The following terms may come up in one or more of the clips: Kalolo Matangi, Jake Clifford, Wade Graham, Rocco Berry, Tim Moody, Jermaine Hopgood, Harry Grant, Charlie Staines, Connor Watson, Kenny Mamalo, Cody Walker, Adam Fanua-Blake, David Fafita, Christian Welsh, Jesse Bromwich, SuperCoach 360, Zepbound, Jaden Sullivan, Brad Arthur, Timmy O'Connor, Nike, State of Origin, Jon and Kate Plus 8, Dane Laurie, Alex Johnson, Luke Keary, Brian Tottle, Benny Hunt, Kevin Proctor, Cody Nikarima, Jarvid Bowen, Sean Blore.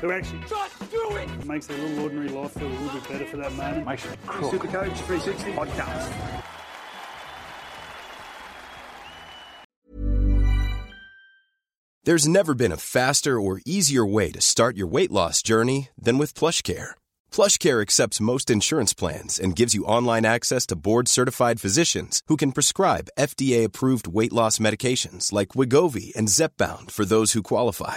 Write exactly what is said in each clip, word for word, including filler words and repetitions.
who actually just do it, it makes their little ordinary life feel a little bit better for that moment. Makes it cool. SuperCoach three sixty podcast. There's never been a faster or easier way to start your weight loss journey than with Plush Care. Plush Care accepts most insurance plans and gives you online access to board-certified physicians who can prescribe F D A-approved weight loss medications like Wegovy and Zepbound for those who qualify.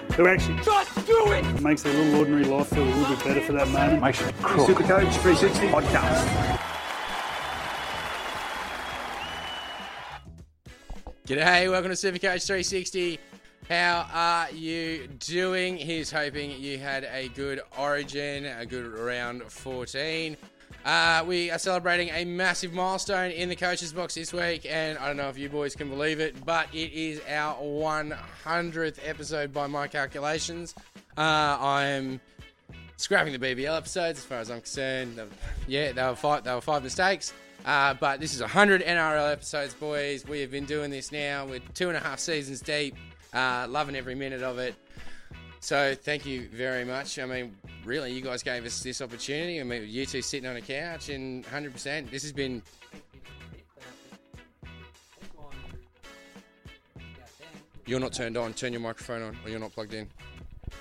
who actually just do it, it makes their little ordinary life feel a little bit better for that moment. Makes it cool. SuperCoach three sixty podcast. G'day, welcome to SuperCoach three sixty. How are you doing? Here's hoping you had a good Origin, a good round fourteen. Uh, we are celebrating a massive milestone in the coaches box this week, and I don't know if you boys can believe it, but it is our one hundredth episode by my calculations. Uh, I am scrapping the B B L episodes as far as I'm concerned. Yeah, they were five, they were five mistakes. Uh, but this is one hundred N R L episodes, boys. We have been doing this now. We're two and a half seasons deep. Uh, loving every minute of it. So thank you very much. I mean, really, you guys gave us this opportunity. I mean, you two sitting on a couch and one hundred percent. This has been... You're not turned on. Turn your microphone on or you're not plugged in. Yeah,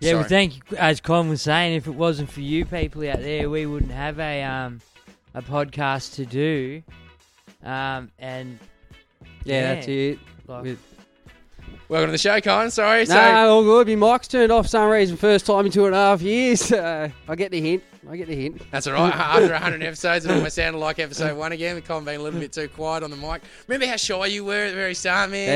Sorry. Well, thank you. As Colin was saying, if it wasn't for you people out there, we wouldn't have a, um, a podcast to do. Um, and... Yeah, yeah, that's it. Like, With- Welcome to the show, Colin. Sorry. No, so, all good. My mic's turned off for some reason. First time in two and a half years. So I get the hint. I get the hint. That's all right. After one hundred episodes, it almost sounded like episode one again. With Colin being a little bit too quiet on the mic. Remember how shy you were at the very start, man?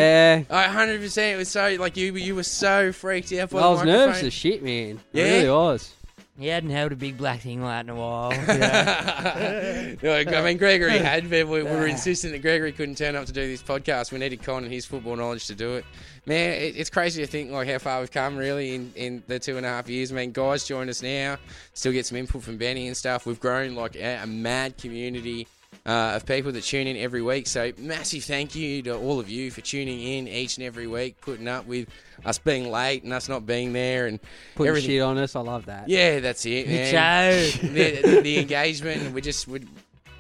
Yeah. Like, one hundred percent. It was so, like, you you were so freaked out by I the microphone. I was nervous as shit, man. Yeah. I really was. He hadn't held a big black thing like that in a while. Yeah. No, I mean, Gregory had, but we, we were insisting that Gregory couldn't turn up to do this podcast. We needed Con and his football knowledge to do it. Man, it, it's crazy to think like how far we've come really in, in the two and a half years. I mean, guys join us now, still get some input from Benny and stuff. We've grown like a, a mad community uh, of people that tune in every week. So massive thank you to all of you for tuning in each and every week, putting up with us being late and us not being there and putting everything. Shit on us. I love that. Yeah, that's it, man. the, the, the engagement. And we just would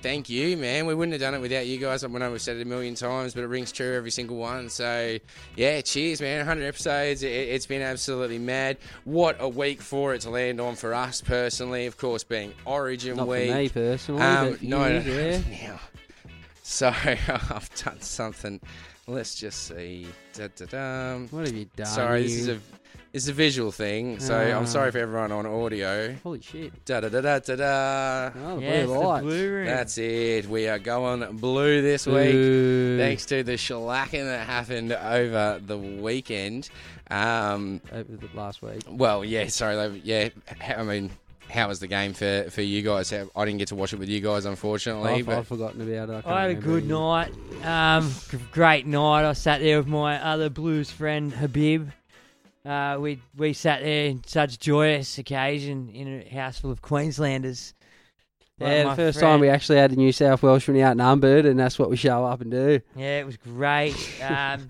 thank you, man. We wouldn't have done it without you guys. I know we've said it a million times, but it rings true every single one. So, yeah, cheers, man. one hundred episodes. It, it's been absolutely mad. What a week for it to land on for us personally. Of course, being Origin not Week. Not for me personally. Um, but for no, you, no, yeah. So I've done something. Let's just see. Da, da, da. What have you done? Sorry, you? this is a it's a visual thing. So uh, I'm sorry for everyone on audio. Holy shit! Da da da da da da. Oh, the yes, blue lights. The blue room. That's it. We are going blue this week, Ooh. thanks to the shellacking that happened over the weekend. Um, over the last week. Well, yeah. Sorry, yeah. I mean. How was the game for, for you guys? I didn't get to watch it with you guys, unfortunately. I've, but I've forgotten about it. I, I had a good either. night. Um, great night. I sat there with my other Blues friend, Habib. Uh, we we sat there in such joyous occasion in a house full of Queenslanders. Yeah, like the first friend. time we actually had a New South Welshman outnumbered, and that's what we show up and do. Yeah, it was great. Um,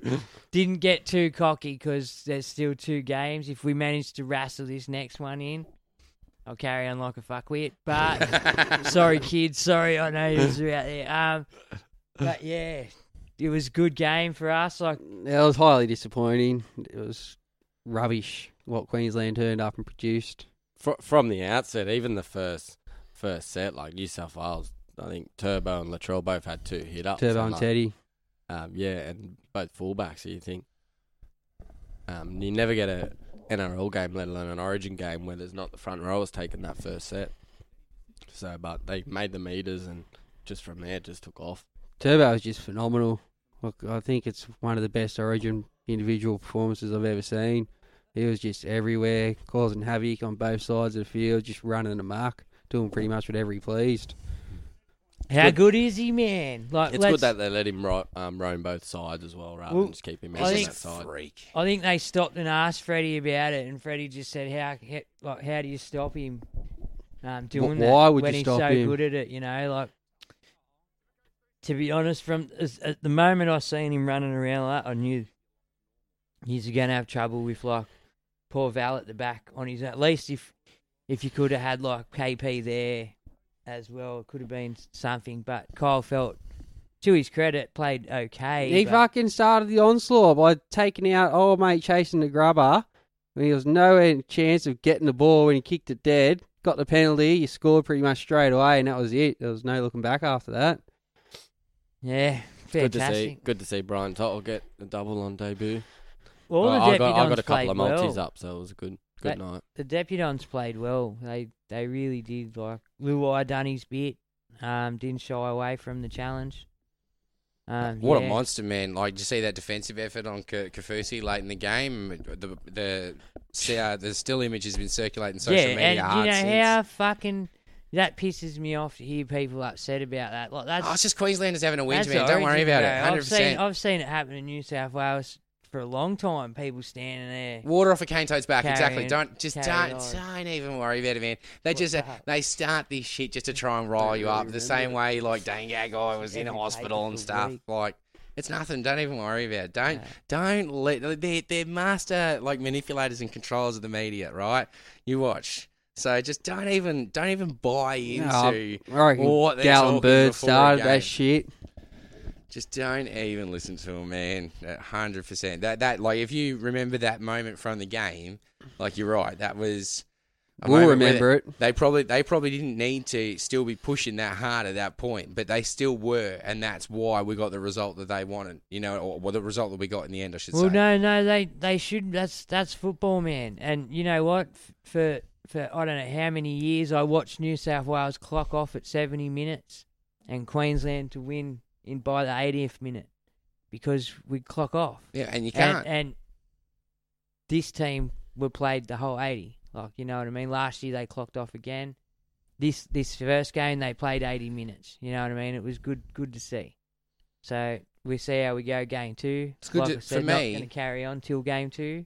didn't get too cocky because there's still two games. If we manage to wrestle this next one in, I'll carry on like a fuckwit, but sorry, kids. Sorry, I know you was out there. Um, but yeah, it was a good game for us. Like, it was highly disappointing. It was rubbish what Queensland turned up and produced Fr- from the outset. Even the first first set, like New South Wales, I think Turbo and Latrell both had two hit ups. Turbo and like, Teddy, um, yeah, and both fullbacks. So you think um, you never get a N R L game, let alone an Origin game, where there's not the front rowers taking that first set. So, but they made the meters, and just from there, it just took off. Turbo was just phenomenal. Look, I think it's one of the best Origin individual performances I've ever seen. He was just everywhere, causing havoc on both sides of the field, just running amok, doing pretty much whatever he pleased. How good. good is he, man? Like, it's good that they let him ro- um, roam both sides as well, rather well, than just keep him on that side. Freak. I think they stopped and asked Freddie about it, and Freddie just said, "How, how like, how do you stop him um, doing well, why that would when you he's stop so him? good at it?" You know, like to be honest, from as, at the moment I seen him running around like that, I knew he's going to have trouble with like poor Val at the back on his own. At least if if you could have had like K P there as well, it could have been something, but Kyle Felt, to his credit, played okay. He fucking started the onslaught by taking out old mate chasing the grubber when he was nowhere chance of getting the ball when he kicked it dead, got the penalty, you scored pretty much straight away, and that was it. There was no looking back after that. Yeah, fantastic. Good to see, good to see Brian Tottle get a double on debut. Well, well I, got, I got a couple of multis well. up, so it was a good... Good night. The Deputons played well. They they really did. Like Luai done his bit. Um, didn't shy away from the challenge. Um, what yeah. a monster, man! Like, did you see that defensive effort on K- Kafusi late in the game? The the the, uh, the still image has been circulating social yeah, media. Yeah, and hard you know since. how fucking that pisses me off to hear people upset about that. Like that's oh, it's just Queenslanders having a whinge, man. Don't worry about it. Hundred percent. I've seen it happen in New South Wales for a long time, people standing there. Water off a cane toad's back, exactly. Don't just don't on. don't even worry about it, man. They What's just uh, they start this shit just to try and rile you up the same it. way like Dangag guy was in a hospital and stuff. Week. Like it's nothing. Don't even worry about it. Don't no. don't let they're, they're master like manipulators and controllers of the media, right? You watch. So just don't even don't even buy into no, what Gallon Bird started that shit. Just don't even listen to him, man. one hundred percent That that like if you remember that moment from the game, like you're right, that was. We'll remember it. They probably they probably didn't need to still be pushing that hard at that point, but they still were, and that's why we got the result that they wanted. You know, or, or the result that we got in the end, I should well, say. Well, no, no, they they should. That's that's football, man. And you know what? For for I don't know how many years I watched New South Wales clock off at seventy minutes, and Queensland to win in by the eightieth minute because we'd clock off. Yeah, and you can't. And, and this team were played the whole eighty. Like, you know what I mean? Last year they clocked off again. This this first game they played eighty minutes. You know what I mean? It was good good to see. So we see how we go game two. It's good like to, I said, for me, not going to carry on till game two.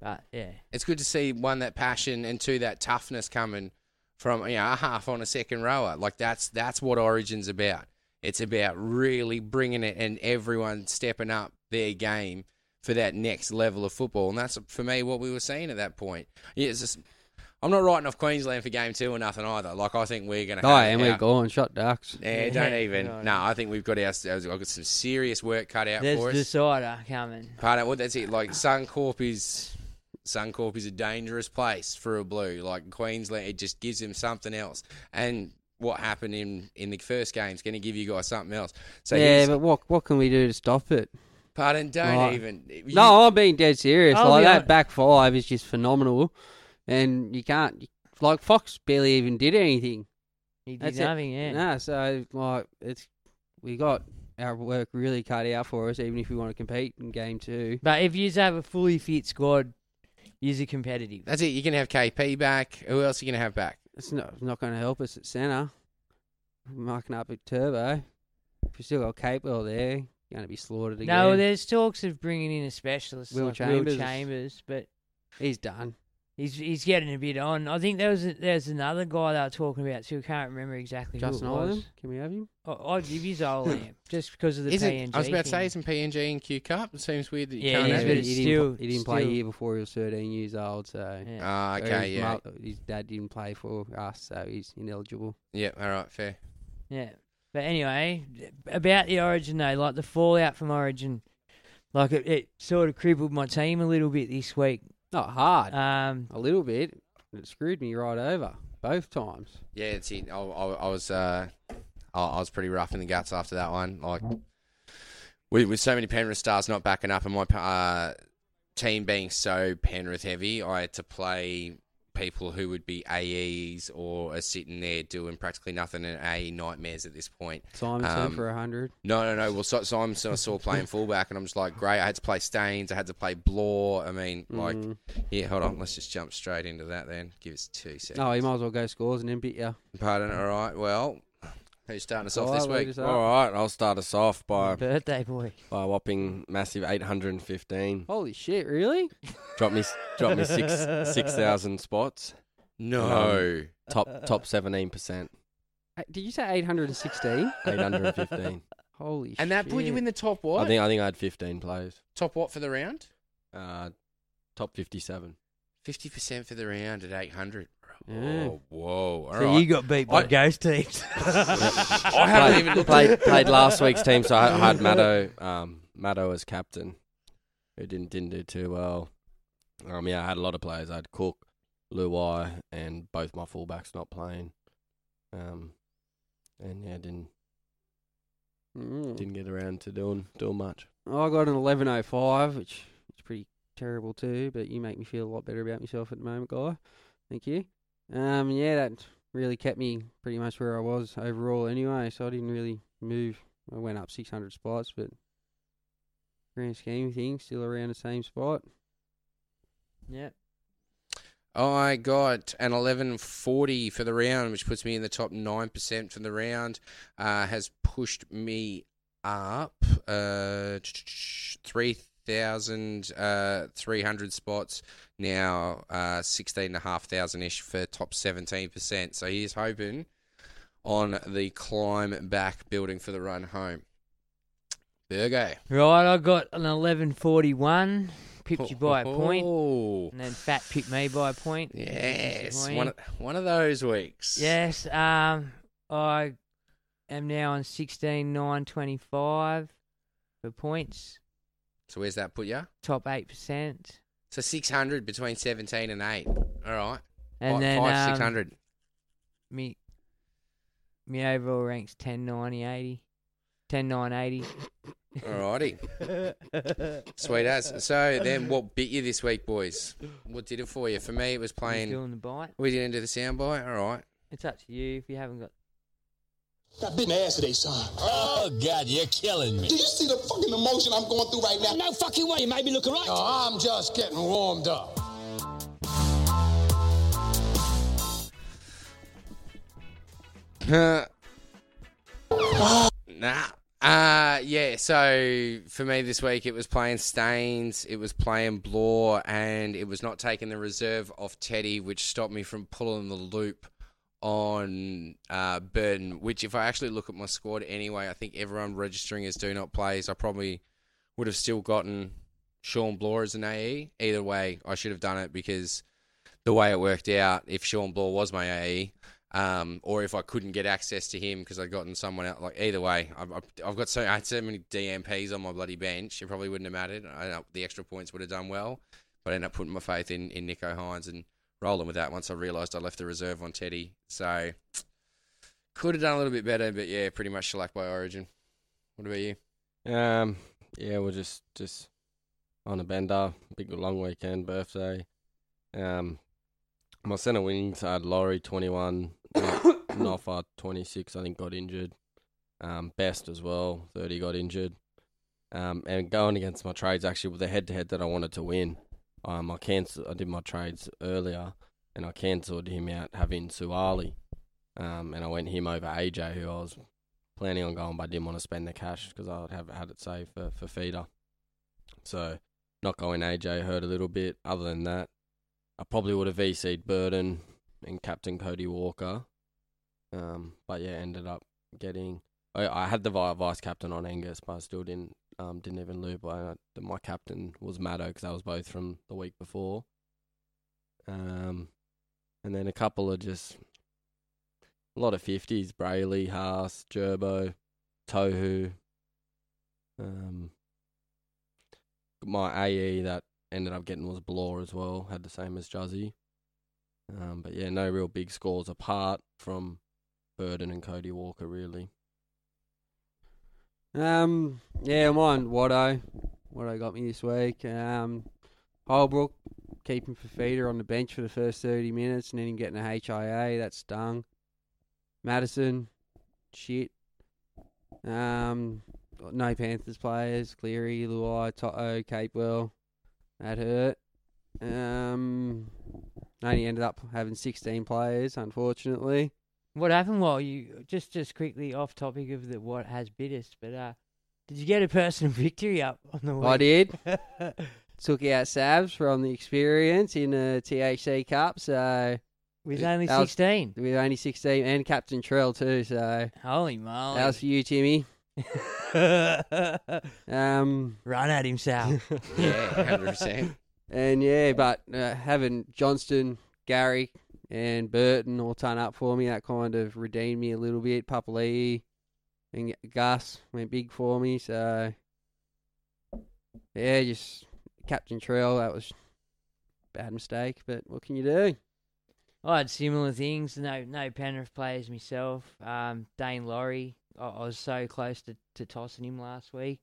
But yeah, it's good to see one, that passion, and two, that toughness coming from, you know, a half on a second rower. Like that's that's what Origin's about. It's about really bringing it and everyone stepping up their game for that next level of football. And that's, for me, what we were seeing at that point. Yeah, it's just, I'm not writing off Queensland for game two or nothing either. Like, I think we're going to have... Oh, and we're going shot ducks. Yeah, don't even... no, nah, I think we've got our, I've got some serious work cut out There's for us. There's disorder coming. Pardon, well, that's it. Like, Suncorp is... Suncorp is a dangerous place for a Blue. Like, Queensland, it just gives them something else. And... what happened in, in the first game is going to give you guys something else. So yeah, but what what can we do to stop it? Pardon, don't like, even. You, no, I'm being dead serious. I'll like that honest. Back five is just phenomenal, and you can't. Like Fox barely even did anything. He did That's nothing. It. Yeah. No, so like it's we got our work really cut out for us, even if we want to compete in game two. But if you have a fully fit squad, you're competitive. That's it. You're gonna have K P back. Who else are you gonna have back? It's not it's not going to help us at centre. Marking up at Turbo. If we still got Capewell there, you're going to be slaughtered again. No, there's talks of bringing in a specialist, Will like Chambers, Will Chambers, but he's done. He's he's getting a bit on. I think there was a, there was another guy they were talking about too. I can't remember exactly Justin who it was. Ireland? Can we have him? Oh, I'd give you Zoltan just because of the isn't, P N G. I was about to say, isn't P N G in Q Cup? It seems weird that you yeah, can't have it. He still, didn't, he didn't still. play here before he was thirteen years old. So yeah. ah, okay, his yeah. Mother, his dad didn't play for us, so he's ineligible. Yeah, all right, fair. Yeah, but anyway, about the Origin though, like the fallout from Origin, like it, it sort of crippled my team a little bit this week. Not hard. Um, a little bit. It screwed me right over both times. Yeah, it's it. I, I, I was uh, I, I was pretty rough in the guts after that one. Like with, with so many Penrith stars not backing up, and my uh, team being so Penrith heavy, I had to play people who would be A Es or are sitting there doing practically nothing and A E nightmares at this point. Simonson um, for one hundred. No, no, no. Well, so, Simonson I saw playing fullback and I'm just like, great. I had to play Staines. I had to play Blore. I mean, like, mm. yeah, hold on. Let's just jump straight into that then. Give us two seconds. Oh, he might as well go scores and then beat you. Pardon? All right. Well, who's starting us off oh, this week? All right. I'll start us off by... Birthday boy. By a whopping massive eight hundred fifteen. Holy shit, really? Drop me drop me six six thousand spots. No. Um, top top seventeen percent. Did you say eight hundred and sixteen? Eight hundred and fifteen. Holy and shit. And that put you in the top what? I think I think I had fifteen players. Top what for the round? Uh top fifty seven. Fifty percent for the round at eight hundred. Yeah. Oh, whoa. All so right. You got beat by I, ghost teams. I haven't even played played last week's team, so I had Maddo um Maddo as captain, who didn't didn't do too well. Um, yeah, I had a lot of players. I had Cook, Luai, and both my fullbacks not playing. Um, and yeah, didn't mm. didn't get around to doing doing much. I got an eleven oh five, which is pretty terrible too. But you make me feel a lot better about myself at the moment, guy. Thank you. Um, yeah, that really kept me pretty much where I was overall anyway. So I didn't really move. I went up six hundred spots, but grand scheme thing, still around the same spot. Yeah. I got an eleven forty for the round, which puts me in the top nine percent for the round. Uh, has pushed me up uh, three thousand three hundred spots now, uh, sixteen thousand five hundred-ish for top seventeen percent. So he's hoping on the climb back, building for the run home. Burgo. Right, I got an eleven forty-one. Pipped you by a point, oh. and then Fat pipped me by a point. Yes, point. One, of, one of those weeks. Yes, um, I am now on sixteen thousand nine hundred twenty-five for points. So where's that put you? Top eight percent. So six hundred between seventeen and eight. All right. And five, then five, um, six hundred. Me, me overall ranks ten thousand nine hundred eighty. ten thousand nine hundred eighty. Alrighty. Sweet as. So then what bit you this week, boys? What did it for you? For me, it was playing... Doing the bite. We didn't do the sound bite? Alright. It's up to you if you haven't got... I've been ass today, son. Oh, God, you're killing me. Do you see the fucking emotion I'm going through right now? No fucking way. You made me look right. Oh, I'm just getting warmed up. Nah. Uh, yeah, so for me this week it was playing Staines, it was playing Blore, and it was not taking the reserve off Teddy, which stopped me from pulling the loop on uh, Burton, which if I actually look at my squad anyway, I think everyone registering as do not plays, I probably would have still gotten Sean Blore as an A E. Either way, I should have done it because the way it worked out, if Sean Blore was my A E... Um, or if I couldn't get access to him because I'd gotten someone out, like either way, I've, I've got so I had so many D M Ps on my bloody bench. It probably wouldn't have mattered. I know the extra points would have done well, but I ended up putting my faith in, in Nico Hines and rolling with that once I realised I left the reserve on Teddy. So Could have done a little bit better, but yeah, pretty much shellacked by Origin. What about you? Um, yeah, we're just, just on a bender. Big long weekend, birthday. Um, my centre wings had Laurie twenty-one, Noffa twenty-six. I think got injured. Um, Best as well, thirty got injured. Um, and going against my trades actually with the head-to-head that I wanted to win. Um, I cancelled. I did my trades earlier, and I cancelled him out having Suali. Um, and I went him over A J, who I was planning on going, but I didn't want to spend the cash because I would have had it saved for, for feeder. So not going A J hurt a little bit. Other than that, I probably would have V C'd Burden and Captain Cody Walker. Um, but yeah, ended up getting. I, I had the vice captain on Angus, but I still didn't. Um, didn't even loop. I, my captain was Maddo because that was both from the week before. Um, and then a couple of just a lot of fifties: Brayley, Haas, Gerbo, Tohu. Um, my A E that ended up getting was Blore as well. Had the same as Juzzy. Um, but yeah, no real big scores apart from Burden and Cody Walker really. Um, yeah, mine, Watto. Watto got me this week. Um, Holbrook, keeping for feeder on the bench for the first thirty minutes and then him getting a H I A. That stung. Madison, shit. Um, no Panthers players. Cleary, Luai, Toto, Capewell. That hurt. Um, only ended up having sixteen players, unfortunately. What happened while well, you just just quickly off topic of the what has bit us, but uh, did you get a personal victory up on the way? I did. Took out Sabs from the experience in a T H C Cup, so with only sixteen. Was, with only sixteen, and Captain Trell too. So holy moly, that was for you, Timmy. um, run at him, Sal. Yeah, one hundred percent. And yeah, but uh, having Johnston, Gary. And Burton all ton up for me. That kind of redeemed me a little bit. Papali'i and Gus went big for me. So, yeah, just Captain Trell. That was a bad mistake, but what can you do? I had similar things. No no Penrith players myself. Um, Dane Laurie. I, I was so close to, to tossing him last week,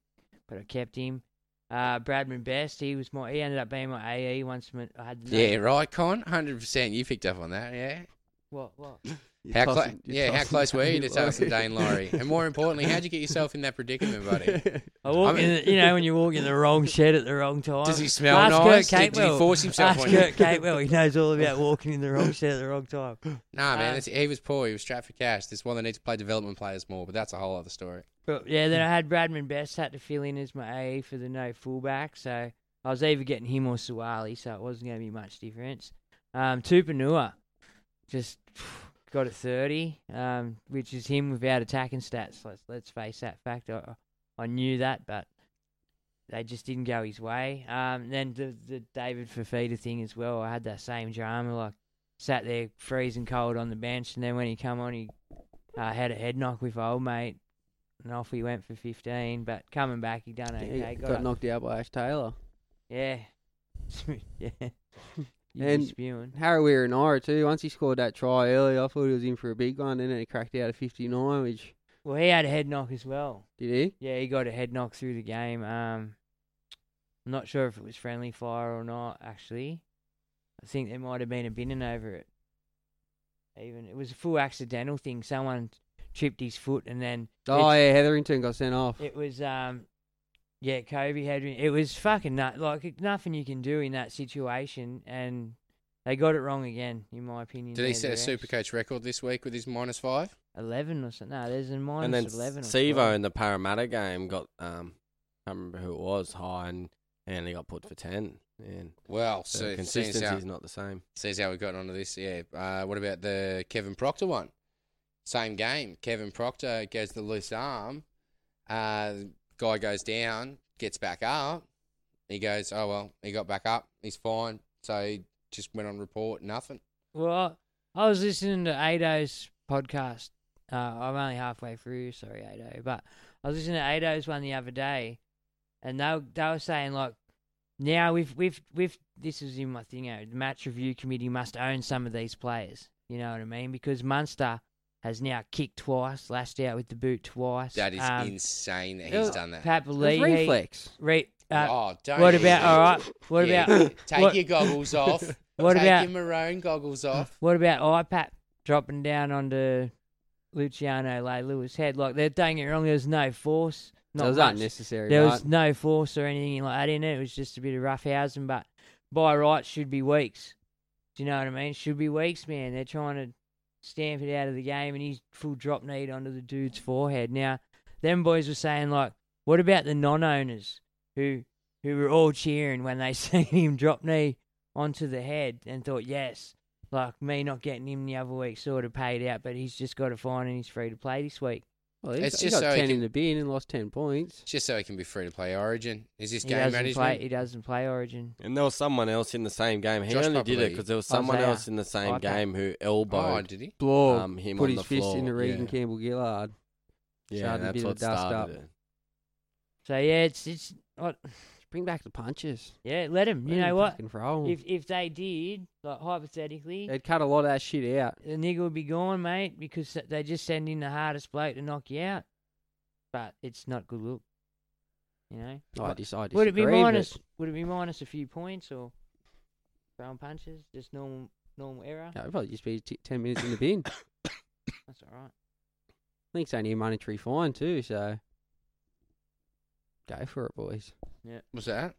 but I kept him. Uh, Bradman Best, he was my. He ended up being my A E once I had. The yeah, right, Con, hundred percent. You picked up on that, yeah. What? What? How close? Yeah, how close were you to tossing Dane Laurie? And more importantly, how'd you get yourself in that predicament, buddy? I walk I mean, in the, you know, when you walk in the wrong shed at the wrong time. Does he smell ask nice? Kurt Capewell. Did, did he force himself ask on Kurt you? Capewell. He knows all about walking in the wrong shed at the wrong time. Nah, um, man, he was poor. He was strapped for cash. This one that needs to play development players more, but that's a whole other story. But yeah, then I had Bradman Best had to fill in as my A E for the no fullback, so I was either getting him or Suwali, so it wasn't going to be much difference. Um, Tupanua just got a thirty, um, which is him without attacking stats. Let's let's face that fact. I, I knew that, but they just didn't go his way. Um, then the the David Fafita thing as well. I had that same drama. Like sat there freezing cold on the bench, and then when he come on, he uh, had a head knock with old mate. And off he went for fifteen, but coming back, he done okay. Yeah, got got knocked out by Ash Taylor. Yeah. Yeah. And Harawira Naira too, once he scored that try early, I thought he was in for a big one, and then he cracked out a fifty-nine, which... Well, he had a head knock as well. Did he? Yeah, he got a head knock through the game. Um, I'm not sure if it was friendly fire or not, actually. I think there might have been a binning over it. Even it was a full accidental thing. Someone... tripped his foot and then... Oh, yeah, Hetherington got sent off. It was, um, yeah, Kobe Hetherington. It was fucking nut, like nothing you can do in that situation, and they got it wrong again, in my opinion. Did he set a SuperCoach record this week with his minus five? eleven or something. No, there's a minus eleven. And then Sevo in the Parramatta game got, um, I can't remember who it was, high, and, and he got put for ten. And well, so consistency is not the same. Sees how we got onto this, yeah. Uh, what about the Kevin Proctor one? Same game. Kevin Proctor gets the loose arm. Uh, guy goes down, gets back up. He goes, oh, well, he got back up. He's fine. So he just went on report, nothing. Well, I was listening to Ado's podcast. Uh, I'm only halfway through. Sorry, Ado. But I was listening to Ado's one the other day, and they, they were saying, like, now we've, we've, we've, this is in my thing, the match review committee must own some of these players. You know what I mean? Because Munster has now kicked twice, lashed out with the boot twice. That is um, insane that he's done that. Pat Lee, reflex. Re, uh, oh, don't. What about, all right, what yeah. about. Take what, your goggles off. What Take about, your maroon goggles off. What about iPad dropping down onto Luciano Leilua's head? Like, they're doing it wrong. There's no force. Not so it was much. Unnecessary. There right? was no force or anything like that in it. It was just a bit of roughhousing, but by rights should be Weeks. Do you know what I mean? Should be Weeks, man. They're trying to stamp it out of the game, and he's full drop kneed onto the dude's forehead. Now, them boys were saying, like, what about the non-owners who who were all cheering when they seen him drop knee onto the head and thought, yes, like, me not getting him the other week sort of paid out, but he's just got a fine and he's free to play this week. Well, he's, it's he's just got so ten he can, in the bin and lost ten points. Just so he can be free to play Origin. Is this he game management? Play, he doesn't play Origin. And there was someone else in the same game. He Josh only did it because there was someone Isaiah. else in the same oh, game who elbowed oh, did he? Um, him Put on the floor. Put his fist into Regan yeah. Campbell-Gillard. Yeah, that's what started up. it. So, yeah, it's... it's what, bring back the punches. Yeah, let him. Let you know what? If if they did, like, hypothetically... They'd cut a lot of that shit out. The nigga would be gone, mate, because they just send in the hardest bloke to knock you out. But it's not good look. You know? I, dis- I disagree. Would it be minus, but... would it be minus a few points or throwing punches? Just normal normal error? No, it'd probably just be t- ten minutes in the bin. That's all right. I think it's only a monetary fine too, so... Go for it, boys. Yeah. What's that?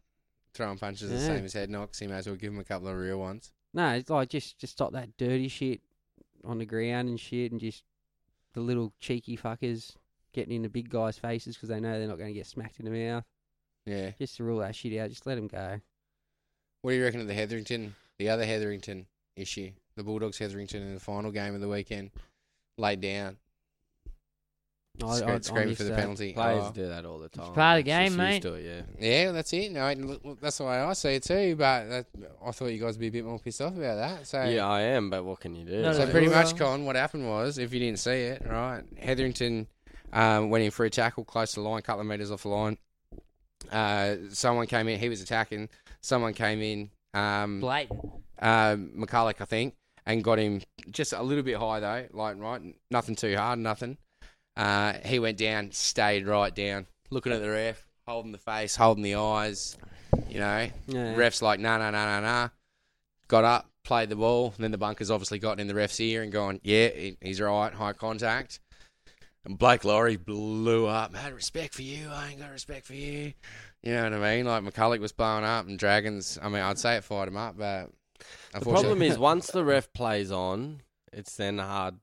Throwing punches yeah. the same as head knocks. He may as well give him a couple of real ones. No, it's like just, just stop that dirty shit on the ground and shit, and just the little cheeky fuckers getting in the big guys' faces because they know they're not going to get smacked in the mouth. Yeah. Just to rule that shit out. Just let them go. What do you reckon of the Hetherington, the other Hetherington issue? The Bulldogs Hetherington in the final game of the weekend, laid down. I, Scre- I, screaming I for the penalty. Players oh. do that all the time. It's part of the game, mate. It, yeah, yeah, that's it. No, that's the way I see it too. But that, I thought you guys would be a bit more pissed off about that. So yeah, I am. But what can you do? Not so pretty much, well. Con, what happened was, if you didn't see it, right? Hetherington um, went in for a tackle close to the line, a couple of metres off the line. Uh, someone came in. He was attacking. Someone came in. Um, Blatant. Uh, McCulloch, I think, and got him just a little bit high though, like right, nothing too hard, nothing. Uh, he went down, stayed right down, looking at the ref, holding the face, holding the eyes, you know. Yeah. Ref's like, no, no, no, no, no. Got up, played the ball, and then the bunker's obviously gotten in the ref's ear and gone, yeah, he's right, high contact. And Blake Laurie blew up. I had respect for you. I ain't got respect for you. You know what I mean? Like, McCulloch was blowing up, and Dragons, I mean, I'd say it fired him up, but unfortunately. The problem is, once the ref plays on, it's then hard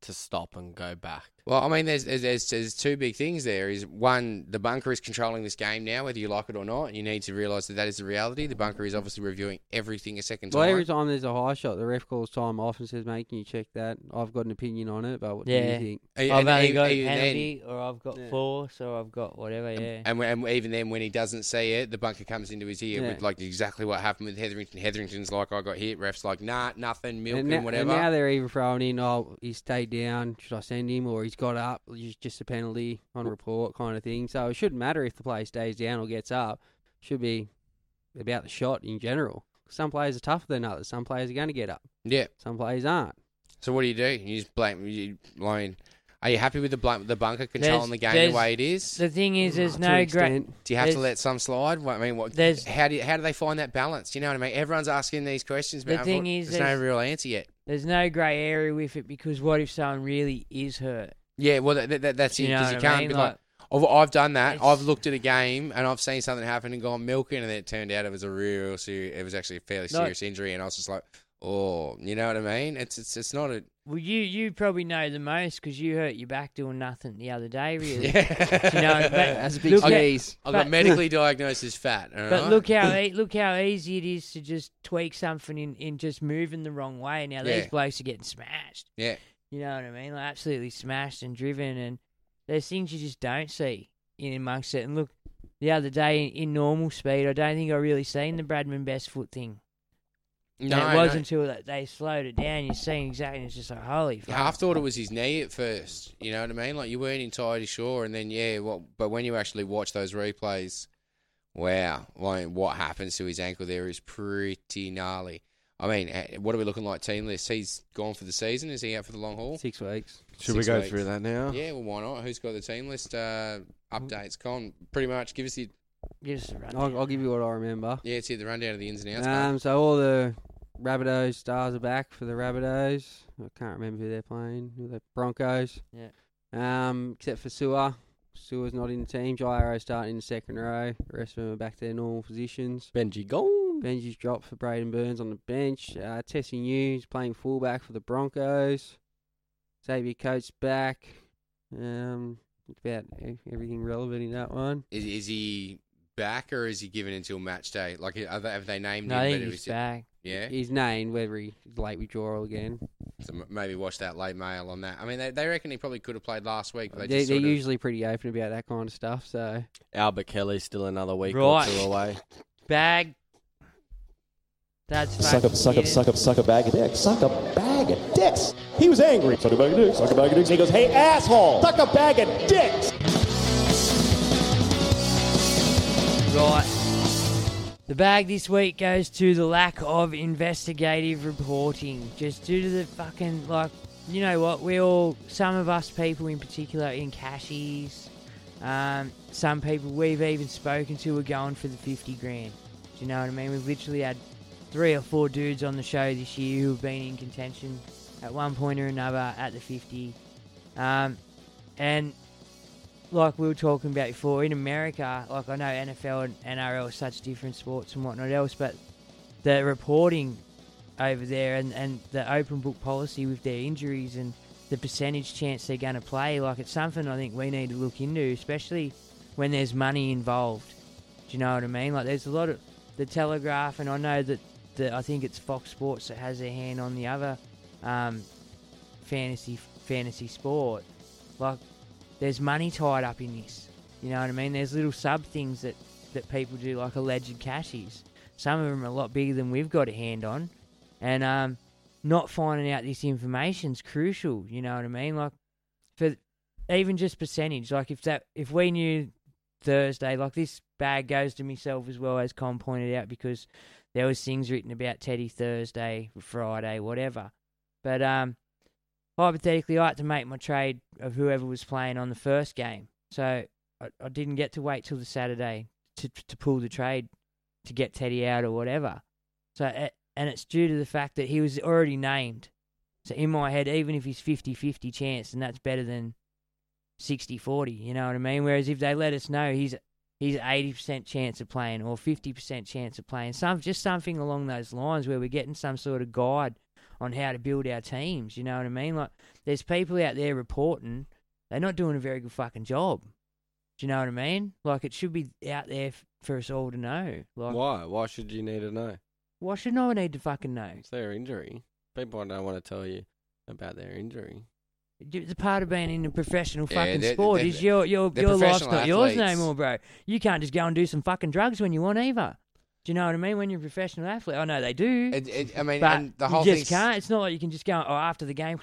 to stop and go back. Well, I mean, there's, there's there's two big things there. Is one, the bunker is controlling this game now, whether you like it or not, and you need to realise that that is the reality. The bunker is obviously reviewing everything a second time. Well, every time there's a high shot, the ref calls time off and says, mate, can you check that? I've got an opinion on it, but what yeah. do you think? You, I've only got a penalty, then, or I've got yeah. force, or I've got whatever, yeah. And, and, and even then, when he doesn't see it, the bunker comes into his ear yeah. with, like, exactly what happened with Hetherington. Hetherington's like, I got hit. Ref's like, nah, nothing, milk and, and whatever. And now they're even throwing in, oh, he stayed down, should I send him, or he's got up, just a penalty on report kind of thing. So it shouldn't matter if the player stays down or gets up. It should be about the shot in general. Some players are tougher than others. Some players are going to get up. Yeah. Some players aren't. So what do you do? You just blame. You blame. Are you happy with the blunt, the bunker controlling there's, the game the way it is? The thing is, there's no, no great. Do you have to let some slide? I mean, what? How do you, how do they find that balance? You know what I mean? Everyone's asking these questions, but the thing is, there's no real answer yet. There's no grey area with it, because what if someone really is hurt? Yeah, well, that, that, that's it. Because you, know you can't mean? be like, like I've, I've done that. I've looked at a game and I've seen something happen and gone milking, and then it turned out it was a real serious. It was actually a fairly serious not, injury, and I was just like, oh, you know what I mean? It's it's it's not a. Well, you, you probably know the most because you hurt your back doing nothing the other day, really. yeah. You know, but that's a big sneeze. I got medically diagnosed as fat. All but right? look how e- look how easy it is to just tweak something in, in just moving the wrong way. Now yeah. these blokes are getting smashed. Yeah. You know what I mean? Like, absolutely smashed and driven, and there's things you just don't see in amongst it. And look, the other day in, in normal speed, I don't think I really seen the Bradman best foot thing. No, and it wasn't no. until that they slowed it down. You're seeing exactly, it's just like, holy fuck. I half thought it was his knee at first. You know what I mean? Like, you weren't entirely sure, and then, yeah, well, but when you actually watch those replays, wow, like, what happens to his ankle there is pretty gnarly. I mean, what are we looking like team list? He's gone for the season. Is he out for the long haul? Six weeks. Should Six we go weeks. through that now? Yeah, well, why not? Who's got the team list? Uh, updates, Con, pretty much. Give us the... Give us the rundown. I'll, I'll give you what I remember. Yeah, it's here, the rundown of the ins and outs. Um, so all the Rabbitohs stars are back for the Rabbitohs. I can't remember who they're playing. Who the Broncos. Yeah. Um, except for Sua. Sua's not in the team. Jairo starting in the second row. The rest of them are back to their normal positions. Benji gone. Benji's dropped for Braden Burns on the bench. Uh, Tessie News playing fullback for the Broncos. Xavier Coates back. Um, about everything relevant in that one. Is, is he back or is he given until match day? Like, are they, have they named no, him? I think he's back. It, yeah, he's named whether he's late withdrawal again. So maybe watch that late mail on that. I mean, they, they reckon he probably could have played last week. But they they, just they're usually of... pretty open about that kind of stuff. So Albert Kelly's still another week right. or two away. Bag. That's suck up, suck up, suck up, suck a bag of dicks. Suck a bag of dicks. He was angry. Suck a bag of dicks. Suck a bag of dicks. And he goes, hey, asshole. Suck a bag of dicks. Right. The bag this week goes to the lack of investigative reporting. Just due to the fucking, like, you know what? We all, some of us people in particular, in cashies. Um, some people we've even spoken to are going for the fifty grand. Do you know what I mean? We've literally had three or four dudes on the show this year who have been in contention at one point or another at the fifty. Um, and like we were talking about before, in America, like I know N F L and N R L are such different sports and whatnot else, but the reporting over there and, and the open book policy with their injuries and the percentage chance they're going to play, like it's something I think we need to look into, especially when there's money involved. Do you know what I mean? Like there's a lot of the Telegraph, and I know that The, I think it's Fox Sports that has their hand on the other um, fantasy fantasy sport. Like, there's money tied up in this. You know what I mean? There's little sub-things that, that people do, like alleged cashies. Some of them are a lot bigger than we've got a hand on. And um, not finding out this information's crucial, you know what I mean? Like, for even just percentage, like if that if we knew Thursday, like this bag goes to myself as well, as Con pointed out, because there was things written about Teddy Thursday, Friday, whatever. But um, hypothetically, I had to make my trade of whoever was playing on the first game. So I, I didn't get to wait till the Saturday to to pull the trade to get Teddy out or whatever. So and it's due to the fact that he was already named. So in my head, even if he's fifty-fifty chance, and that's better than sixty-forty, you know what I mean? Whereas if they let us know he's... he's eighty percent chance of playing or fifty percent chance of playing. Some Just something along those lines where we're getting some sort of guide on how to build our teams. You know what I mean? Like, there's people out there reporting. They're not doing a very good fucking job. Do you know what I mean? Like, it should be out there f- for us all to know. Like, Why? Why should you need to know? Why should no one need to fucking know? It's their injury. People don't want to tell you about their injury. The part of being in a professional fucking yeah, they're, sport they're, is your your your life's not athletes. Yours no more, bro. You can't just go and do some fucking drugs when you want either. Do you know what I mean? When you're a professional athlete, I know they do. It, it, I mean, but and the whole you just can't. It's not like you can just go oh, after the game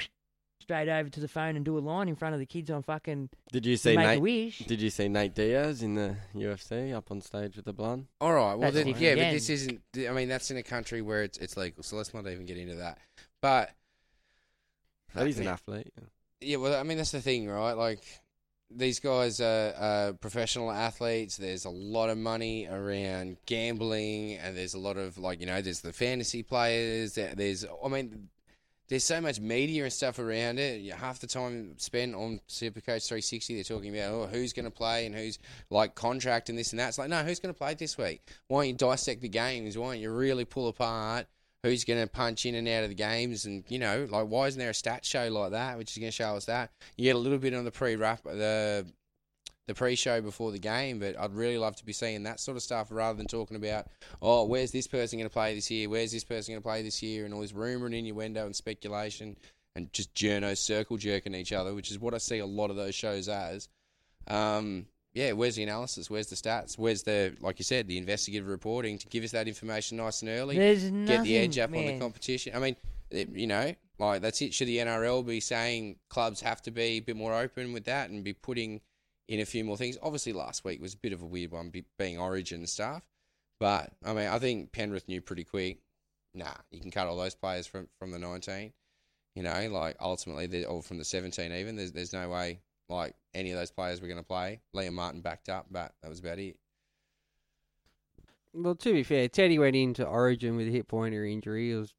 straight over to the phone and do a line in front of the kids on fucking. Did you see Nate? A wish. Did you see Nate Diaz in the U F C up on stage with the blunt? All right, well then, yeah, again. But this isn't. I mean, that's in a country where it's it's legal, so let's not even get into that. But that is an athlete. Yeah, well, I mean, that's the thing, right? Like, these guys are, are professional athletes. There's a lot of money around gambling, and there's a lot of, like, you know, there's the fantasy players. There's, I mean, there's so much media and stuff around it. Half the time spent on SuperCoach three sixty, they're talking about, oh, who's going to play and who's, like, contract and this and that. It's like, no, who's going to play this week? Why don't you dissect the games? Why don't you really pull apart who's going to punch in and out of the games? And, you know, like, why isn't there a stat show like that, which is going to show us that? You get a little bit on the pre-wrap, the the pre-show before the game, but I'd really love to be seeing that sort of stuff rather than talking about, oh, where's this person going to play this year? Where's this person going to play this year? And all this rumour and innuendo and speculation and just journos circle-jerking each other, which is what I see a lot of those shows as. Um, yeah, where's the analysis? Where's the stats? Where's the, like you said, the investigative reporting to give us that information nice and early? There's nothing, get the edge up man. On the competition. I mean, it, you know, like that's it. Should the N R L be saying clubs have to be a bit more open with that and be putting in a few more things? Obviously, last week was a bit of a weird one, be, being Origin stuff. But, I mean, I think Penrith knew pretty quick. nah, you can cut all those players from, from the nineteen. You know, like ultimately, they're all from the seventeen even. There's there's no way like any of those players were going to play. Liam Martin backed up, but that was about it. Well, to be fair, Teddy went into Origin with a hip pointer injury. He was,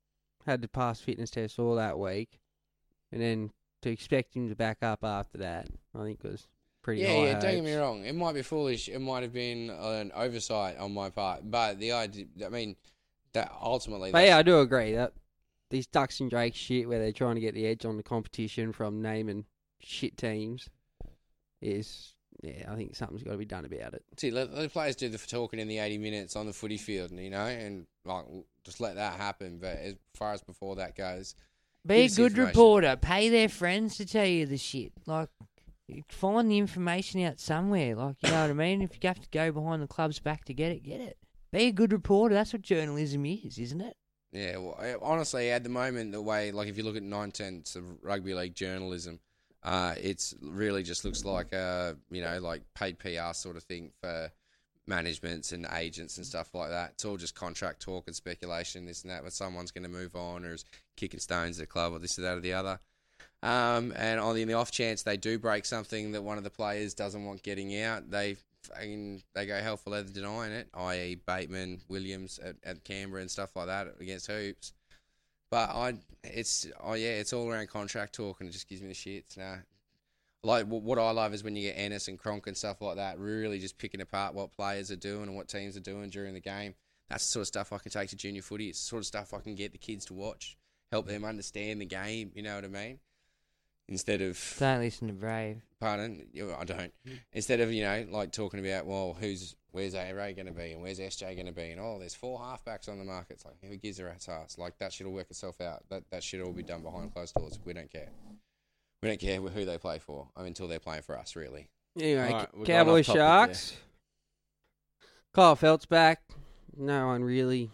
had to pass fitness test all that week. And then to expect him to back up after that, I think was pretty yeah, high. Yeah, yeah, don't get me wrong. It might be foolish. It might have been an oversight on my part. But the idea, I mean, that ultimately... But yeah, I do agree that these Ducks and Drakes shit where they're trying to get the edge on the competition from naming shit teams is... Yeah, I think something's got to be done about it. See, let, let the players do the talking in the eighty minutes on the footy field, you know, and like just let that happen. But as far as before that goes, be a good reporter. Pay their friends to tell you the shit. Like, find the information out somewhere. Like, you know what I mean? If you have to go behind the club's back to get it, get it. Be a good reporter. That's what journalism is, isn't it? Yeah. Well, honestly, at the moment, the way like if you look at nine tenths of rugby league journalism. Uh, it's really just looks like a, you know, like paid P R sort of thing for managements and agents and stuff like that. It's all just contract talk and speculation, this and that, but someone's going to move on or is kicking stones at the club or this or that or the other. Um, and on the, in the off chance they do break something that one of the players doesn't want getting out, they they go hell for leather denying it, that is. Bateman, Williams at, at Canberra and stuff like that against Hoops. But I, it's oh yeah, it's all around contract talk, and it just gives me the shits. Nah, like w- what I love is when you get Ennis and Cronk and stuff like that, really just picking apart what players are doing and what teams are doing during the game. That's the sort of stuff I can take to junior footy. It's the sort of stuff I can get the kids to watch, help them understand the game. You know what I mean? Instead of don't listen to Brave. Pardon, I don't. Instead of you know like talking about well, who's where's A-Ray going to be and where's S J going to be and oh, there's four halfbacks on the market. It's like who gives a rat's ass? Like that should all work itself out. That that should all be done behind closed doors. We don't care. We don't care who they play for I mean, until they're playing for us, really. Anyway, right, Cowboy Sharks. Kyle Felt's back. No one really.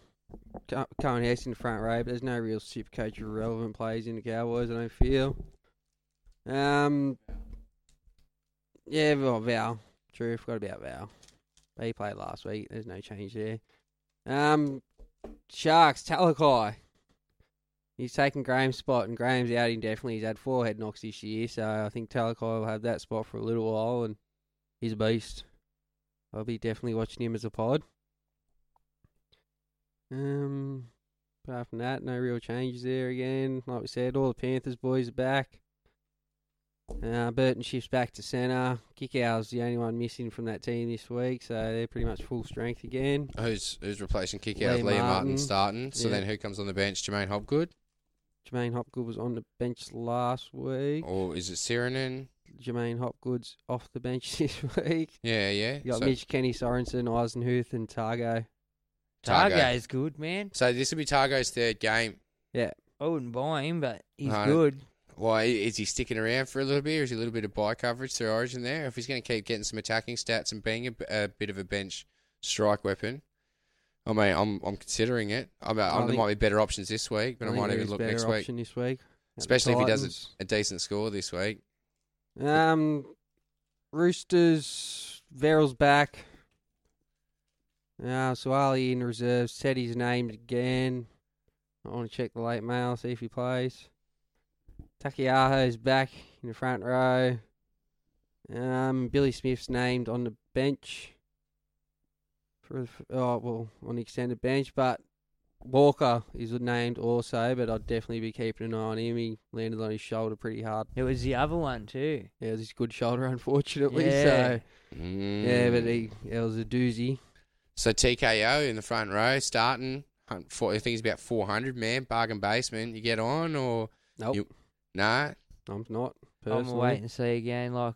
Cohen Hess in the front row, but there's no real SuperCoach relevant plays in the Cowboys. I don't feel. Um, yeah, well, Val. True, forgot about Val. He played last week. There's no change there. Um, Sharks, Talakai. He's taken Graham's spot, and Graham's out indefinitely. He's had four head knocks this year, so I think Talakai will have that spot for a little while, and he's a beast. I'll be definitely watching him as a pod. Um, apart from that, no real changes there again. Like we said, all the Panthers boys are back. Uh, Burton shifts back to centre. Kickower's the only one missing from that team this week, so they're pretty much full strength again. Who's who's replacing Kickower? Liam, Liam Martin. Martin starting. So yeah. Then who comes on the bench? Jermaine Hopgood? Jermaine Hopgood was on the bench last week. Or is it Sirenin? Jermaine Hopgood's off the bench this week. Yeah, yeah. You got so Mitch, Kenny Sorensen, Eisenhuth and Targo. Targo. Targo's good, man. So this will be Targo's third game. Yeah. I wouldn't buy him, but he's no, good. Why is he sticking around for a little bit, or is he a little bit of bye coverage through Origin there? If he's going to keep getting some attacking stats and being a, a bit of a bench strike weapon, I mean, I'm I'm considering it. I'm, I'm, there think, might be better options this week, but I, I might even look next week. This week, especially if he does a, a decent score this week. Um, Roosters, Verrill's back. Uh, Suwali in reserve. Said he's named again. I want to check the late mail, see if he plays. Takiaho's back in the front row. Um, Billy Smith's named on the bench. For, oh, well, on the extended bench, but Walker is named also, but I'd definitely be keeping an eye on him. He landed on his shoulder pretty hard. It was the other one too. Yeah, it was his good shoulder, unfortunately. Yeah. So, mm. yeah, but he, it was a doozy. So T K O in the front row, starting. I think he's about four hundred, man. Bargain basement. You get on or... Nope. You, nah. I'm not. Personally. I'm wait and see again. Like,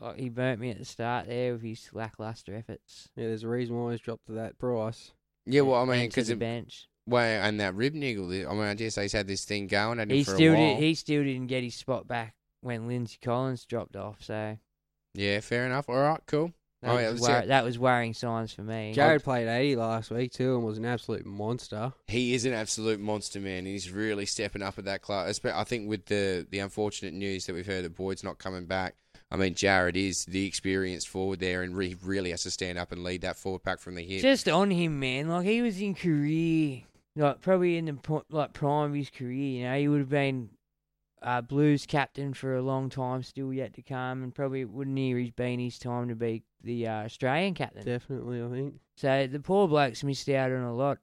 like, he burnt me at the start there with his lackluster efforts. Yeah, there's a reason why he's dropped to that price. Yeah, well, I mean, because the bench. Well, and that rib niggle. I mean, I guess he's had this thing going at him he for still a while. Did, he still didn't get his spot back when Lindsay Collins dropped off, so. Yeah, fair enough. All right, cool. That, oh, was, yeah, wor- that was worrying signs for me. Jared played eighty last week too and was an absolute monster. He is an absolute monster, man. He's really stepping up at that class. I think with the, the unfortunate news that we've heard that Boyd's not coming back, I mean, Jared is the experienced forward there and he really has to stand up and lead that forward pack from the hip. Just on him, man. Like, he was in career like probably in the like prime of his career, you know, he would have been uh, Blues captain for a long time still yet to come, and probably wouldn't he have been his time to be the uh, Australian captain. Definitely, I think. So the poor bloke's missed out on a lot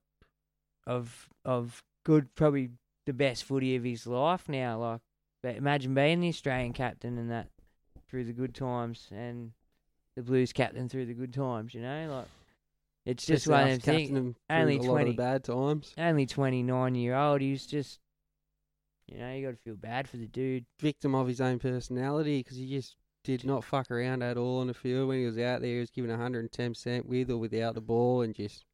of of good, probably the best footy of his life now. Like, but imagine being the Australian captain and that through the good times, and the Blues captain through the good times. You know, like. It's just, just one of them things. Only twenty, a lot of bad times. Only twenty-nine year old. He was just, you know, you got to feel bad for the dude. Victim of his own personality, because he just did not fuck around at all on the field. When he was out there, he was giving a hundred and ten percent with or without the ball, and just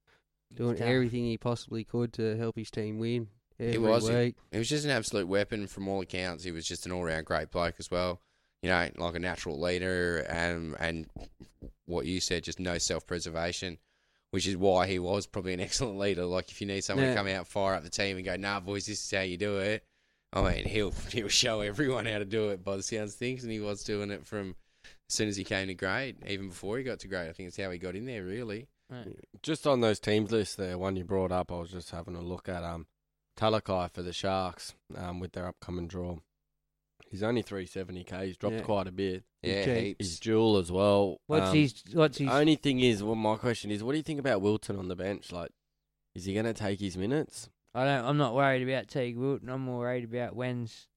doing everything he possibly could to help his team win. Every he was. Week. He, he was just an absolute weapon from all accounts. He was just an all-round great bloke as well. You know, like a natural leader, and and what you said, just no self-preservation. Which is why he was probably an excellent leader. Like, if you need someone yeah. to come out, fire up the team and go, nah, boys, this is how you do it. I mean, he'll he'll show everyone how to do it by the sounds of things, and he was doing it from as soon as he came to grade, even before he got to grade. I think it's how he got in there, really. Right. Just on those teams lists there, one you brought up, I was just having a look at um, Talakai for the Sharks um, with their upcoming draw. He's only three seventy k. He's dropped yeah. quite a bit. Yeah, heaps. His duel as well. What's um, his? What's his? Only thing is, well, my question is, what do you think about Wilton on the bench? Like, is he going to take his minutes? I don't. I'm not worried about Teague Wilton. I'm more worried about when's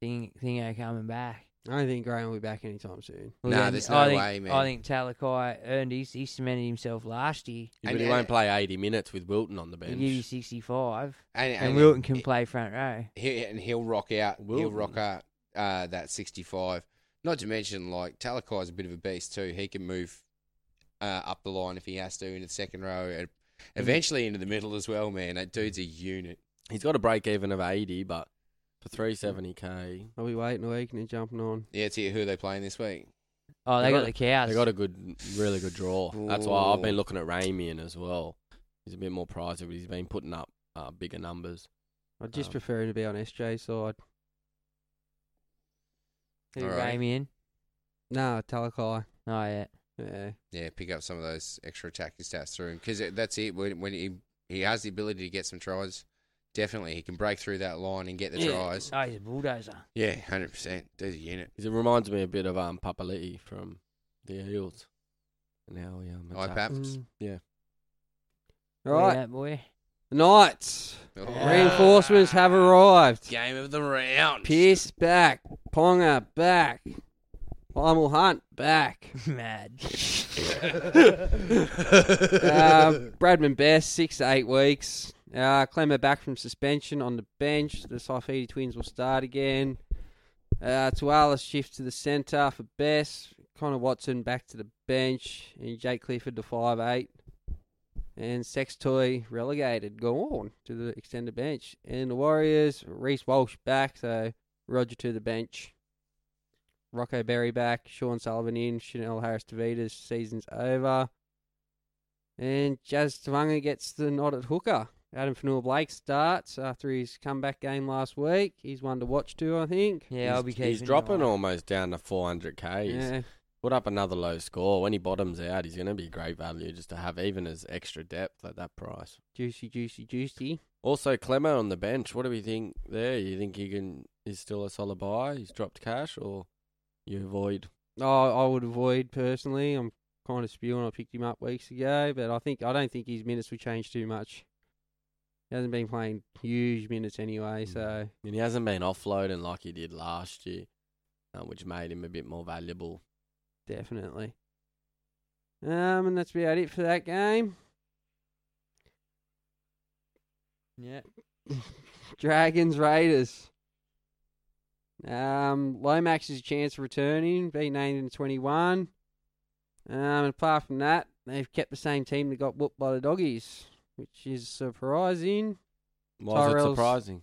thing Thingo coming back. I don't think Graham will be back anytime soon. Well, no, then, there's no I think, way, man. I think Talakai earned his. He cemented himself last year. Yeah, but he uh, won't play eighty minutes with Wilton on the bench. He'll give you sixty-five, and, and, and Wilton can he, play front row. He, and he'll rock out. Wilton. He'll rock out uh, that sixty-five. Not to mention, like, Talakai's a bit of a beast too. He can move uh, up the line if he has to into the second row, and eventually into the middle as well. Man, that dude's a unit. He's got a break even of eighty, but. For three seventy k. I'll be waiting a week and jumping on. Yeah, it's here. Who are they playing this week? Oh, they, they got, got the Cows. They got a good, really good draw. Ooh. That's why I've been looking at Ramian as well. He's a bit more pricey, but he's been putting up uh, bigger numbers. I'd just um, prefer him to be on S J's side. Who, right. Ramian? No, Talakai. Oh, yeah. Yeah. Yeah, pick up some of those extra attacking stats through him. Because that's it. When, when he, he has the ability to get some tries. Definitely, he can break through that line and get the yeah. tries. Oh, he's a bulldozer. Yeah, one hundred percent. There's a unit. It reminds me a bit of um, Papali'i from the Eels. And how he... Um, Paps. Mm. Yeah. All right. Yeah, boy. The Knights. Oh. Reinforcements have arrived. Game of the round. Pierce back. Ponga back. Primal Hunt back. Mad. uh, Bradman Best, six to eight weeks. Uh, Clemmer back from suspension on the bench. The Saifiti twins will start again. Uh, Tuala shifts to the centre for Bess. Connor Watson back to the bench. And Jake Clifford to five eight. And Sextoy relegated. Go on to the extended bench. And the Warriors, Reece Walsh back. So Roger to the bench. Rocco Berry back. Sean Sullivan in. Chanel Harris-Tavitas. Season's over. And Jazz Tavanga gets the nod at hooker. Adam Fanua-Blake starts after his comeback game last week. He's one to watch too, I think. Yeah, he's, I'll be keeping. He's dropping almost down to four hundred k. Yeah. Put up another low score. When he bottoms out, he's going to be great value just to have even as extra depth at that price. Juicy, juicy, juicy. Also, Clemmer on the bench. What do we think there? You think he can? Is still a solid buy? He's dropped cash, or you avoid? Oh, I would avoid personally. I'm kind of spewing. I picked him up weeks ago, but I think I don't think his minutes will change too much. He hasn't been playing huge minutes anyway, so... And he hasn't been offloading like he did last year, uh, which made him a bit more valuable. Definitely. Um, and that's about it for that game. Yeah. Dragons, Raiders. Um, Lomax is a chance of returning, being named in twenty-one. Um, and apart from that, they've kept the same team that got whooped by the Doggies. Which is surprising. Why is it surprising?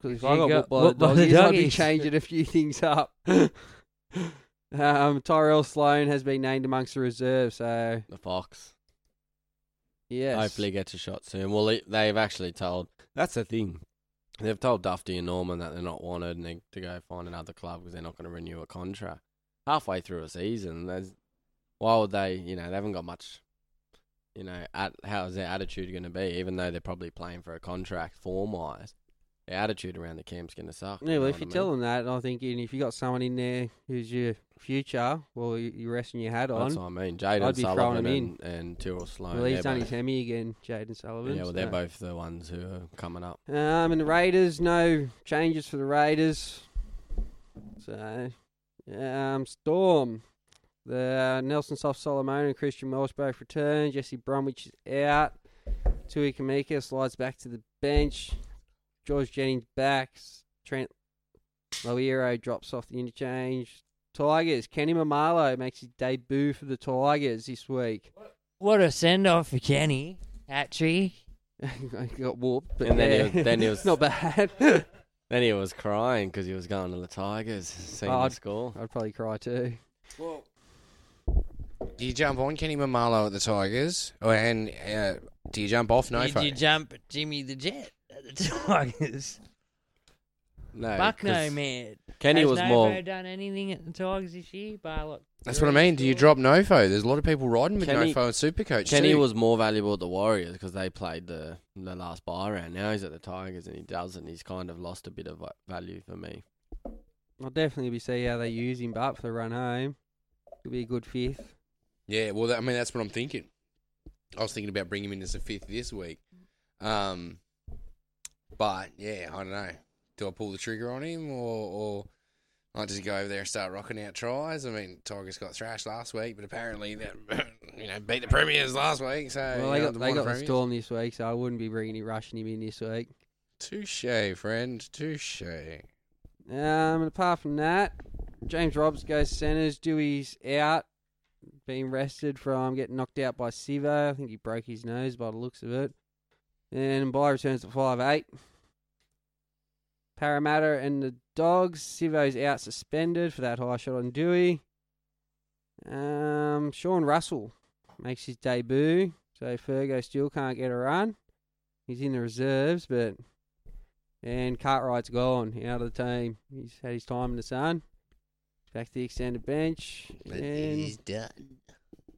Because if I got whooped by the Doggies, I'd be changing a few things up. um, Tyrell Sloan has been named amongst the reserves, so... The Fox. Yes. Hopefully gets a shot soon. Well, they've actually told... That's the thing. They've told Dufty and Norman that they're not wanted and they to go find another club because they're not going to renew a contract. Halfway through a season, why would they... You know, they haven't got much... you know, at, how is their attitude going to be? Even though they're probably playing for a contract form-wise, their attitude around the camp's going to suck. Yeah, well, if you tell them that, and I think and if you got someone in there who's your future, well, you're resting your hat on. That's what I mean. Jaden Sullivan and, and Tyrrell Sloan. Well, he's done his Hemi again, Jaden Sullivan. Yeah, well, they're so. both the ones who are coming up. Um, and the Raiders, no changes for the Raiders. So, um, Storm. The uh, Nelson Soft Solomon and Christian Welsh both return. Jesse Bromwich is out. Tui Kamika slides back to the bench. George Jennings back. Trent Loiero drops off the interchange. Tigers, Kenny Mamalo makes his debut for the Tigers this week. What a send-off for Kenny. Hatchery. I got whooped. But and then, yeah. he was, then he was... Not bad. Then he was crying because he was going to the Tigers. Seeing oh, the score. I'd probably cry too. Well... Do you jump on Kenny Mamalo at the Tigers? Oh, and uh, do you jump off Nofo? Did you jump Jimmy the Jet at the Tigers? No. Fuck no, man. Kenny Has was Nofo more... Has done anything at the Tigers this year? By like That's what I mean. Do you drop Nofo? There's a lot of people riding with Kenny, Nofo and Supercoach. Kenny too. was more valuable at the Warriors because they played the, the last bye round. Now he's at the Tigers and he doesn't. He's kind of lost a bit of value for me. I'll definitely be see how they use him, but for the run home, it'll be a good fifth. Yeah, well, that, I mean, that's what I'm thinking. I was thinking about bringing him in as a fifth this week. Um, but, yeah, I don't know. Do I pull the trigger on him or, or I just go over there and start rocking out tries? I mean, Tigers got thrashed last week, but apparently that, you know, beat the Premiers last week. So well, they you know, got, the, they got the Storm this week, so I wouldn't be bringing him, rushing him in this week. Touche, friend. Touche. Um, and apart from that, James Robbs goes centres. Dewey's out. Being rested from getting knocked out by Sivo. I think he broke his nose by the looks of it. And Bly returns at five eight. Parramatta and the Dogs. Sivo's out suspended for that high shot on Dewey. Um, Sean Russell makes his debut. So Fergo still can't get a run. He's in the reserves, but... And Cartwright's gone out of the team. He's had his time in the sun. Back to the extended bench. And he's done.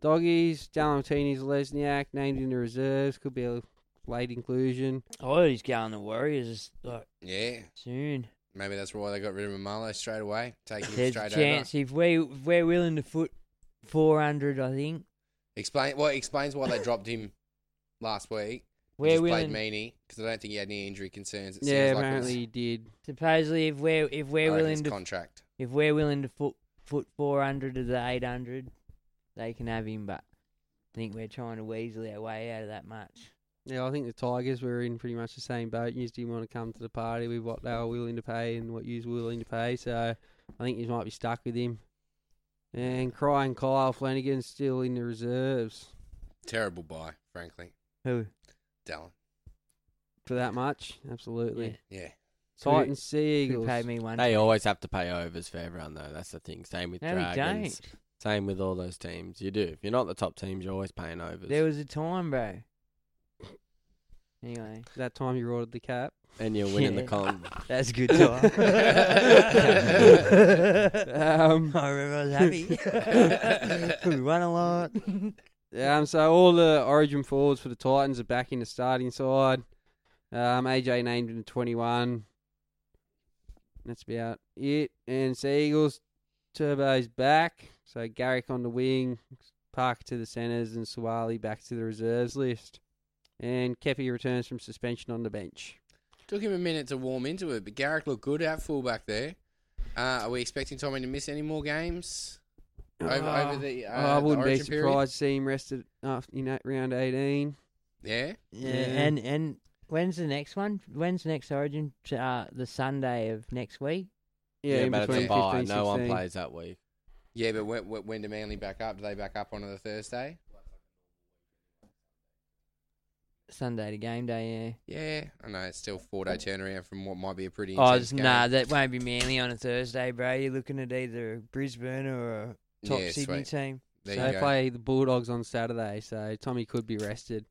Doggies, Dalmatini's Lesniak, named in the reserves. Could be a late inclusion. Oh, he's going to Warriors. Like, yeah. Soon. Maybe that's why they got rid of Mamalo straight away. Taking him straight over. There's a chance. If, we, if we're willing to foot four hundred, I think. Explain. Well, it explains why they dropped him last week. We're just willing... played meanie because I don't think he had any injury concerns. It yeah, apparently like he did. Supposedly, if we're, if we're willing to... contract. If we're willing to foot, foot four hundred to the eight hundred, they can have him, but I think we're trying to weasel our way out of that much. Yeah, I think the Tigers were in pretty much the same boat. You just didn't want to come to the party with what they were willing to pay and what you was willing to pay, so I think you might be stuck with him. And crying Kyle Flanagan's still in the reserves. Terrible buy, frankly. Who? Dallin. For that much? Absolutely. Yeah. yeah. Titans, Sea Eagles. Pay me one they time. Always have to pay overs for everyone, though. That's the thing. Same with no, Dragons. Don't. Same with all those teams. You do. If you're not the top teams, you're always paying overs. There was a time, bro. Anyway. That time you ordered the cap. And you're winning yeah. the comp. That's a good time. um, I remember I was happy. We won a lot. um, so all the Origin forwards for the Titans are back in the starting side. Um, A J named in twenty-one. That's about it. And Sea Eagles, Turbo's back. So Garrick on the wing, Park to the centres, and Suwali back to the reserves list. And Kepi returns from suspension on the bench. Took him a minute to warm into it, but Garrick looked good at fullback there. Uh, are we expecting Tommy to miss any more games over, uh, over the uh, I wouldn't the be surprised period? To see him rested after, you know, round eighteen. Yeah? Yeah, yeah. and... and When's the next one? When's the next Origin? Uh, the Sunday of next week? Yeah, yeah but it's a bye. No sixteen. One plays that week. Yeah, but when, when do Manly back up? Do they back up on the Thursday? Sunday to game day, yeah. Yeah, I know. It's still four-day turnaround from what might be a pretty intense oh, game. Nah, that won't be Manly on a Thursday, bro. You're looking at either Brisbane or a top yeah, Sydney sweet. Team. There so they go. Play the Bulldogs on Saturday, so Tommy could be rested.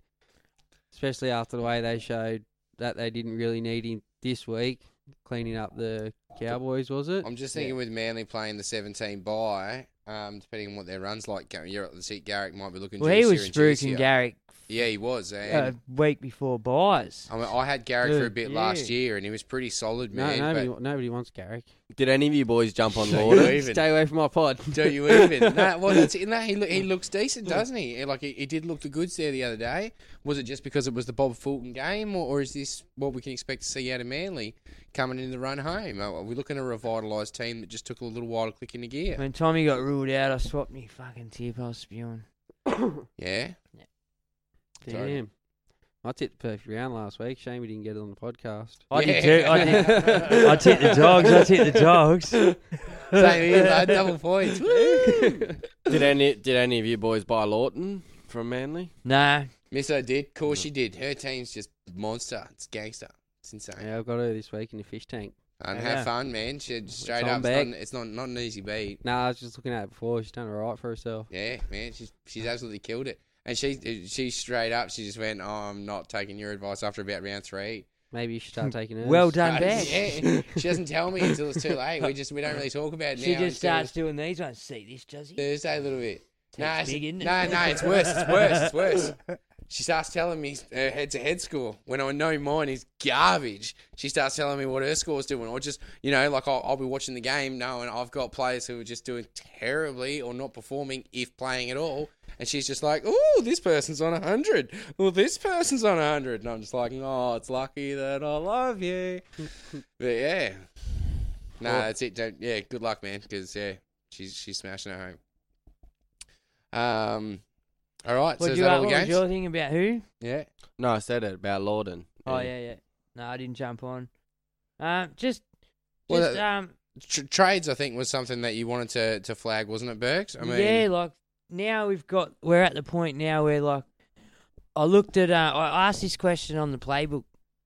Especially after the way they showed that they didn't really need him this week, cleaning up the Cowboys, was it? I'm just thinking yeah. with Manly playing the seventeen bye, um, depending on what their run's like, Garrick might be looking juicier and juicier. Well, he was spruiking Garrick Yeah, he was. A week before buys. I mean, I had Garrick Dude, for a bit yeah. last year, and he was pretty solid, man. No, nobody, but... nobody wants Garrick. Did any of you boys jump on Lord? Stay away from my pod. Do you even? Nah, well, it's, nah, he, he looks decent, doesn't he? Like, he, he did look the goods there the other day. Was it just because it was the Bob Fulton game, or, or is this what we can expect to see out of Manly coming in the run home? Are we looking at a revitalised team that just took a little while to click into gear? When Tommy got ruled out, I swapped me fucking tip. I was spewing. Yeah? Yeah. Damn. Sorry. I tipped the perfect round last week. Shame we didn't get it on the podcast. I yeah. did too. I, did. I tipped the dogs. I tipped the dogs. Same here, though. Double points. Did any Did any of you boys buy Lawton from Manly? Nah. Miss O did. Of course she did. Her team's just monster. It's gangster. It's insane. Yeah, I've got her this week in the fish tank. And yeah. have fun, man. She straight up, back. it's, not, it's not not an easy beat. No, nah, I was just looking at it before. She's done all right for herself. Yeah, man. She's she's absolutely killed it. And she she straight up, she just went, oh, I'm not taking your advice after about round three. Maybe you should start taking it. Well done, Beck. Yeah. She doesn't tell me until it's too late. We just we don't really talk about it she now. She just starts doing these ones. See this, does he? Thursday a little bit. No, big, it? no, no, it's worse. It's worse. It's worse. She starts telling me her head-to-head score when I know mine is garbage. She starts telling me what her score's doing. Or just, you know, like I'll, I'll be watching the game knowing I've got players who are just doing terribly or not performing, if playing at all. And she's just like, ooh, this person's on one hundred. Well, this person's on one hundred. And I'm just like, oh, it's lucky that I love you. But, yeah. No, nah, well, that's it. Don't, yeah, good luck, man, because, yeah, she's, she's smashing it home. Um... All right, what so is that all the games? What was your thing about who? Yeah. No, I said it about Lawton. Yeah. Oh, yeah, yeah. No, I didn't jump on. Um, just, well, just that, um, tr- trades, I think, was something that you wanted to, to flag, wasn't it, Berks? I mean, yeah, like, now we've got, we're at the point now where, like, I looked at, uh, I asked this question on the playbook,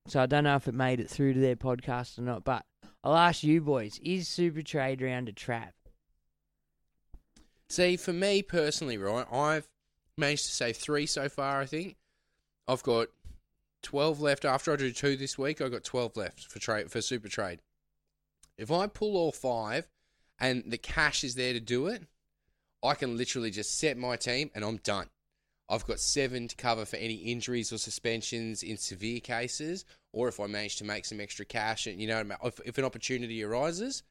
so I don't know if it made it through to their podcast or not, but I'll ask you boys, is Super Trade Round a trap? See, for me personally, right, I've managed to save three so far, I think. I've got twelve left. After I do two this week, I've got twelve left for trade for Super Trade. If I pull all five and the cash is there to do it, I can literally just set my team and I'm done. I've got seven to cover for any injuries or suspensions in severe cases, or if I manage to make some extra cash, and you know, if, if an opportunity arises.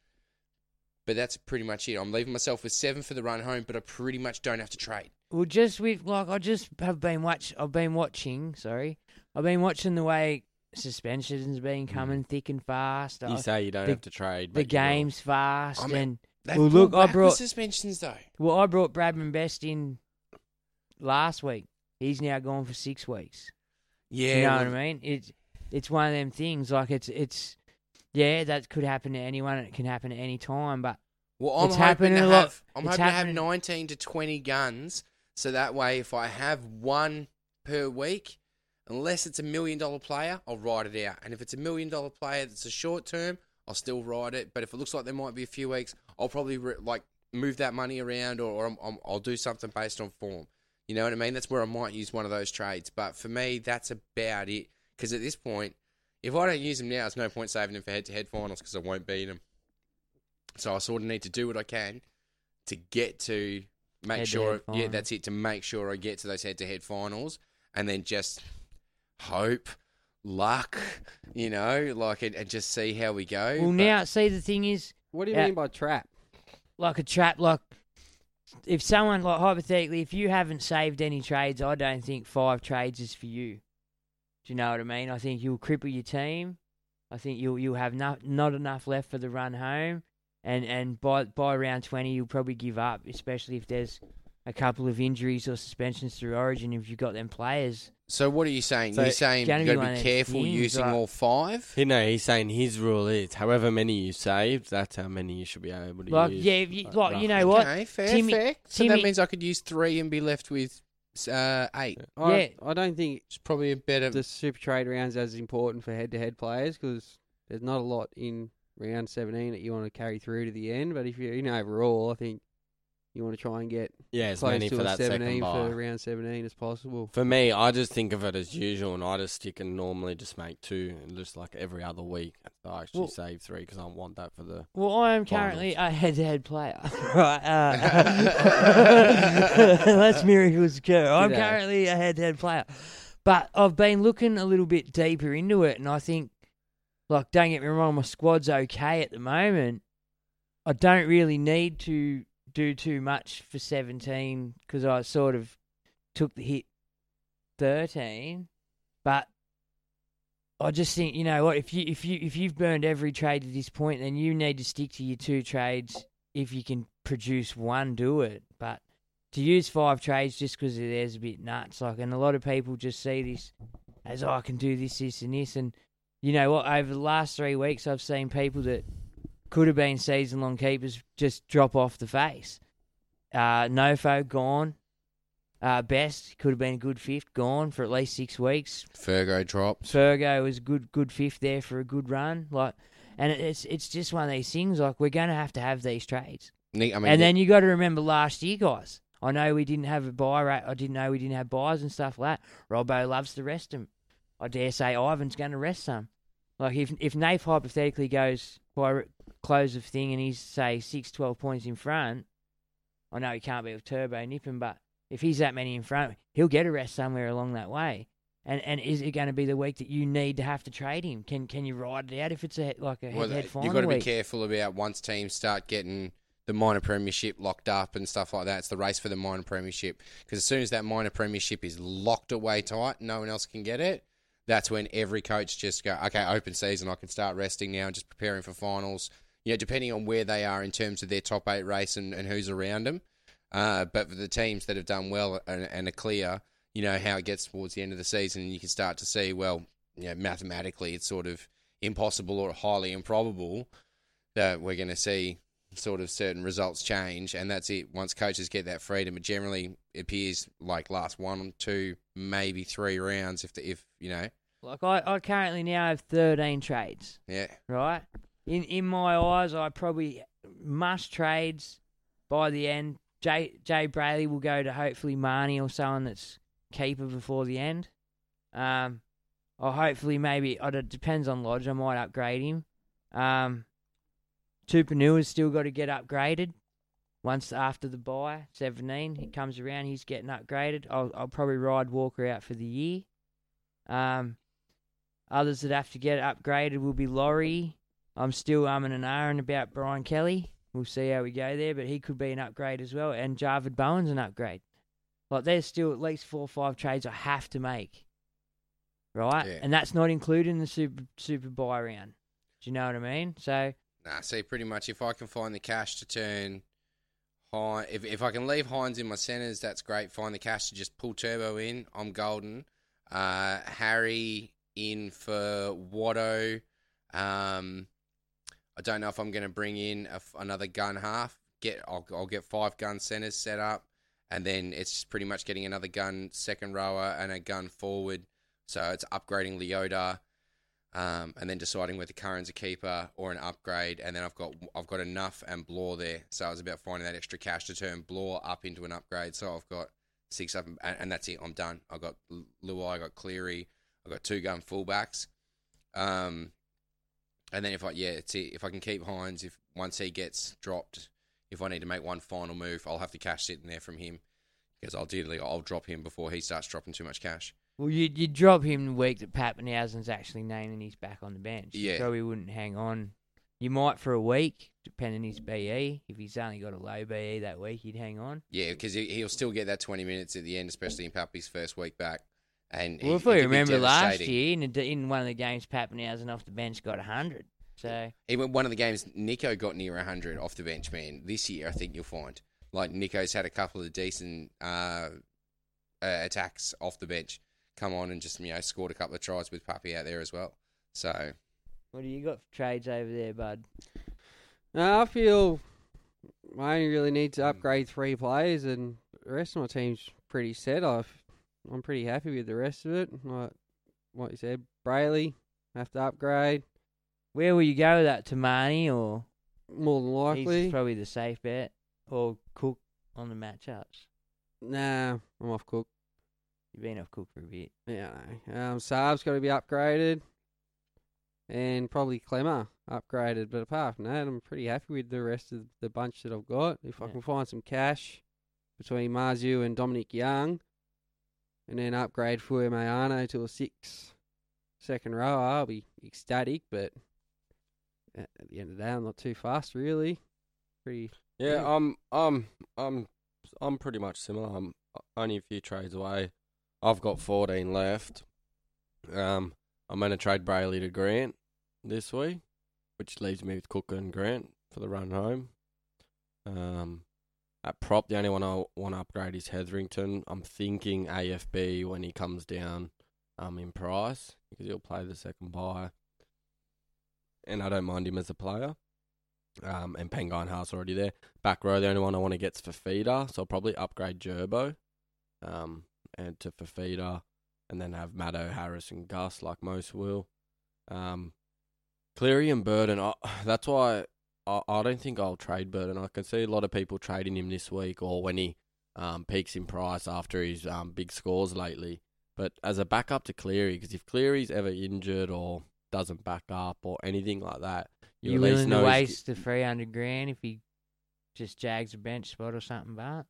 But that's pretty much it. I'm leaving myself with seven for the run home, but I pretty much don't have to trade. Well, just with, like, I just have been watch. I've been watching, sorry. I've been watching the way suspensions have been coming mm. thick and fast. You I, say you don't the, have to trade. The game's know. fast. I mean, and they well, look, back I brought the suspensions, though. Well, I brought Bradman Best in last week. He's now gone for six weeks. Yeah. You know well, what I mean? It's, it's one of them things. Like, it's, it's, yeah, that could happen to anyone. And it can happen at any time, but well, I'm it's happening a lot. I'm hoping happening. to have nineteen to twenty guns. So that way, if I have one per week, unless it's a million-dollar player, I'll ride it out. And if it's a million-dollar player that's a short term, I'll still ride it. But if it looks like there might be a few weeks, I'll probably re- like move that money around, or, or I'm, I'm, I'll do something based on form. You know what I mean? That's where I might use one of those trades. But for me, that's about it. Because at this point, if I don't use them now, there's no point saving them for head-to-head finals because I won't beat them. So I sort of need to do what I can to get to... Make head sure, yeah, that's it, to make sure I get to those head-to-head finals, and then just hope, luck, you know, like, and, and just see how we go. Well, but now, see, the thing is... What do you uh, mean by trap? Like a trap, like, if someone, like, hypothetically, if you haven't saved any trades, I don't think five trades is for you. Do you know what I mean? I think you'll cripple your team. I think you'll you'll have no, not enough left for the run home. And and by by round twenty, you'll probably give up, especially if there's a couple of injuries or suspensions through Origin, if you've got them players. So what are you saying? So you're saying you've got to be careful using all five? You know, he's saying his rule is however many you saved, that's how many you should be able to like, use. Yeah, you, like, like you know what? Okay, fair, Timmy, fair. So Timmy, that means I could use three and be left with uh, eight. I, yeah. I don't think it's probably a better... The Super Trade round's as important for head-to-head players because there's not a lot in... Round seventeen that you want to carry through to the end, but if you're in overall, I think You want to try and get yeah, as close many to for a that seventeen for round seventeen as possible. For me, I just think of it as usual, and I just stick and normally just make two, and just like every other week, I actually well, save three because I want that for the. Well, I am finals. Currently a head-to-head player. Right, uh, let's miracles occur. I'm Today. currently a head-to-head player, but I've been looking a little bit deeper into it, and I think, like, don't get me wrong, my squad's okay at the moment. I don't really need to do too much for seventeen because I sort of took the hit thirteen, but I just think, you know what, if you if you if you've burned every trade at this point, then you need to stick to your two trades. If you can produce one, do it. But to use five trades just because it is a bit nuts, like, and a lot of people just see this as, oh, I can do this, this, and this, and you know what? Over the last three weeks, I've seen people that could have been season-long keepers just drop off the face. Uh, Nofo, gone. Uh, Best, could have been a good fifth, gone for at least six weeks. Fergo dropped. Fergo was a good, good fifth there for a good run. Like, and it's it's just one of these things, like, we're going to have to have these trades. I mean, and then you got to remember last year, guys. I know we didn't have a buy rate. I didn't know we didn't have buys and stuff like that. Robbo loves to rest them. I dare say Ivan's going to rest some. Like, if if Nath hypothetically goes by close of thing and he's, say, six, twelve points in front, I know he can't be with Turbo nipping, but if he's that many in front, he'll get a rest somewhere along that way. And and is it going to be the week that you need to have to trade him? Can can you ride it out if it's a, like a well, head-to-head final? You've got to be week? careful about once teams start getting the minor premiership locked up and stuff like that. It's the race for the minor premiership. Because as soon as that minor premiership is locked away tight, no one else can get it. That's when every coach just go, okay, open season, I can start resting now and just preparing for finals. You know, depending on where they are in terms of their top eight race and, and who's around them. Uh, but for the teams that have done well and, and are clear, you know, how it gets towards the end of the season, you can start to see, well, you know, mathematically it's sort of impossible or highly improbable that we're going to see sort of certain results change, and that's it. Once coaches get that freedom, it generally appears like last one, two, maybe three rounds if, the, if you know. Like, I, I currently now have thirteen trades. Yeah. Right? In in my eyes, I probably must trades by the end. Jay, Jay Brayley will go to hopefully Marnie or someone that's keeper before the end. Um, Or hopefully maybe, it depends on Lodge, I might upgrade him. Um... Tupanua's still got to get upgraded. Once after the bye, seventeen, he comes around, he's getting upgraded. I'll, I'll probably ride Walker out for the year. Um, others that have to get upgraded will be Laurie. I'm still umming and ahhing about Brian Kelly. We'll see how we go there, but he could be an upgrade as well. And Jarvid Bowen's an upgrade. Like, there's still at least four or five trades I have to make, right? Yeah. And that's not including the super super buy round. Do you know what I mean? So. Nah, see, pretty much if I can find the cash to turn Hines, if if I can leave Hines in my centres, that's great. Find the cash to just pull Turbo in, I'm golden. Uh, Harry in for Watto. Um, I don't know if I'm going to bring in a, another gun half. Get I'll, I'll get five gun centres set up, and then it's just pretty much getting another gun second rower and a gun forward. So it's upgrading Leota. Um, and then deciding whether Curran's a keeper or an upgrade, and then I've got I've got enough and Blore there, so I was about finding that extra cash to turn Blore up into an upgrade. So I've got six up, and, and that's it. I'm done. I got Luai, I got Cleary, I got two gun fullbacks, um, and then if I yeah, it's it. If I can keep Hines, if once he gets dropped, if I need to make one final move, I'll have the cash sitting there from him because I'll definitely I'll drop him before he starts dropping too much cash. Well, you you drop him the week that Pappenhausen's actually naming he's back on the bench. Yeah. You probably wouldn't hang on. You might for a week, depending on his B E. If he's only got a low B E that week, he'd hang on. Yeah, because he, he'll still get that twenty minutes at the end, especially in Pappy's first week back. And well, he, if we remember last year, in, a, in one of the games, Pappenhausen off the bench got one hundred. So even one of the games, Nico got near one hundred off the bench, man. This year, I think you'll find. Like, Nico's had a couple of decent uh, uh, attacks off the bench. Come on and just, you know, scored a couple of tries with Puppy out there as well. So, what do you got for trades over there, bud? No, I feel I only really need to upgrade three players, and the rest of my team's pretty set. I've, I'm pretty happy with the rest of it. Like what you said, Brayley, have to upgrade. Where will you go with that, Tamani, or? More than likely. He's probably the safe bet. Or Cook, on the match outs? Nah, I'm off Cook. You've been off Cook for a bit. Yeah, I know. Um, Saab's got to be upgraded. And probably Clemmer upgraded. But apart from that, I'm pretty happy with the rest of the bunch that I've got. If yeah. I can find some cash between Marzu and Dominic Young, and then upgrade Fue Mayano to a six second rower, I'll be ecstatic. But at the end of the day, I'm not too fast, really. Pretty. Yeah, pretty. I'm, I'm, I'm, I'm pretty much similar. I'm only a few trades away. I've got fourteen left. Um, I'm going to trade Brayley to Grant this week, which leaves me with Cook and Grant for the run home. Um, at prop, the only one I want to upgrade is Hetherington. I'm thinking A F B when he comes down um, in price, because he'll play the second bye. And I don't mind him as a player. Um, and Penguin Haas already there. Back row, the only one I want to get is Fafita, so I'll probably upgrade Gerbo um, and to Fafita, and then have Maddo, Harris, and Gus like most will. Um, Cleary and Burden, I, that's why I, I don't think I'll trade Burden. I can see a lot of people trading him this week or when he um, peaks in price after his um, big scores lately. But as a backup to Cleary, because if Cleary's ever injured or doesn't back up or anything like that, you willing to waste the three hundred grand if he just jags a bench spot or something, Bart?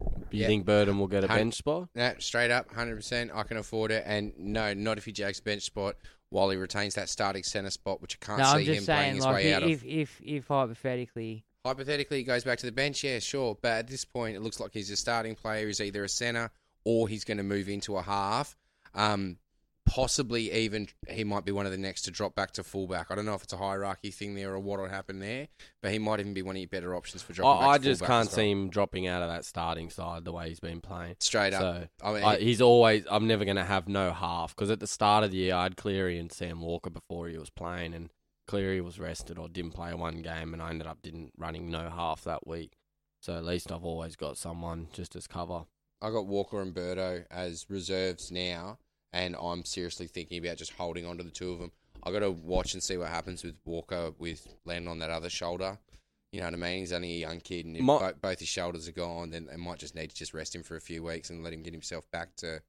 Do you yep. think Burden will get a bench spot? No, straight up, hundred percent. I can afford it, and no, not if he jags bench spot while he retains that starting centre spot, which I can't no, see him saying, playing his like, way if, out of. If, if, if hypothetically, hypothetically, he goes back to the bench, yeah, sure. But at this point, it looks like he's a starting player. He's either a centre or he's going to move into a half. Um, Possibly even he might be one of the next to drop back to fullback. I don't know if it's a hierarchy thing there or what will happen there, but he might even be one of your better options for dropping I, back I to fullback. I just can't see him dropping out of that starting side the way he's been playing. Straight up. So I mean, I, he's always, I'm never going to have no half, because at the start of the year I had Cleary and Sam Walker before he was playing, and Cleary was rested or didn't play one game, and I ended up didn't running no half that week. So at least I've always got someone just as cover. I got Walker and Birdo as reserves now. And I'm seriously thinking about just holding on to the two of them. I've got to watch and see what happens with Walker with landing on that other shoulder. You know what I mean? He's only a young kid, and if My, both, both his shoulders are gone, then they might just need to just rest him for a few weeks and let him get himself back to,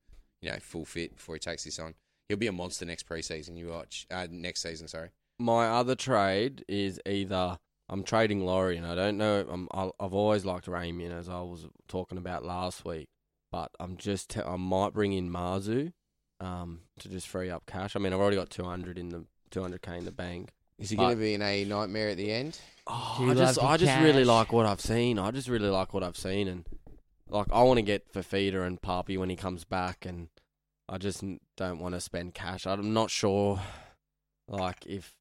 you know, full fit before he takes this on. He'll be a monster next preseason. You watch uh, next season, sorry. My other trade is either I'm trading Laurie, and I don't know. I'm, I've always liked Raymond, as I was talking about last week, but I'm just I might bring in Marzu. Um, to just free up cash. I mean, I've already got two hundred in the two hundred k in the bank. Is he going to be an A nightmare at the end? Oh, I just, I just cash? really like what I've seen. I just really like what I've seen, and like I want to get Fafita and Papi when he comes back, and I just don't want to spend cash. I'm not sure, like if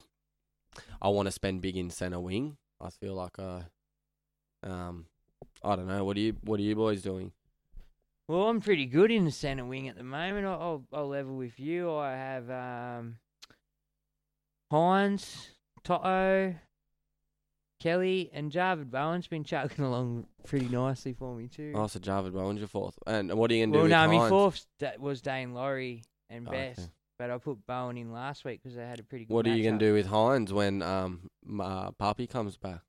I want to spend big in centre wing. I feel like I, um, I don't know. What are you, what are you boys doing? Well, I'm pretty good in the centre wing at the moment. I'll, I'll level with you. I have um, Hines, Toto, Kelly, and Jarvid Bowen's been chucking along pretty nicely for me too. Oh, so Jarvid Bowen's your fourth. And what are you going to well, do no, with Hines? Well, no, my fourth was Dane Laurie and oh, Best, okay. But I put Bowen in last week because they had a pretty good matchup. What are you going to do with Hines when um, uh, Papi comes back?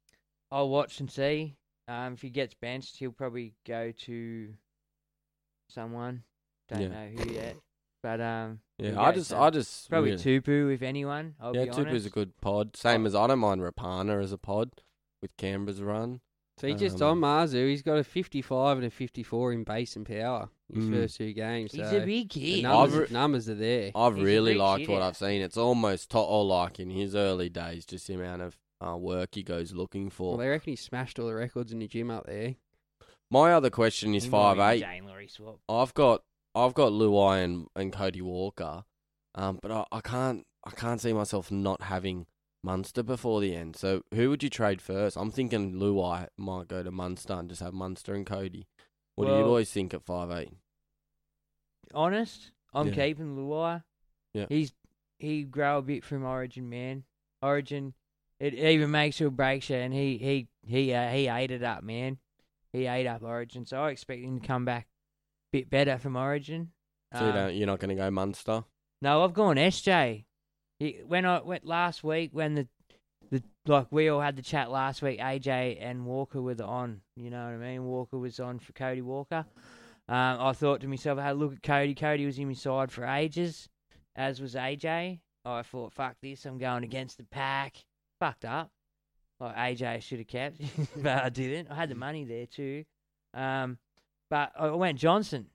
I'll watch and see. Um, if he gets benched, he'll probably go to... someone, don't yeah. know who yet, but um, yeah, I just, so. I just probably yeah. Tupu if anyone. I'll yeah, be honest. Tupu's a good pod. Same oh. as I don't mind Rapana as a pod with Canberra's run. So he's um, just on Marzu. He's got a fifty-five and a fifty-four in base and power his mm. first two games. So he's a big kid. The numbers, re- numbers are there. I've he's really liked kid. what I've seen. It's almost Toto like in his early days, just the amount of uh, work he goes looking for. Well, they reckon he smashed all the records in the gym up there. My other question is five eight. I've got I've got Luai and, and Cody Walker, um, but I, I can't I can't see myself not having Munster before the end. So who would you trade first? I'm thinking Luai might go to Munster and just have Munster and Cody. What well, do you always think at five eight? Honest, I'm yeah. keeping Luai. Yeah, he's he grow a bit from Origin, man. Origin, it even makes or breaks you, and he he he uh, he ate it up, man. He ate up Origin, so I expect him to come back a bit better from Origin. So um, you don't, you're not going to go Munster? No, I've gone S J. He, when I went last week, when the the like we all had the chat last week. A J and Walker were the on. You know what I mean? Walker was on for Cody Walker. Um, I thought to myself, I had a look at Cody. Cody was in my side for ages, as was A J. I thought, fuck this, I'm going against the pack. Fucked up. Like A J should have kept, but I didn't. I had the money there too. Um, but I went Johnson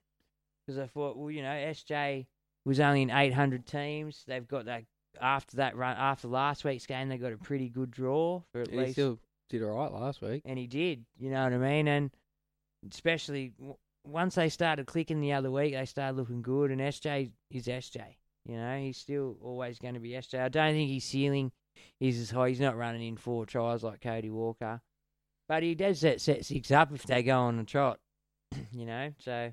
because I thought, well, you know, S J was only in eight hundred teams. They've got that after that run, after last week's game, they got a pretty good draw for at yeah, least. He still did all right last week. And he did, you know what I mean? And especially w- once they started clicking the other week, they started looking good. And S J is S J. You know, he's still always going to be S J. I don't think his ceiling is as high. He's not running in four tries like Cody Walker. But he does set, set six up if they go on the trot, you know. So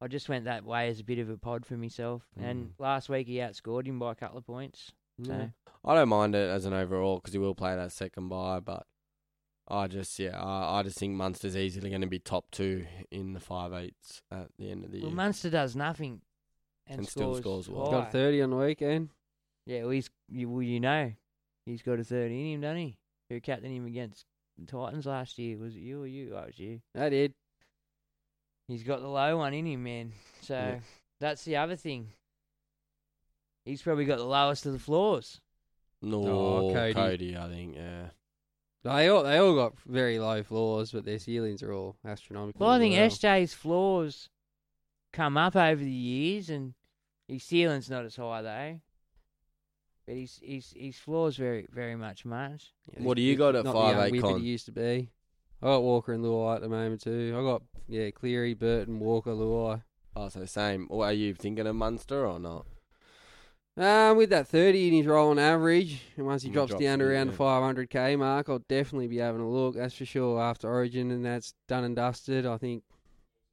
I just went that way as a bit of a pod for myself. Mm. And last week he outscored him by a couple of points. So. Yeah. I don't mind it as an overall because he will play that second bye. But I just, yeah, I, I just think Munster's easily going to be top two in the five-eights at the end of the well, year. Well, Munster does nothing and, and scores still scores well. He's got thirty on the weekend. Yeah, well, he's, you, well, you know, he's got a thirty in him, doesn't he? Who captained him against the Titans last year? Was it you or you? Oh, it was you. I did. He's got the low one in him, man. So yeah. That's the other thing. He's probably got the lowest of the floors. No, oh, Cody. Cody, I think, yeah. They all, they all got very low floors, but their ceilings are all astronomical. Well, I think well. S J's floors come up over the years, and his ceiling's not as high, though. But his his his floor's very very much much. Yeah, what do you got at five eight con? He used to be. I got Walker and Luai at the moment too. I got yeah Cleary, Burton, Walker, Luai. Oh, so same. Or are you thinking of Munster or not? Um, with that thirty in his roll on average, and once he drops, drops down to around yeah. the five hundred k mark, I'll definitely be having a look. That's for sure. After Origin, and that's done and dusted. I think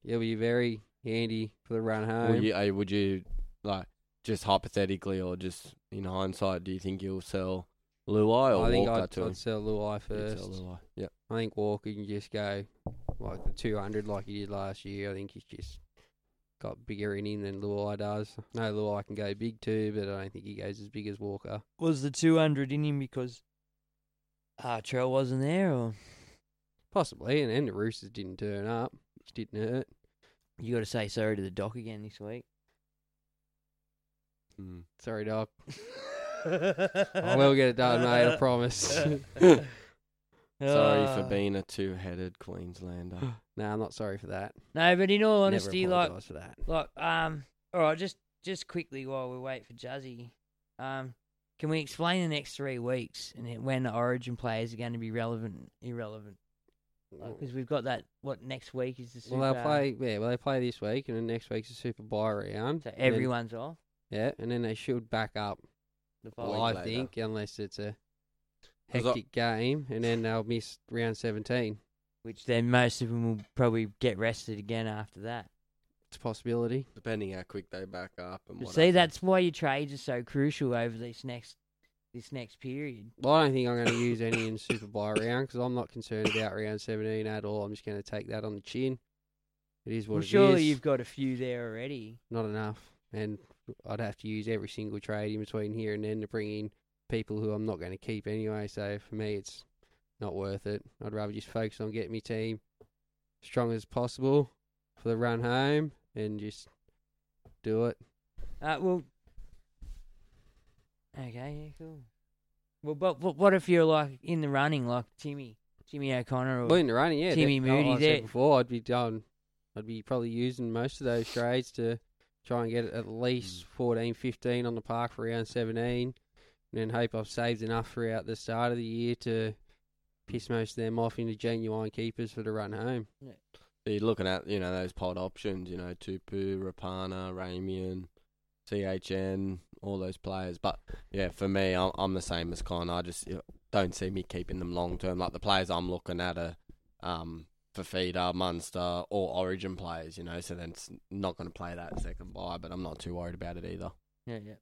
it'll be very handy for the run home. Would you, uh, would you like? Just hypothetically, or just in hindsight, do you think you'll sell Luai or I think Walker I'd, to I'd him? Sell Luai first. Sell Luai. Yep. I think Walker can just go like the two hundred, like he did last year. I think he's just got bigger in him than Luai does. No, Luai can go big too, but I don't think he goes as big as Walker. Was the two hundred in him because uh, Trell wasn't there, or possibly, and then the Roosters didn't turn up, which didn't hurt. You got to say sorry to the Doc again this week. Mm. Sorry, Doc. I will get it done, mate. I promise. Sorry for being a two-headed Queenslander. No, I'm not sorry for that. No, but in all honesty, Never apologise like, for that. like, um, all right, just just quickly while we wait for Juzzy, um, can we explain the next three weeks and when the Origin players are going to be relevant, and irrelevant? Because like, we've got that. What next week is the Super? Well, they play. Yeah, well, they play this week, and then next week's the Super bye round. So everyone's then, off. Yeah, and then they should back up, the well, I later. think, unless it's a hectic I... game, and then they'll miss round seventeen. Which then most of them will probably get rested again after that. It's a possibility. Depending how quick they back up. And what see, happens. That's why your trades are so crucial over this next this next period. Well, I don't think I'm going to use any in Super Buy round, because I'm not concerned about round seventeen at all. I'm just going to take that on the chin. It is what well, it surely is. Surely you've got a few there already. Not enough, and I'd have to use every single trade in between here and then to bring in people who I'm not going to keep anyway. So for me, it's not worth it. I'd rather just focus on getting my team strong as possible for the run home and just do it. Uh, well, okay, yeah, cool. Well, but, but what if you're like in the running, like Timmy, Timmy O'Connor, or well, in the running, yeah, Timmy Moody? Like I said before, I'd be done. I'd be probably using most of those trades to try and get at least fourteen, fifteen on the park for round seventeen, and then hope I've saved enough throughout the start of the year to piss most of them off into genuine keepers for the run home. Yeah. So you're looking at, you know, those pod options, you know, Tupu, Rapana, Ramian, C H N, all those players. But, yeah, for me, I'm, I'm the same as Con. I just you know, don't see me keeping them long-term. Like, the players I'm looking at are... Um, Fafita, Munster, or Origin players, you know, so then it's not going to play that second bye, but I'm not too worried about it either. Yeah, yeah.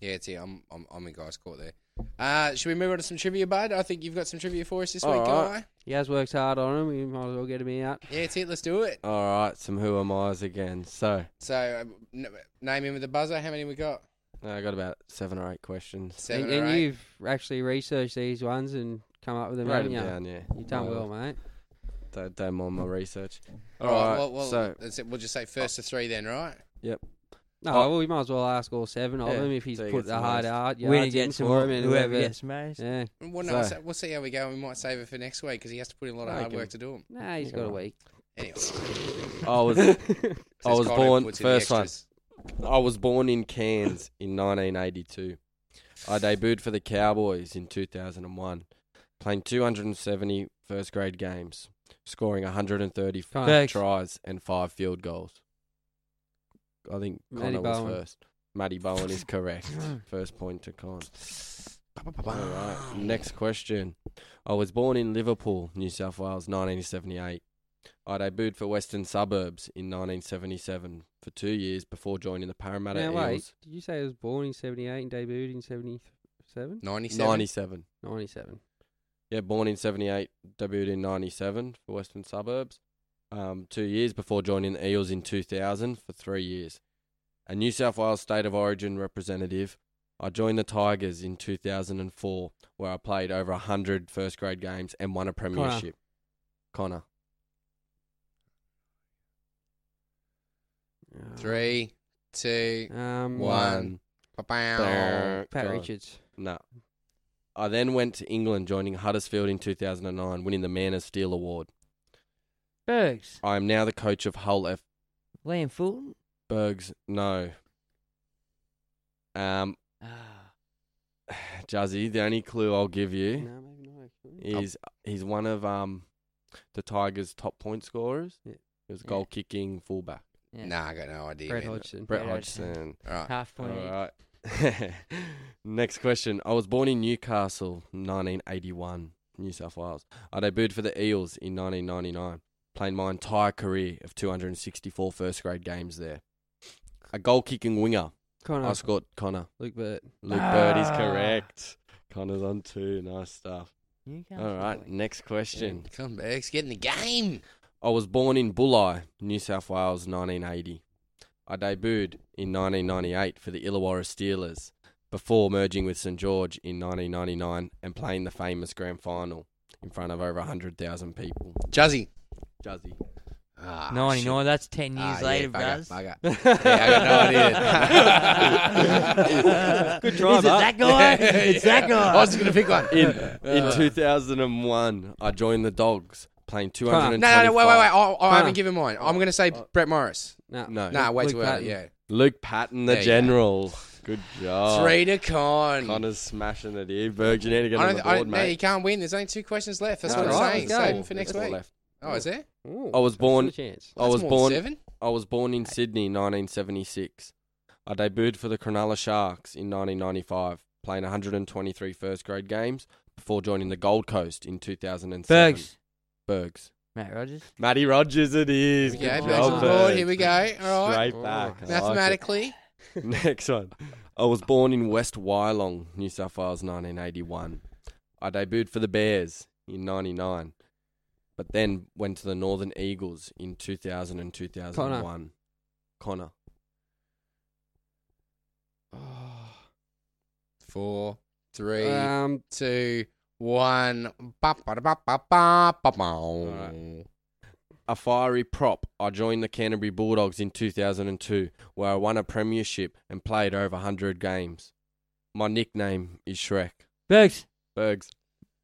Yeah, it's here. I'm, I'm, I'm in Guy's court there. Uh, should we move on to some trivia, bud? I think you've got some trivia for us this All week, right. Guy. He has worked hard on him. We might as well get him out. Yeah, it's it. Let's do it. All right, some who am I's again. So, so uh, n- name him with the buzzer. How many we got? No, I got about seven or eight questions. Seven and, or and eight. You've actually researched these ones and come up with them. Wrote them you? down, yeah. You've done well, well, mate. Don't, don't mind my research. All, all right, right. Well, well, so it. we'll just say first to three then, right? Yep. No, oh. well, we might as well ask all seven of yeah. them if he's so put the hard out. We're going to get some more, and whoever gets most. Yeah. Well, no, so. we'll see how we go. We might save it for next week because he has to put in a lot of no, hard can, work to do them. Nah, he's got a week. Anyway. I was, I was born, first one, I was born in Cairns in nineteen eighty-two. I debuted for the Cowboys in two thousand one, playing two hundred seventy first grade games, scoring one hundred thirty-five Thanks. tries and five field goals. I think Connor was first. Matty Bowen is correct. First point to Con. All right, next question. I was born in Liverpool, New South Wales, nineteen seventy-eight. I debuted for Western Suburbs in nineteen seventy-seven for two years before joining the Parramatta now, Eels. Wait, did you say I was born in seventy-eight and debuted in seventy-seven? ninety-seven ninety-seven ninety-seven Yeah, born in seventy-eight, debuted in ninety-seven for Western Suburbs. Um, two years before joining the Eels in two thousand for three years. A New South Wales State of Origin representative, I joined the Tigers in two thousand four, where I played over one hundred first grade games and won a premiership. Connor. Connor. Uh, Three, two, um, one. Ba-bow. Pat God. Richards. No. I then went to England, joining Huddersfield in two thousand nine, winning the Man of Steel award. Bergs. I am now the coach of Hull F. Liam Fulton? Bergs, no. Um, ah. Juzzy, the only clue I'll give you no, maybe not is oh. he's one of um the Tigers' top point scorers. Yeah. He was a goal-kicking yeah. fullback. Yeah. Nah, I got no idea. Brett man. Hodgson. Brett yeah, Hodgson. All right. Half point. All right. Next question. I was born in Newcastle, nineteen eighty-one. New South Wales. I debuted for the Eels in nineteen ninety-nine, playing my entire career of two hundred sixty-four first grade games there. A goal-kicking winger. Connor. I scored Connor. Luke Burt. Luke ah. Burt is correct. Connor's on two. Nice stuff. All right, play. Next question. Yeah, come back. Get in the game. I was born in Bulli, New South Wales, nineteen eighty. I debuted in nineteen ninety-eight for the Illawarra Steelers, before merging with St George in nineteen ninety-nine and playing the famous grand final in front of over one hundred thousand people. Juzzy. Juzzy. Ah, ninety-nine, shit. That's ten years ah, later, yeah, buzz. Bugger, bugger. Yeah, I got no idea. Good try, Is it that guy? It's yeah. that guy. I was going to pick one. In, in two thousand one, I joined the Dogs, playing two hundred twenty-five. No, no, no, wait, wait, wait. I, I haven't given mine. I'm going to say uh, Brett Morris. No. No, no way too early. Yeah. Luke Patton, the general. Go. Good job. Three to Con. Connor's smashing it here. Virgin Anna on the board, mate. No, you can't win. There's only two questions left. That's no, what I'm right, saying. Save them for next week. Left. Oh, is there? Ooh, I was born. I was born. Seven? I was born in Sydney, nineteen seventy-six. I debuted for the Cronulla Sharks in nineteen ninety-five, playing one hundred twenty-three first grade games before joining the Gold Coast in two thousand seven. Bergs. Bergs. Matt Rogers. Matty Rogers, it is. Good yeah, job, Bergs. Here we go. All right. Straight back. Oh, mathematically. Like Next one. I was born in West Wyalong, New South Wales, nineteen eighty-one. I debuted for the Bears in ninety-nine, but then went to the Northern Eagles in two thousand and two thousand one. Connor. Connor. Oh. Four, three, um, two, one. Right. A fiery prop, I joined the Canterbury Bulldogs in two thousand two, where I won a premiership and played over one hundred games. My nickname is Shrek. Bergs. Bergs.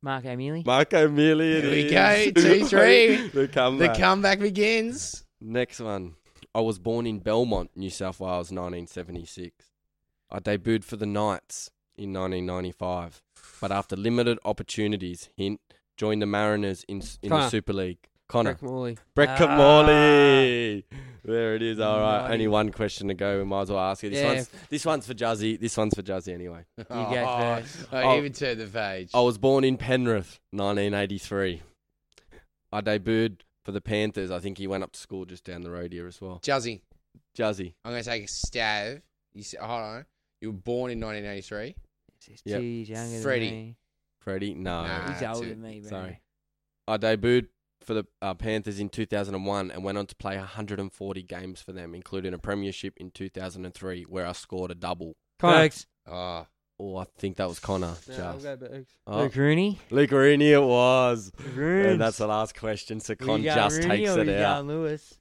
Mark O'Mealy. Mark O'Mealy it is. Here we go, two, three. the comeback. The comeback begins. Next one. I was born in Belmont, New South Wales, nineteen seventy-six. I debuted for the Knights in nineteen ninety-five, but after limited opportunities, hint, joined the Mariners in, in the Super League. Connor. Brett Morley. Brett ah. Morley. There it is. All right. Only one question to go. We might as well ask it. This, yeah. one's, this one's for Juzzy. This one's for Juzzy anyway. You oh, go first. I oh, even turned the page. I was born in Penrith, nineteen eighty-three. I debuted for the Panthers. I think he went up to school just down the road here as well. Juzzy. Juzzy. I'm going to take a stab. You said, hold on. You were born in nineteen eighty-three? It's yep. two years younger than Freddie. me. Freddie? No. Nah, He's older than me, bro. Sorry. I debuted for the uh, Panthers in two thousand one and went on to play one hundred forty games for them, including a premiership in two thousand three where I scored a double Connor. Ergs. Ah. Uh, oh, I think that was Connor. Yeah, I'll go back. Oh. Luke Rooney. Luke Rooney it was. Rooney. And that's the last question, so Con just Rooney takes it out. Lewis?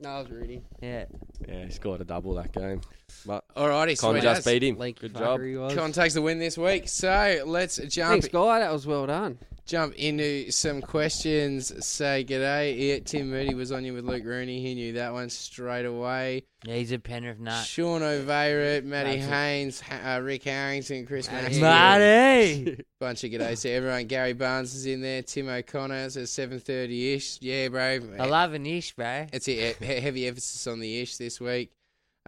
No, it was Rooney. Yeah. Yeah, he scored a double that game. But alrighty, Con sweet, just beat him. Good job. Con takes the win this week. So let's jump. Thanks, guy. That was well done. Jump into some questions. Say g'day. Yeah, Tim Moody was on you with Luke Rooney. He knew that one straight away. Yeah, he's a Penrith nut. Sean O'Veirat, Matty Haynes, uh, Rick Harrington, Chris Matty. Matty! Bunch of g'days to everyone. Gary Barnes is in there. Tim O'Connor says seven thirty ish. Yeah, bro. I love an ish, bro. It's a heavy emphasis on the ish this week.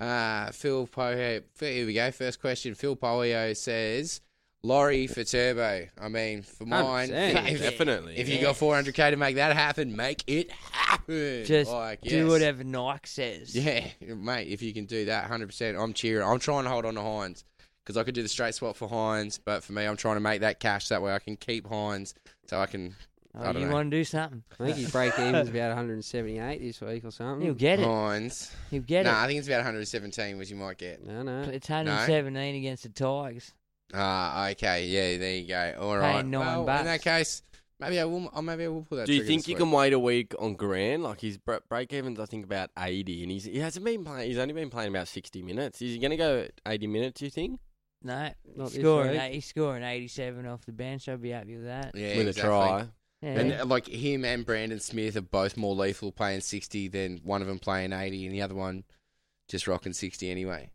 Uh, Phil Poe. Here we go. First question. Phil Polio says... Laurie for Turbo. I mean, for mine, if, definitely. If you yes. got four hundred K to make that happen, make it happen. Just like, yes. do whatever Nike says. Yeah, mate. If you can do that, one hundred percent. I'm cheering. I'm trying to hold on to Hines because I could do the straight swap for Hines, but for me, I'm trying to make that cash that way. I can keep Hines, so I can. Oh, I don't you know. want to do something? I think his break even's about one hundred seventy-eight this week or something. He'll get it. Hines. He'll get nah, it. No, I think it's about one hundred seventeen, which you might get. No, no, it's one hundred seventeen no? against the Tigers. Ah, uh, okay, yeah, there you go. All right. Paying nine well, bucks. In that case, maybe I will. Maybe I will pull that. Do you think you week. can wait a week on grand? Like his break even's, I think about eighty, and he's he hasn't been playing. He's only been playing about sixty minutes. Is he going to go eighty minutes? Do you think? No, not scoring. Eight, he's scoring eighty-seven off the bench. I'd be happy with that. Yeah, with exactly. a try. Yeah. And like him and Brandon Smith are both more lethal playing sixty than one of them playing eighty, and the other one just rocking sixty anyway.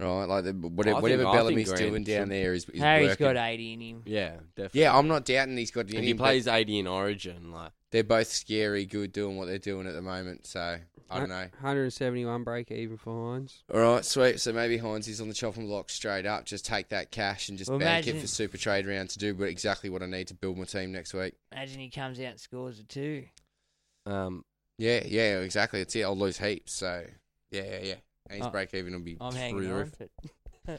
Right, like the, whatever, whatever think, Bellamy's doing down there is, is Harry's working. Got eighty in him. Yeah, definitely. Yeah, I'm not doubting he's got it in and him. He plays eighty in Origin. Like they're both scary good doing what they're doing at the moment, so I don't know. one hundred seventy-one break even for Hines. All right, sweet. So maybe Hines is on the chopping block straight up. Just take that cash and just well, bank it for Super Trade round to do but exactly what I need to build my team next week. Imagine he comes out and scores a two. Um. Yeah, yeah, exactly. That's it. I'll lose heaps, so yeah, yeah, yeah. And his oh, break even will be I'm through the roof. I'm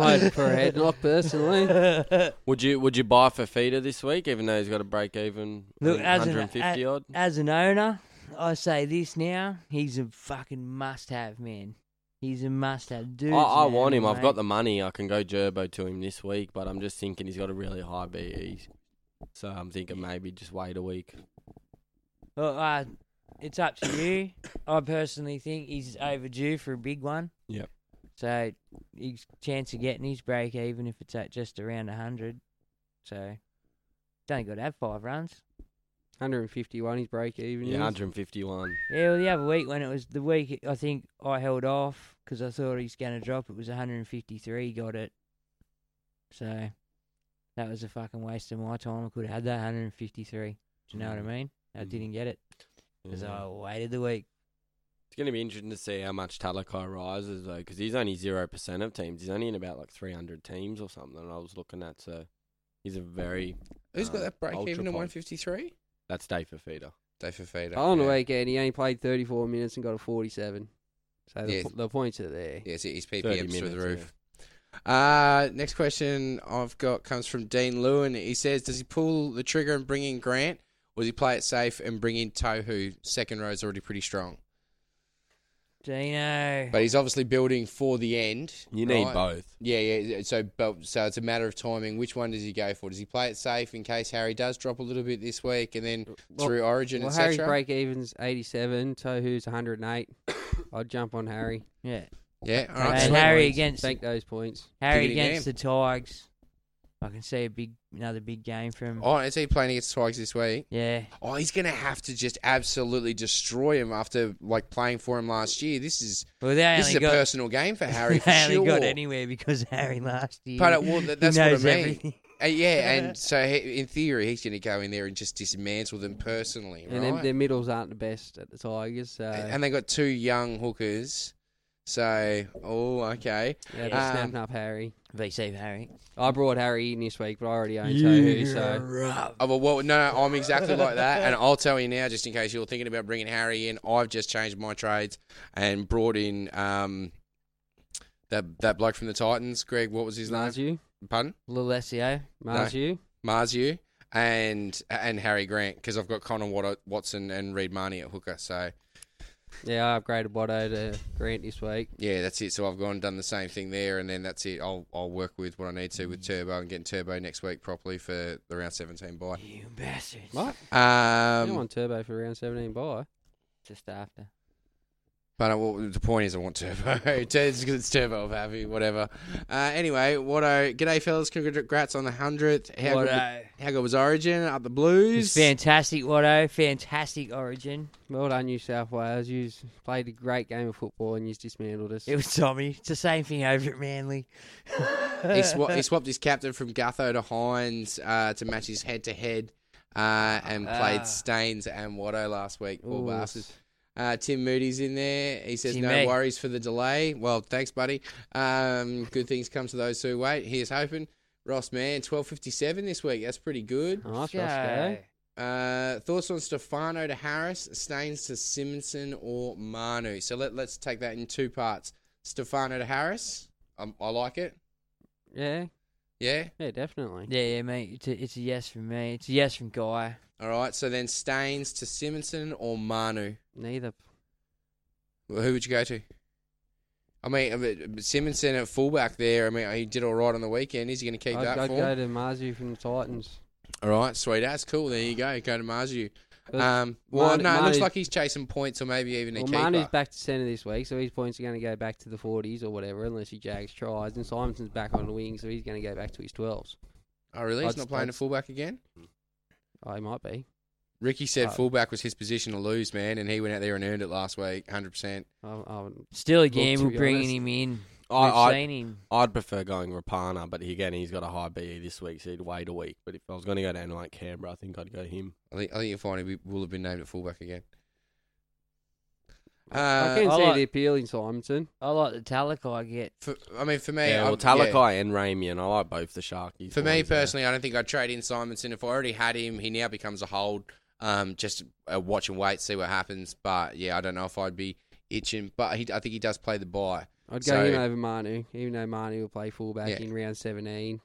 hoping for a headlock personally. Would you would you buy Fafita this week, even though he's got a break even one hundred fifty odd? As an owner, I say this now: he's a fucking must have man. He's a must have dude. I, I want him. Mate. I've got the money. I can go Gerbo to him this week, but I'm just thinking he's got a really high B E, so I'm thinking maybe just wait a week. Well, I. Uh, It's up to you. I personally think he's overdue for a big one. Yep. So his chance of getting his break even if it's at just around one hundred. So don't got to have five runs. one hundred fifty-one his break even. Yeah, is. one hundred fifty-one. Yeah, well, the other week when it was the week I think I held off because I thought he's going to drop. It was one hundred fifty-three. He got it. So that was a fucking waste of my time. I could have had that one hundred fifty-three. Do you know what I mean? I didn't get it. Because yeah. I waited the week. It's going to be interesting to see how much Talakai rises, though, because he's only zero percent of teams. He's only in about, like, three hundred teams or something I was looking at, so he's a very... Who's uh, got that break even at one fifty-three? That's Dave Fafita. Dave Fafita. On yeah. the weekend, he only played thirty-four minutes and got a forty-seven. So the, yeah. the points are there. Yes, yeah, his P P M's through the roof. Yeah. Uh, next question I've got comes from Dean Lewin. He says, does he pull the trigger and bring in Grant? Or does he play it safe and bring in Tohu? Second row's already pretty strong. Dino. But he's obviously building for the end. You right? need both. Yeah, yeah. So so it's a matter of timing. Which one does he go for? Does he play it safe in case Harry does drop a little bit this week and then well, through Origin, well, et cetera? Harry's break-even's eighty-seven. Tohu's one hundred eight. I'd jump on Harry. Yeah. Yeah. All right. And Harry points. against... Take those points. Harry against the Tigers. I can see a big another big game for him. Oh, is he playing against Tigers this week? Yeah. Oh, he's going to have to just absolutely destroy him after like playing for him last year. This is well, this is a got, personal game for Harry. For they sure. only got anywhere because of Harry last year. But well, that, that's what I mean. Everything. Uh, yeah, and so he, in theory, he's going to go in there and just dismantle them personally. Right? And then their middles aren't the best at the Tigers. So. And they got two young hookers. So, oh, okay. Yeah, they're um, snapping up Harry. They save Harry. I brought Harry in this week, but I already own Tohu, so... Right. Oh, well, well, no, no, I'm exactly like that, and I'll tell you now, just in case you're thinking about bringing Harry in, I've just changed my trades and brought in um that that bloke from the Titans, Greg, what was his Marzu. name? Marzu. Pardon? Lillesio. Marzu. No. Marzu. And, and Harry Grant, because I've got Connor Watson and Reid Marnie at hooker, so... Yeah, I upgraded Watto to Grant this week. Yeah, that's it. So I've gone and done the same thing there, and then that's it. I'll I'll work with what I need to with Turbo and getting Turbo next week properly for the round seventeen bye. You bastards. What? Um, you don't want Turbo for round seventeen bye. Just after. But I, well, the point is I want Turbo. it's, it's Turbo of Happy, whatever. Uh, anyway, Watto, g'day, fellas. Congrats on the hundredth. How Watto. Good, how good was Origin? Up the Blues. It's fantastic, Watto. Fantastic Origin. Well done, New South Wales. You played a great game of football and you dismantled us. It was Tommy. It's the same thing over at Manly. he, sw- he swapped his captain from Gutho to Hines uh, to match his head-to-head uh, and uh, played Staines and Watto last week. All bastards. Uh, Tim Moody's in there. He says, Tim no mate. worries for the delay. Well, thanks, buddy. Um, good things come to those who wait. Here's hoping. Ross Mann, twelve fifty-seven this week. That's pretty good. Nice, okay. Ross uh, Thoughts on Stefano to Harris, Staines to Simonson or Manu? So let, let's take that in two parts. Stefano to Harris. Um, I like it. Yeah. Yeah? Yeah, definitely. Yeah, yeah, mate. It's a, it's a yes from me. It's a yes from Guy. All right, so then Staines to Simonson or Manu? Neither. Well, who would you go to? I mean, Simonson at fullback there. I mean, he did all right on the weekend. Is he going to keep I'd, that I'd form? I'd go to Marzu from the Titans. All right, sweet. That's cool. There you go. Go to Marzu. Um, well, Manu, no, it Manu, looks like he's chasing points or maybe even a well, keeper. Manu's back to centre this week, so his points are going to go back to the forties or whatever, unless he jags tries. And Simonson's back on the wing, so he's going to go back to his twelves. Oh, really? He's I'd, not playing I'd, a fullback again? Oh, he might be. Ricky said oh. fullback was his position to lose, man, and he went out there and earned it last week, one hundred percent. I'll, I'll Still a gamble bringing honest. him in. I, I'd, him. I'd prefer going Rapana, but again, he's got a high B E this week, so he'd wait a week. But if I was going to go down to like Canberra, I think I'd go him. I think I think you'll find he will have been named at fullback again. Uh, I can I see like, the appeal in Simonson. I like the Talakai get. For, I mean, for me... Yeah, well, Talakai yeah. and Ramian, I like both the Sharkies. For me, personally, there. I don't think I'd trade in Simonson. If I already had him, he now becomes a hold. Um, just uh, watch and wait, see what happens. But, yeah, I don't know if I'd be itching. But he, I think he does play the bye. I'd go so, him over Manu, even though Manu will play fullback yeah. in round seventeen.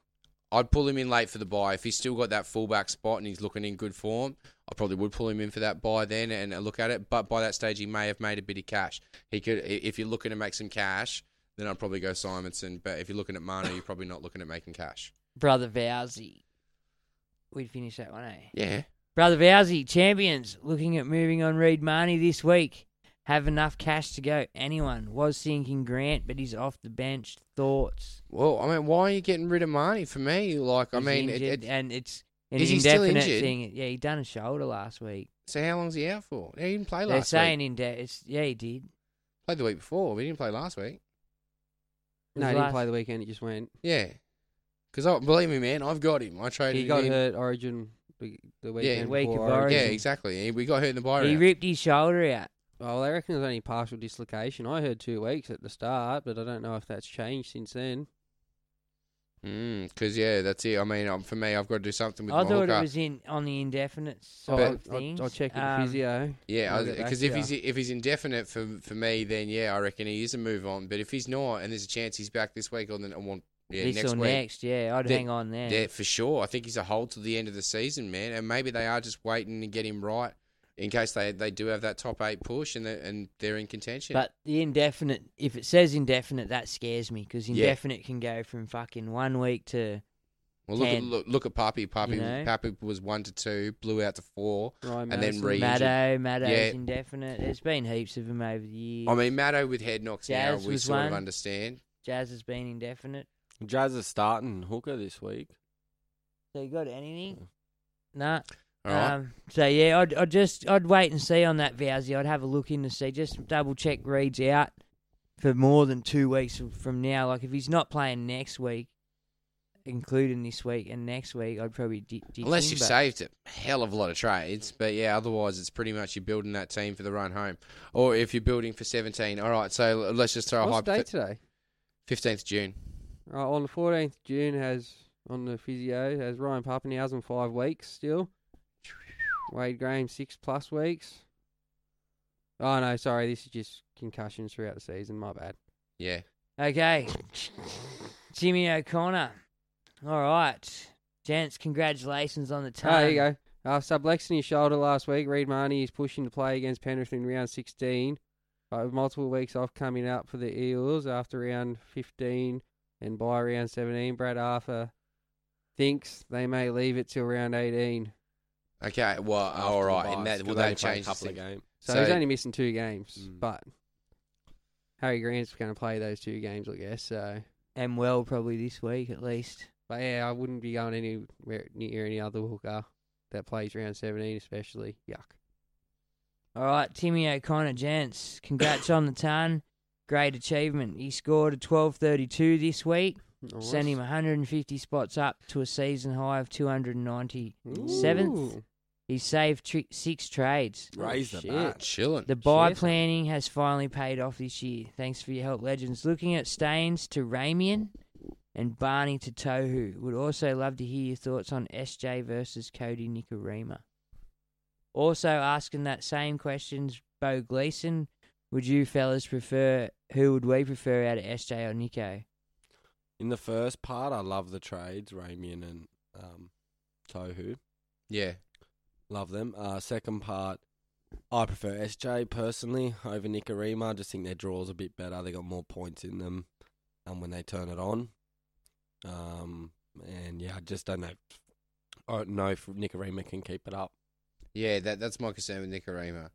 I'd pull him in late for the bye. If he's still got that fullback spot and he's looking in good form, I probably would pull him in for that bye then and look at it. But by that stage, he may have made a bit of cash. He could, if you're looking to make some cash, then I'd probably go Simonson. But if you're looking at Manu, you're probably not looking at making cash. Brother Vowsy. We'd finish that one, eh? Yeah. Brother Vowsy, champions, looking at moving on Reid Marnie this week. Have enough cash to go. Anyone was thinking Grant, but he's off the bench. Thoughts? Well, I mean, why are you getting rid of Marnie? For me, like, he's I mean, it, it, and it's an is indefinite he still thing. Yeah, he done a shoulder last week. So how long's he out for? He didn't play last They're week. They're saying indefinite. Yeah, he did. Played the week before, but he didn't play last week. No, he didn't last... play the weekend. He just went. Yeah, because believe me, man, I've got him. I traded. He got him. hurt. Origin the weekend. Yeah, the week of Origin. Origin. Yeah, exactly. We got hurt in the bye. He round. ripped his shoulder out. Well, I reckon there's only partial dislocation. I heard two weeks at the start, but I don't know if that's changed since then. Because, mm, yeah, that's it. I mean, um, for me, I've got to do something with I my hooker. I thought it was in on the indefinite side of things. I'll, I'll check with um, physio. Yeah, because if he's if he's indefinite for for me, then, yeah, I reckon he is a move on. But if he's not, and there's a chance he's back this week, or then I want... Yeah, this next or week. next, yeah, I'd then, hang on there. Yeah, for sure. I think he's a hold till the end of the season, man. And maybe they are just waiting to get him right. In case they, they do have that top eight push and they're, and they're in contention. But the indefinite, if it says indefinite, that scares me because indefinite yeah. can go from fucking one week to Well, look ten. At look, look at Papi. Papi, you know? Papi was one to two, blew out to four, Ryan and Mason, then re-injured. Maddo, Maddo's yeah. indefinite. There's been heaps of them over the years. I mean, Maddo with head knocks Jazz now, we sort one. of understand. Jazz has been indefinite. Jazz is starting hooker this week. So you got anything? Nah. Right. Um, so yeah, I'd, I'd just I'd wait and see on that Vowsy. I'd have a look in to see, just double check Reid's out for more than two weeks from now. Like if he's not playing next week, including this week and next week, I'd probably ditch him. Unless you've saved a hell of a lot of trades, but yeah, otherwise it's pretty much you're building that team for the run home, or if you're building for seventeen. All right, so let's just throw What's a hype. What's the date today? Fifteenth June. Right, on the fourteenth June has on the physio has Ryan Papenhuyzen five weeks still. Wade Graham, six plus weeks. Oh, no, sorry. This is just concussions throughout the season. My bad. Yeah. Okay. Jimmy O'Connor. All right. Gents, congratulations on the time. Oh, there you go. Uh, subluxing his shoulder last week. Reid Marnie is pushing to play against Penrith in round sixteen. uh, multiple weeks off coming up for the Eels after round fifteen, and by round seventeen, Brad Arthur thinks they may leave it till round eighteen. Okay, well, all right, and that will that change a couple of games? So, so he's only missing two games, mm. but Harry Grant's going to play those two games, I guess. So and well, probably this week at least. But yeah, I wouldn't be going anywhere near any other hooker that plays round seventeen, especially. Yuck. All right, Timmy O'Connor, gents, congrats on the ton. Great achievement. He scored a twelve thirty-two this week, nice. Sent him one hundred fifty spots up to a season high of two hundred ninety-seventh. Ooh. He saved tri- six trades. Raise the bar. Chilling. The buy Cheers. planning has finally paid off this year. Thanks for your help, legends. Looking at Staines to Ramian and Barney to Tohu. Would also love to hear your thoughts on S J versus Cody Nikarima. Also asking that same questions, Bo Gleeson. Would you fellas prefer, who would we prefer out of S J or Nico? In the first part, I love the trades, Ramian and um, Tohu. Yeah. Love them. Uh, second part, I prefer S J personally over Nikarima. I just think their draws a bit better. They got more points in them um, when they turn it on. Um, and yeah, I just don't know. I don't know if Nikarima can keep it up. Yeah, that that's my concern with Nikarima.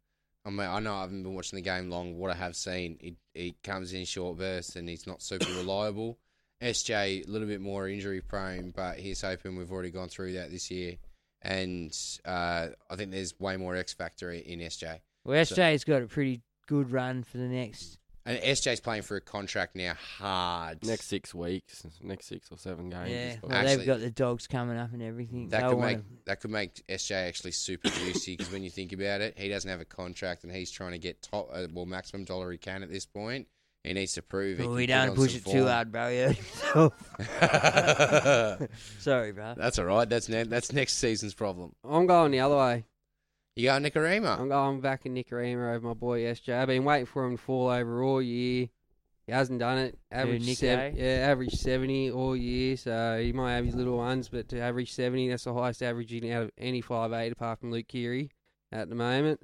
I mean, I know I haven't been watching the game long. What I have seen, it, it comes in short bursts and he's not super reliable. S J, a little bit more injury prone, but he's hoping we've already gone through that this year. And uh, I think there's way more X factor in S J. Well, S J's so, got a pretty good run for the next. And S J's playing for a contract now hard. Next six weeks, next six or seven games. Yeah, well, actually, they've got the dogs coming up and everything. That They'll could make to... that could make S J actually super juicy because when you think about it, he doesn't have a contract and he's trying to get top, uh, well, maximum dollar he can at this point. He needs to prove well, it. We don't push it form. too hard, bro. Yeah. Sorry, bro. That's all right. That's ne- that's next season's problem. I'm going the other way. You got Nikarima. I'm going back in Nikarima over my boy S J. I've been waiting for him to fall over all year. He hasn't done it. Average Dude, sev- yeah, average seventy all year. So he might have his little ones, but to average seventy, that's the highest averaging out of any five eight apart from Luke Keary at the moment.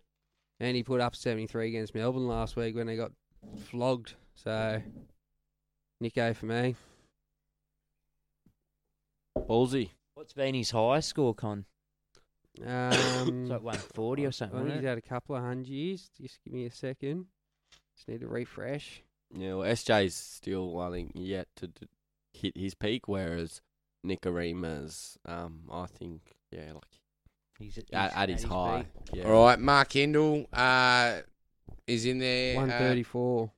And he put up seventy-three against Melbourne last week when they got flogged. So, Nico for me. Ballsy. What's been his high score, Con? Um, it's like one forty or something. I think he's had a couple of hundreds. Just give me a second. Just need to refresh. Yeah, well, S J's still, I think, yet to d- hit his peak, whereas Nikarima's, um, I think, yeah, like, he's at, he's at, at his, his high. Yeah. All right, Mark Hindle uh, is in there. one thirty-four. Uh,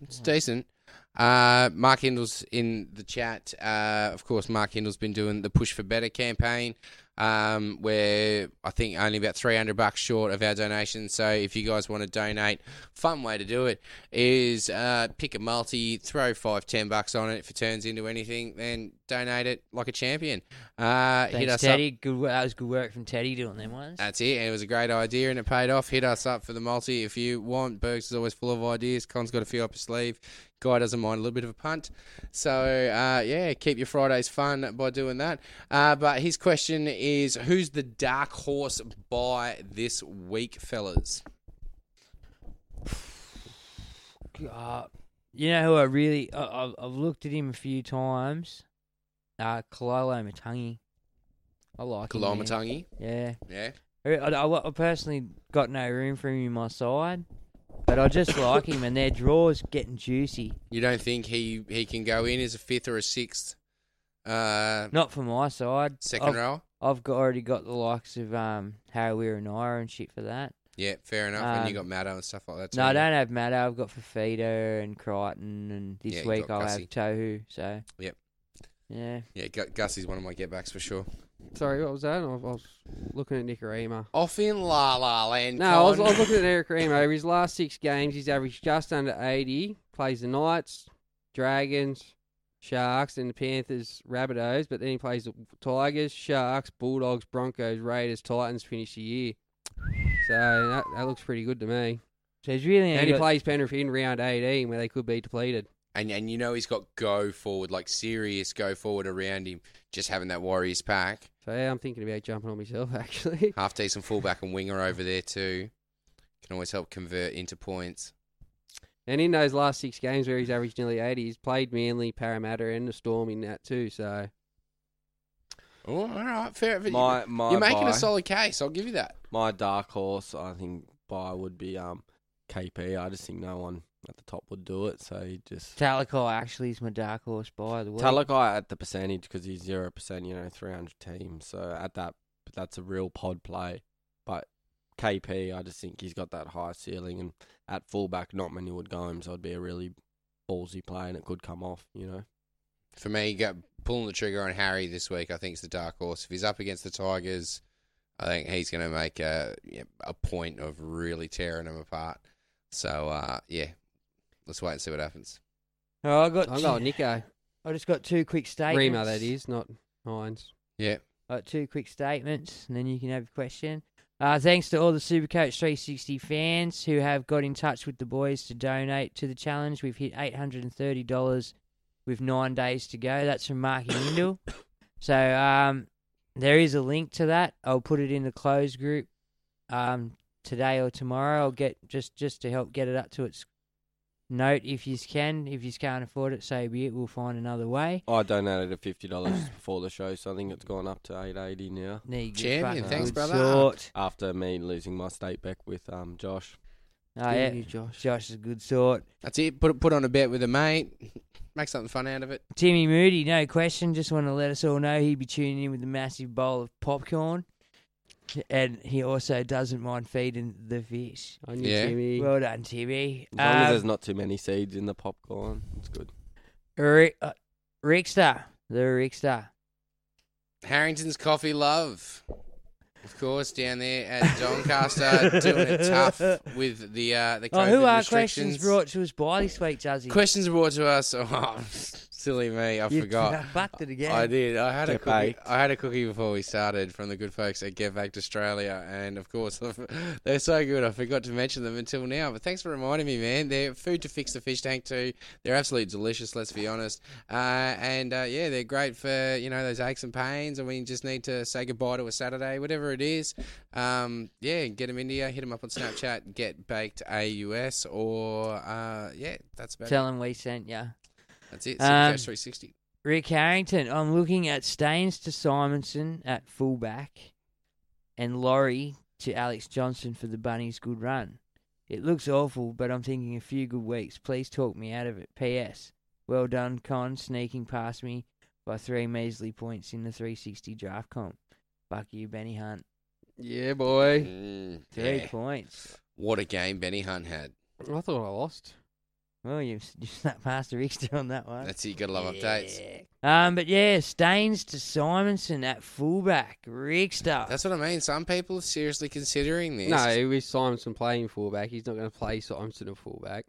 It's decent. Uh, Mark Hindle's in the chat. Uh, of course, Mark Hindle's been doing the Push for Better campaign. Um, we're, I think, only about three hundred bucks short of our donation. So if you guys want to donate, fun way to do it is uh, pick a multi, throw five, ten bucks on it. If it turns into anything, then donate it like a champion. Uh, Thanks, hit us Teddy. Up. Good, that was good work from Teddy doing them ones. That's it. And it was a great idea and it paid off. Hit us up for the multi if you want. Bergs is always full of ideas. Con's got a few up his sleeve. Guy doesn't mind a little bit of a punt. So, uh, yeah, keep your Fridays fun by doing that. Uh, but his question is, who's the dark horse buy this week, fellas? Uh, you know who I really... I, I've, I've looked at him a few times. Uh, Kalolo Matangi. I like Kalolo him. Matangi? Yeah. Yeah. I, I, I personally got no room for him in my side. But I just like him, and their draw's getting juicy. You don't think he, he can go in as a fifth or a sixth? Uh, Not for my side. Second I've, row? I've got, already got the likes of um, Harry Weir and Ira and shit for that. Yeah, fair enough. Um, and you got Maddo and stuff like that too. No, I don't have Maddo. I've got Fafita and Crichton, and this yeah, week I'll Gussie. have Tohu. So. Yep. Yeah. Yeah, G- Gussie's one of my get-backs for sure. Sorry, what was that? I was looking at Nikarima. Off in La La Land. No, I was, I was looking at Nikarima. Over his last six games, he's averaged just under eighty. Plays the Knights, Dragons, Sharks, and the Panthers, Rabbitohs. But then he plays the Tigers, Sharks, Bulldogs, Broncos, Raiders, Titans, finish the year. So that, that looks pretty good to me. So he's really and he got... plays Penrith in round eighteen, where they could be depleted. And and you know he's got go forward, like serious go forward around him, just having that Warriors pack. So yeah, I'm thinking about jumping on myself, actually. Half decent fullback and winger over there too. Can always help convert into points. And in those last six games where he's averaged nearly eighty, he's played Manly, Parramatta, and the Storm in that too. So, oh, all right, fair. My, my you're making buy, a solid case. I'll give you that. My dark horse, I think, buy would be um K P. I just think no one at the top would do it. So he just Talakai actually is my dark horse buy. Talakai at the percentage because he's zero percent. You know, three hundred teams. So at that, that's a real pod play. But K P, I just think he's got that high ceiling, and at fullback, not many would go him, so it'd be a really ballsy play, and it could come off, you know. For me, go, pulling the trigger on Harry this week, I think, is the dark horse. If he's up against the Tigers, I think he's going to make a, a point of really tearing them apart. So, uh, yeah, let's wait and see what happens. Oh, I got, I got Nico. I just got two quick statements. Remo, that is, not Hines. Yeah. I got two quick statements, and then you can have a question. Uh, thanks to all the SuperCoach three sixty fans who have got in touch with the boys to donate to the challenge. We've hit eight hundred thirty dollars with nine days to go. That's from Marky Hindle. So um, there is a link to that. I'll put it in the closed group um, today or tomorrow. I'll get just, just to help get it up to its note if you can. If you can't afford it, so be it. We'll find another way. I donated a fifty dollars before the show, so I think it's gone up to eight eighty now. Champion, thanks, brother. Sort. After me losing my state back with um Josh. Oh, yeah, you, Josh. Josh is a good sort. That's it. Put put on a bet with a mate. Make something fun out of it. Timmy Moody, no question. Just want to let us all know he'd be tuning in with a massive bowl of popcorn. And he also doesn't mind feeding the fish. On you, yeah. Timmy. Well done, Timmy. As long um, as there's not too many seeds in the popcorn, it's good. Rick, uh, Rickster. The Rickster. Harrington's Coffee Love. Of course, down there at Doncaster, doing it tough with the uh, the COVID restrictions. Oh, who are questions brought to us by this week, Jazzy? Questions brought to us. Oh, silly me, I you forgot. You fucked it again. I did. I had Get a cookie. Baked. I had a cookie before we started from the good folks at Get Baked Australia, and of course they're so good. I forgot to mention them until now. But thanks for reminding me, man. They're food to fix the fish tank too. They're absolutely delicious. Let's be honest. Uh, and uh, yeah, they're great for you know those aches and pains, and when you just need to say goodbye to a Saturday, whatever it is. Um, yeah, get them India. Hit them up on Snapchat. Get Baked A U S or uh, yeah, that's about. Tell it. Them we sent ya. That's it, um, three sixty. Rick Harrington, I'm looking at Staines to Simonson at fullback and Laurie to Alex Johnson for the Bunnies' good run. It looks awful, but I'm thinking a few good weeks. Please talk me out of it. P S. Well done, Con, sneaking past me by three measly points in the three sixty draft comp. Fuck you, Benny Hunt. Yeah, boy. Mm, Three yeah. points. What a game Benny Hunt had. I thought I lost. Well, you've you snapped past the Rickster on that one. That's it. You've got to love yeah. updates. Um, But, yeah, Staines to Simonson at fullback. Rickster. That's what I mean. Some people are seriously considering this. No, with Simonson playing fullback, he's not going to play Simonson at fullback.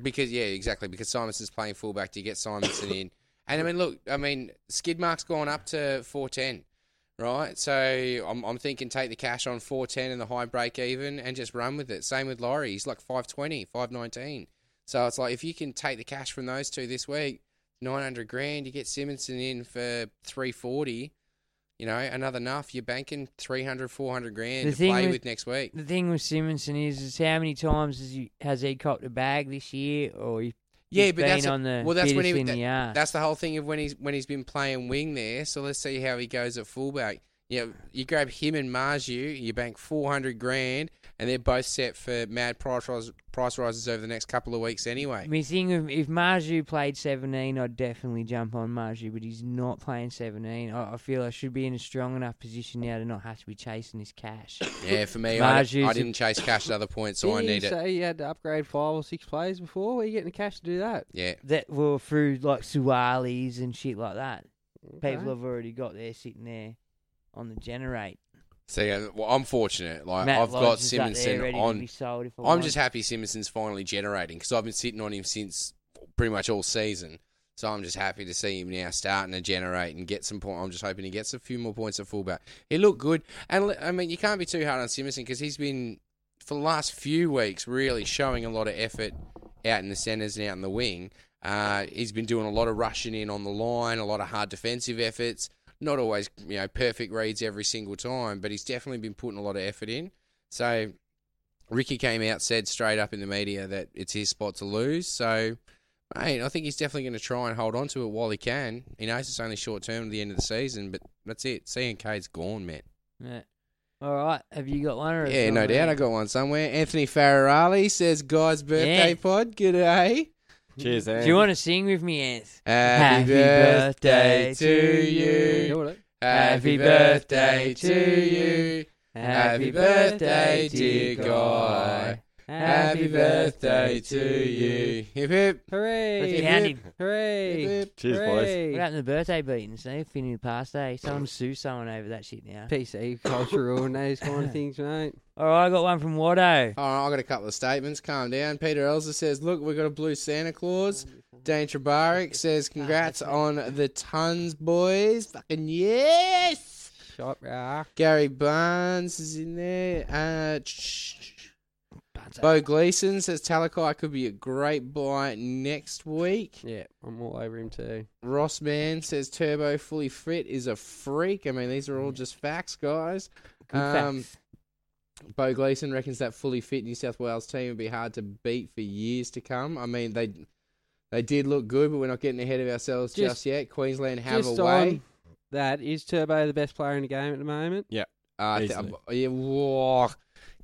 Because, yeah, exactly. Because Simonson's playing fullback, do you get Simonson in? And, I mean, look, I mean, Skidmark's gone up to four ten, right? So I'm, I'm thinking take the cash on four ten and the high break even and just run with it. Same with Laurie. He's like five twenty, five nineteen. So it's like if you can take the cash from those two this week, nine hundred grand, you get Simonson in for three forty, you know, another enough, you're banking three hundred, four hundred grand to play with, with next week. The thing with Simonson is, is how many times has he has he copped a bag this year, or he, yeah, he's but been that's on the a, well, that's when he, in that, the arse. That's the whole thing of when he's when he's been playing wing there. So let's see how he goes at fullback. Yeah, you know, you grab him and Marju, you bank four hundred grand. And they're both set for mad price, rise, price rises over the next couple of weeks anyway. My thing, if Marju played seventeen, I'd definitely jump on Marju, but he's not playing seventeen. I, I feel I should be in a strong enough position now to not have to be chasing his cash. Yeah, for me, I, I didn't chase cash at other points, so I need it. Did you say you had to upgrade five or six plays before? Were you getting the cash to do that? Yeah. That were through, like, Suwali's and shit like that. Okay. People have already got there sitting there on the generate. So yeah, well, I'm fortunate. Like Matt I've Lodge got Simonson on. I'm want. just happy Simonson's finally generating because I've been sitting on him since pretty much all season. So I'm just happy to see him now starting to generate and get some points. I'm just hoping he gets a few more points at fullback. He looked good, and I mean you can't be too hard on Simonson because he's been for the last few weeks really showing a lot of effort out in the centres and out in the wing. Uh, he's been doing a lot of rushing in on the line, a lot of hard defensive efforts. Not always, you know, perfect reads every single time, but he's definitely been putting a lot of effort in. So Ricky came out, said straight up in the media that it's his spot to lose. So, mate, I think he's definitely going to try and hold on to it while he can. He knows it's only short term to the end of the season, but that's it. C and K's gone, man. Yeah. All right. Have you got one? Or yeah, no doubt. I got one somewhere. Anthony Farrarali says, "Guys, birthday yeah. pod. G'day." Cheers, Anth. Do you want to sing with me, Anth? Happy, Happy birthday, birthday to you. you Happy birthday to you. Happy birthday, dear guy. Happy birthday to you. Hip hip. Hooray. Hip, hip, hip. Hooray. Hip, hip. Cheers, boys. What happened to the birthday beatings? They've finished past day. Someone sue someone over that shit now. P C, cultural and those kind of things, mate. All right, I got one from Watto. All right, I got a couple of statements. Calm down. Peter Elser says, look, we've got a blue Santa Claus. Dane Trebaric says, congrats on the tons, boys. Fucking yes. Shot, yeah. Gary Barnes is in there. Uh... Ch- Bo Gleason says Talakai could be a great buy next week. Yeah, I'm all over him too. Ross Mann says Turbo fully fit is a freak. I mean, these are all just facts, guys. Good um, facts. Bo Gleason reckons that fully fit New South Wales team would be hard to beat for years to come. I mean, they they did look good, but we're not getting ahead of ourselves just, just yet. Queensland have just a way. That is Turbo the best player in the game at the moment? Yeah. Uh, th- yeah. Whoa.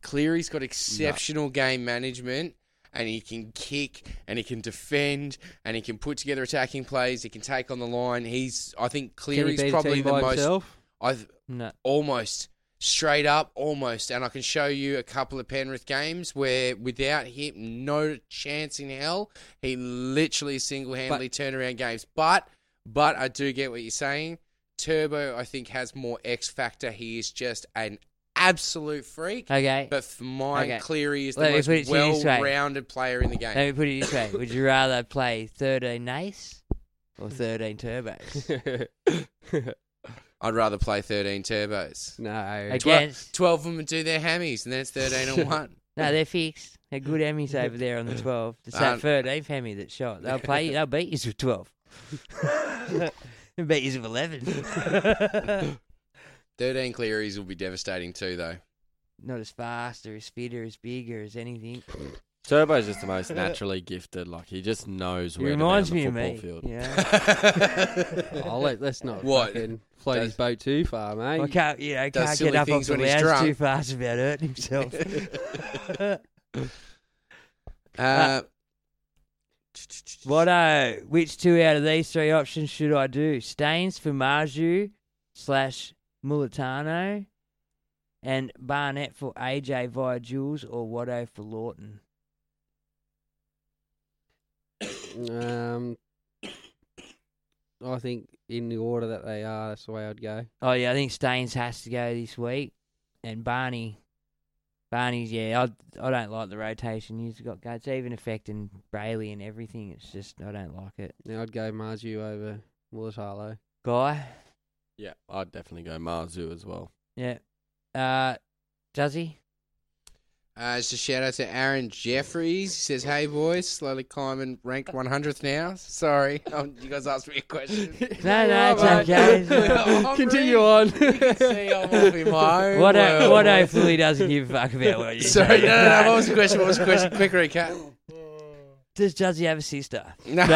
Cleary's got exceptional no. game management, and he can kick, and he can defend, and he can put together attacking plays. He can take on the line. He's, I think, Cleary's probably the most. I've no. almost straight up, almost, and I can show you a couple of Penrith games where without him, no chance in hell. He literally single-handedly but, turned around games. But, but I do get what you're saying. Turbo, I think, has more X factor. He is just an absolute freak. Okay. But for mine, okay. Cleary is the Let most well-rounded player in the game. Let me put it this way. Would you rather play thirteen Nace or thirteen Turbos? I'd rather play thirteen Turbos. No. Against? twelve of them would do their hammies, and then it's thirteen on one. No, they're fixed. They're good hammies over there on the twelve. It's um, that thirteenth hammy that's shot. They'll play. They'll beat you with twelve. They'll beat you with eleven. thirteen Clearys will be devastating too, though. Not as fast or as fit or as big or as anything. Turbo's just the most naturally gifted. Like, he just knows where to be on the football field. He reminds me of me. Yeah. oh, let, let's not what? fucking float does, his boat too far, mate. I can't, yeah, I can't get up off the lounge too fast without hurting himself. uh, Watto, which two out of these three options should I do? Staines for Marju slash... Mulatano and Barnett for A J via Jules or Watto for Lawton. Um, I think in the order that they are, that's the way I'd go. Oh yeah, I think Staines has to go this week, and Barney, Barney's yeah. I I don't like the rotation he's got. It's even affecting Brayley and everything. It's just I don't like it. Now I'd go Marju over Mulatalo. Guy. Yeah, I'd definitely go Marzu as well. Yeah. Uh, does he? Uh, it's a shout-out to Aaron Jeffries. He says, hey, boys, slowly climbing rank one hundredth now. Sorry. Oh, you guys asked me a question. no, no, it's okay. Well, continue on. You can see I'm off in my own What world. What hopefully doesn't give a fuck about what you Sorry, say. no, no, no. What was the question? What was the question? Quick recap. Does Juzzy have a sister? No.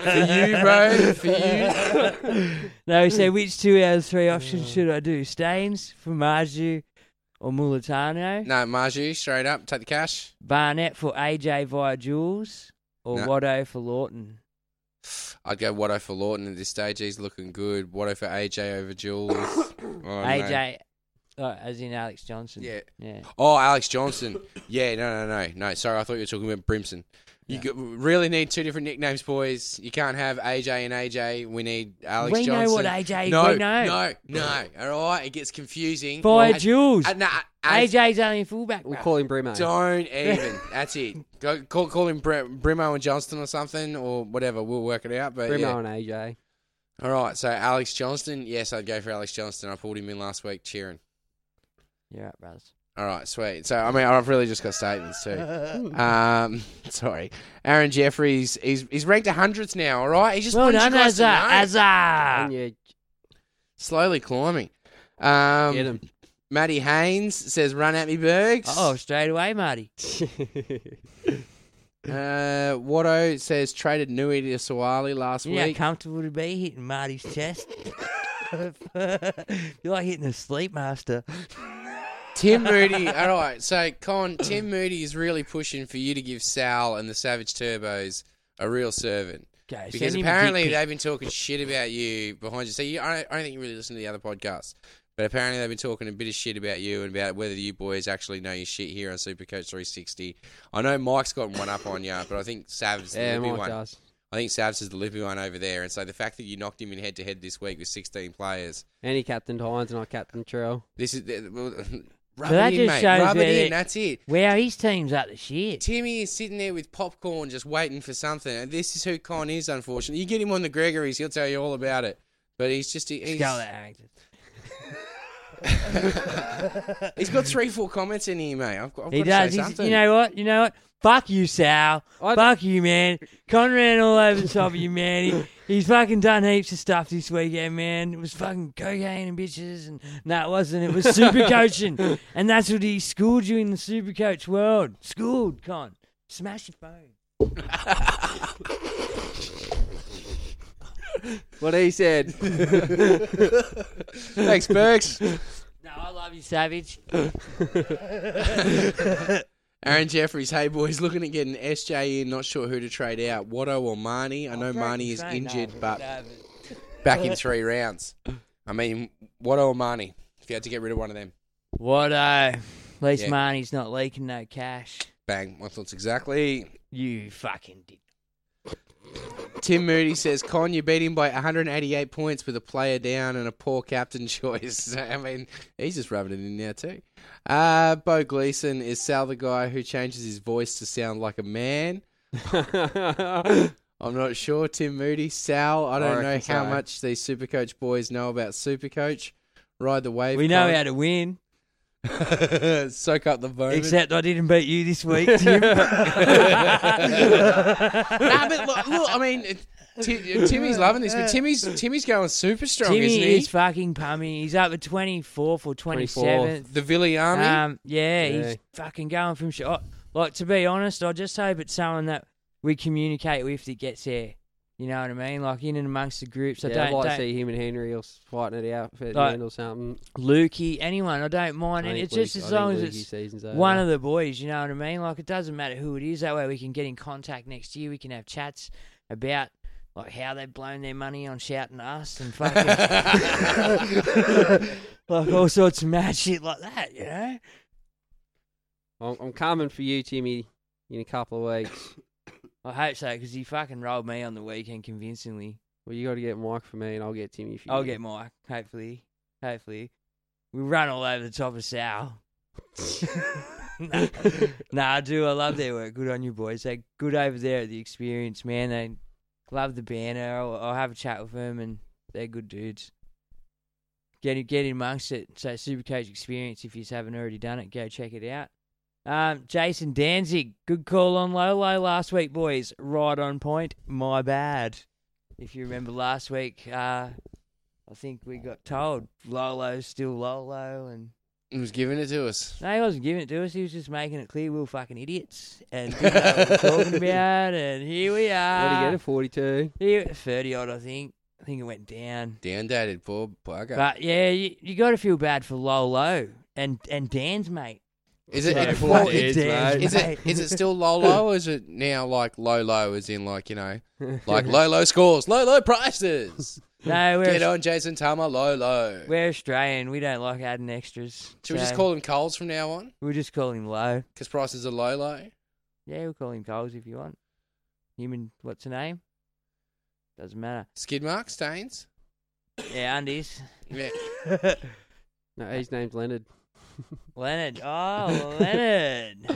For you, bro. For you. No, he said, which two out of three options should I do? Staines for Marju or Mulatano? No, Marju, straight up. Take the cash. Barnett for A J via Jules or no. Watto for Lawton? I'd go Watto for Lawton at this stage. He's looking good. Watto for A J over Jules. oh, A J... No. Oh, as in Alex Johnson. Yeah. yeah. Oh, Alex Johnson. Yeah, no, no, no. No, sorry, I thought you were talking about Brimson. You yeah. go, really need two different nicknames, boys. You can't have A J and A J. We need Alex we Johnson. We know what A J no, we know. No, no, no. All right, it gets confusing. By well, Jules. Uh, nah, A J's only a fullback. We'll call him Brimo. Don't even. That's it. Go Call call him Br- Brimo and Johnston or something or whatever. We'll work it out. But Brimo yeah. and A J. All right, so Alex Johnston. Yes, I'd go for Alex Johnston. I pulled him in last week cheering. You're right, brothers. All right, sweet. So, I mean, I've really just got statements too. Um, sorry. Aaron Jeffries, he's he's ranked hundredth now, all right? He's just well done, Azza. Azza. Slowly climbing. Um, Get him. Matty Haynes says, run at me, Bergs. Oh, straight away, Marty. uh, Watto says, traded Nui to Sawali last you know week. How comfortable to be hitting Marty's chest? You're like hitting a sleep master. Tim Moody. All right, so, Con, Tim Moody is really pushing for you to give Sal and the Savage Turbos a real servant. Okay, because apparently they've been talking shit about you behind you. So you, I, don't, I don't think you really listen to the other podcasts, but apparently they've been talking a bit of shit about you and about whether you boys actually know your shit here on SuperCoach three sixty. I know Mike's gotten one up on you, but I think Sav's the yeah, lippy Mike one. Does. I think Sav's is the lippy one over there. And so the fact that you knocked him in head-to-head this week with sixteen players. And he captained Hines and I captained Trell. This is... Well, Rub so it that in, just mate. Rub it in. It, that's it. Wow, his team's up to shit. Timmy is sitting there with popcorn just waiting for something. And this is who Con is, unfortunately. You get him on the Gregories, he'll tell you all about it. But he's just... He's... he's got three, four comments in here, mate. I've got, I've got he to does. Say something. You know what? You know what? Fuck you, Sal. I Fuck d- you, man. Con ran all over the top of you, man. He, he's fucking done heaps of stuff this weekend, man. It was fucking cocaine and bitches. and No, it wasn't. It was super coaching. And that's what he schooled you in the super coach world. Schooled, Con. Smash your phone. What he said. Thanks, Berks. No, I love you, Savage. Aaron Jeffries, hey boys, looking at getting S J in, not sure who to trade out, Watto or Marnie. I know Marnie is injured, but back in three rounds. I mean, Watto or Marnie, if you had to get rid of one of them. Watto. At least yeah. Marnie's not leaking no cash. Bang, my thoughts exactly. You fucking dick. Tim Moody says, Con, you beat him by one hundred eighty-eight points with a player down and a poor captain choice. I mean, he's just rubbing it in now too. Uh, Bo Gleason, is Sal the guy who changes his voice to sound like a man? I'm not sure, Tim Moody. Sal, I don't I know how so. much these Supercoach boys know about Supercoach. Ride the wave. We know coach. How to win. Soak up the moment. Except I didn't beat you this week, Tim. Nah, but look, look, I mean, Tim, Timmy's loving this, but Timmy's Timmy's going super strong, Timmy isn't he? Timmy is fucking pumming. He's up at twenty-fourth or twenty-seventh. The Villy Army? Um, yeah, yeah, he's fucking going from shit. Oh, like, to be honest, I just hope it's someone that we communicate with that gets there. You know what I mean? Like, in and amongst the groups. I yeah, don't, I'd like don't, to see him and Henry fighting it out for like, the end or something. Lukey, anyone. I don't mind. I it's Luke, just as I long as it's one over. Of the boys, you know what I mean? Like, it doesn't matter who it is. That way we can get in contact next year. We can have chats about... Like how they've blown their money on shouting us and fucking... like all sorts of mad shit like that, you know? I'm, I'm coming for you, Timmy, in a couple of weeks. I hope so, because he fucking rolled me on the weekend convincingly. Well, you got to get Mike for me and I'll get Timmy for you. I'll get Mike, hopefully. Hopefully. We run all over the top of Sal. nah, nah, I do. I love their work. Good on you, boys. They're good over there at the experience, man. They... Love the banner. I'll, I'll have a chat with them, and they're good dudes. Get get in amongst it. So Supercoach Experience, if you haven't already done it, go check it out. Um, Jason Danzig, good call on Lolo last week, boys. Right on point. My bad. If you remember last week, uh, I think we got told Lolo's still Lolo, and he was giving it to us. No, he wasn't giving it to us. He was just making it clear we were fucking idiots and didn't know what we were talking about. And here we are. What did he get? A forty-two? Here, thirty odd, I think. I think it went down. Downdated, poor bugger. But yeah, you, you got to feel bad for Lolo and and Dan's mate. Is it, it, well, is, Dan's, is it is it still Lolo or is it now like Lolo as in like, you know, like Lolo scores, Lolo prices? No, we're Get on, Jason Tama, low, low. We're Australian. We don't like adding extras. Should so. we just call him Coles from now on? We'll just call him Low. Because prices are low, low? Yeah, we'll call him Coles if you want. Human, what's her name? Doesn't matter. Skid mark, Stains? Yeah, undies. Yeah. No, his name's Leonard. Leonard. Oh, Leonard.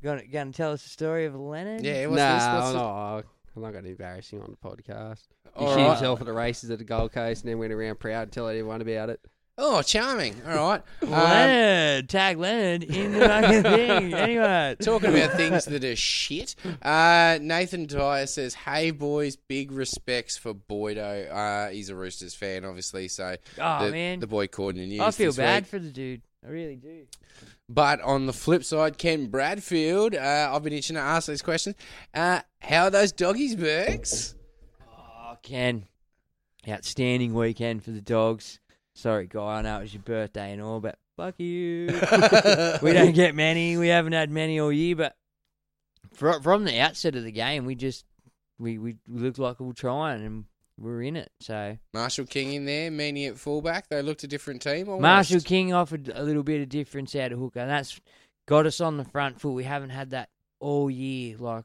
Gonna, gonna tell us the story of Leonard? Yeah, what's nah, this? What's this? No, I'm not going to be embarrassing on the podcast. He shit right. himself at the races at the Gold Coast and then went around proud to tell everyone about it. Oh, charming. All right. um, Leonard. Tag Leonard in the fucking thing. Anyway. Talking about things that are shit. Uh, Nathan Dyer says, hey, boys, big respects for Boydo. Uh, he's a Roosters fan, obviously. So oh, the, man. the boy Corden in you. I feel bad week. for the dude. I really do. But on the flip side, Ken Bradfield, uh, I've been itching to ask these questions. Uh, how are those doggies, Bergs? Oh, Ken. Outstanding weekend for the dogs. Sorry, Guy, I know it was your birthday and all, but fuck you. We don't get many. We haven't had many all year, but from the outset of the game, we just we, we looked like we were trying and we were in it. So Marshall King in there, meaning at fullback. They looked a different team almost. Marshall King offered a little bit of difference out of hooker, and that's got us on the front foot. We haven't had that all year. Like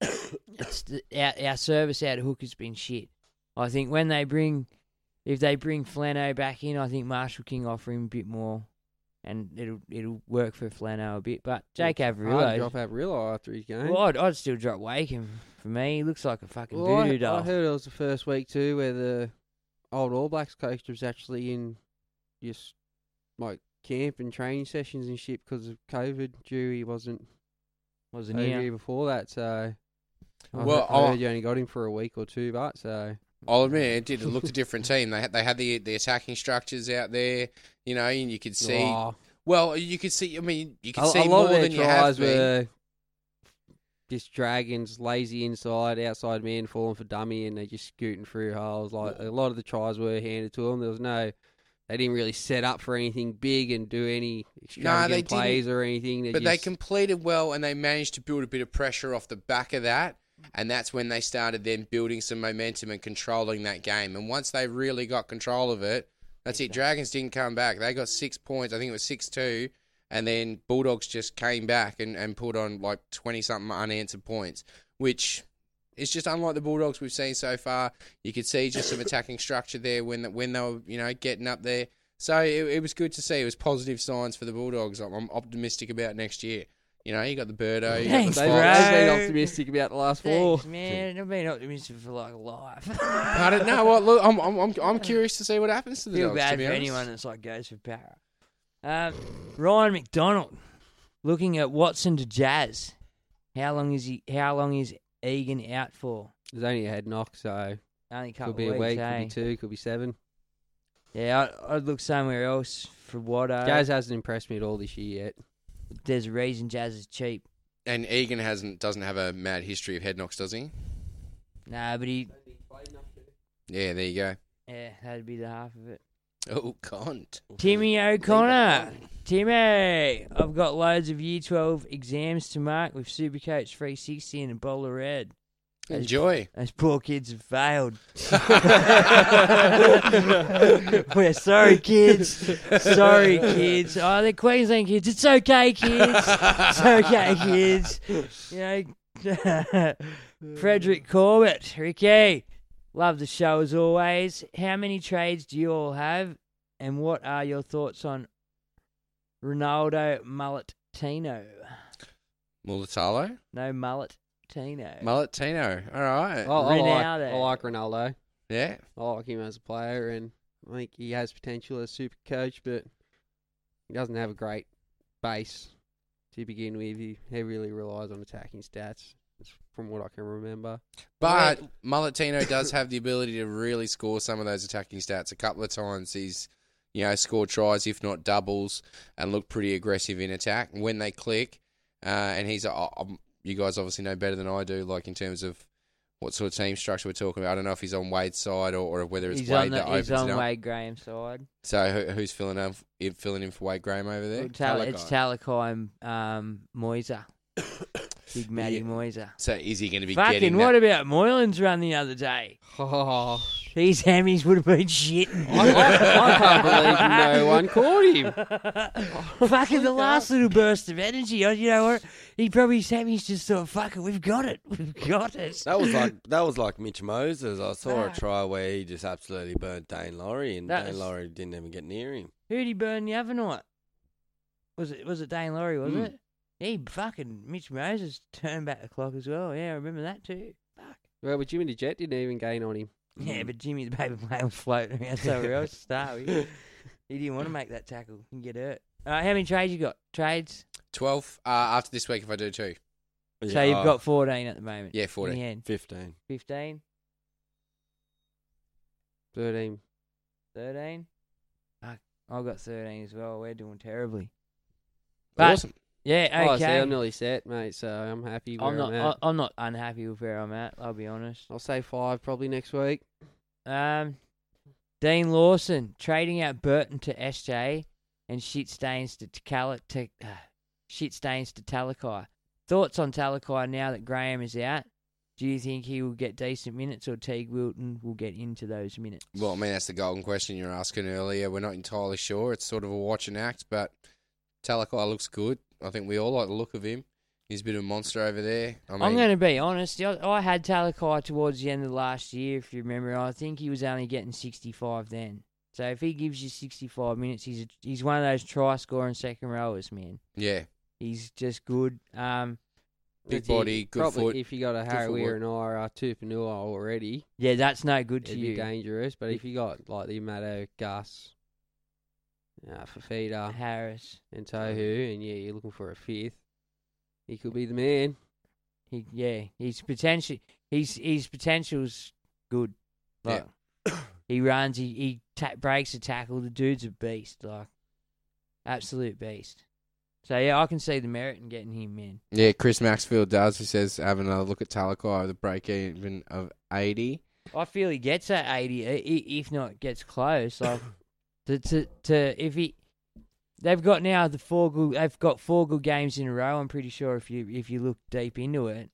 it's the, our, our service out of hooker's been shit. I think when they bring, if they bring Flano back in, I think Marshall King offer him a bit more, and it'll it'll work for Flano a bit. But Jake Averillo, I'd drop Averillo after his game. Well, I'd, I'd still drop Wakeham for me. He looks like a fucking well, voodoo doll. I heard it was the first week too where the old All Blacks coach was actually in just like camp and training sessions and shit because of COVID. Dewey wasn't wasn't here year before that, so I well, heard, I heard you only got him for a week or two, but so. I'll admit it did. It looked a different team. They had, they had the the attacking structures out there, you know, and you could see. Oh. Well, you could see. I mean, you could a, see a lot more of than you have been. Were just dragons, lazy inside, outside man, falling for dummy, and they're just scooting through holes. Like a lot of the tries were handed to them. There was no, they didn't really set up for anything big and do any extravagant no, they plays didn't, or anything. They but just, they completed well, and they managed to build a bit of pressure off the back of that. And that's when they started then building some momentum and controlling that game. And once they really got control of it, that's it. Dragons didn't come back. They got six points. I think it was six two. And then Bulldogs just came back and, and put on like twenty-something unanswered points, which is just unlike the Bulldogs we've seen so far. You could see just some attacking structure there when the, when they were, you know, getting up there. So it, it was good to see. It was positive signs for the Bulldogs. I'm, I'm optimistic about next year. You know, you got the Birdo. You Thanks, got the bro. I've been optimistic about the last four. Thanks, man. I've been optimistic for like life. I don't know what. Look, I'm, I'm, I'm, I'm curious to see what happens to the Feel dogs. Feel bad to for honest. Anyone that's like goes for para. Um, Ryan McDonald looking at Watson to Jazz. How long is he? How long is Egan out for? He's only a head knock, so only a couple could be weeks, a week, eh? Could be two, could be seven. Yeah, I'd, I'd look somewhere else for Watto. Jazz hasn't impressed me at all this year yet. There's a reason Jazz is cheap. And Egan hasn't doesn't have a mad history of head knocks, does he? Nah, but he... Yeah, there you go. Yeah, that'd be the half of it. Oh, Cont. Timmy O'Connor. Timmy, I've got loads of Year twelve exams to mark with SuperCoach three sixty and a bowl of red. Those Enjoy. P- those poor kids have failed. We're sorry, kids. Sorry, kids. Oh, they're Queensland kids. It's okay, kids. It's okay, kids. You know, Frederick Corbett, Ricky, love the show as always. How many trades do you all have, and what are your thoughts on Ronaldo Mulletino? Mulletalo? No, Mullet. Tino. Mulletino. All right. Oh, I, like, I like Ronaldo. Yeah. I like him as a player, and I think he has potential as a super coach, but he doesn't have a great base to begin with. He, he really relies on attacking stats, from what I can remember. But yeah. Mulletino does have the ability to really score some of those attacking stats. A couple of times he's, you know, scored tries, if not doubles, and looked pretty aggressive in attack. And when they click, uh, and he's a... a you guys obviously know better than I do, like in terms of what sort of team structure we're talking about. I don't know if he's on Wade's side or, or whether it's he's Wade the, that opens it up. He's on Wade Graham's side. So who, who's filling in, filling in for Wade Graham over there? Tal- Talakai. It's Talakai um, Moyser. Big Matty yeah. Moyser. So is he going to be Fucking getting Fucking what that? About Moylan's run the other day? Oh. These hammies would have been shitting. I, I, I can't believe no one caught him. Oh, fucking the last little burst of energy. You know what? He probably, his hammies just thought, fuck it, we've got it. We've got it. That was like that was like Mitch Moses. I saw ah. a try where he just absolutely burnt Dane Laurie, and that Dane was... Laurie didn't even get near him. Who did he burn the other night? Was it, was it Dane Laurie, was mm. it? He fucking, Mitch Moses turned back the clock as well. Yeah, I remember that too. Fuck. Well, but Jimmy the Jet didn't even gain on him. Yeah, but Jimmy the baby plane was floating around somewhere else to start with. He didn't want to make that tackle and get hurt. All right, how many trades you got? Trades? Twelve uh, after this week if I do two. Yeah. So you've got fourteen at the moment? Yeah, fourteen. Fifteen. Fifteen? Thirteen. Thirteen? Fuck. I've got thirteen as well. We're doing terribly. But, awesome. Yeah, okay. Oh, see, I'm nearly set, mate, so I'm happy where I'm, not, I'm at. I'm not unhappy with where I'm at, I'll be honest. I'll say five probably next week. Um, Dean Lawson, trading out Burton to S J and shit stains to Talakai. To, uh, shit stains to Talakai. Thoughts on Talakai now that Graham is out? Do you think he will get decent minutes or Teague Wilton will get into those minutes? Well, I mean, that's the golden question you were asking earlier. We're not entirely sure. It's sort of a watch and act, but Talakai looks good. I think we all like the look of him. He's a bit of a monster over there. I mean, I'm going to be honest. I had Talakai towards the end of last year, if you remember. I think he was only getting sixty-five then. So if he gives you sixty-five minutes, he's a, he's one of those try-scoring second rowers, man. Yeah. He's just good. Um, Big body, good probably foot. If you got a Harry Weir and Ira Tupanua already. Yeah, that's no good to you. It'd be dangerous. But if you got like the Mato, Gus, Uh, Fafita, Harris, and Tohu, and yeah, you're looking for a fifth. He could be the man. He, yeah, he's potential. He's his potential's good. Like, yeah, he runs. He he ta- breaks a tackle. The dude's a beast. Like, absolute beast. So yeah, I can see the merit in getting him in. Yeah, Chris Maxfield does. He says having another look at Talakai with a break even of eighty. I feel he gets at eighty, if not gets close. Like. To, to to if he, they've got now the four good, they've got four good games in a row. I'm pretty sure if you if you look deep into it,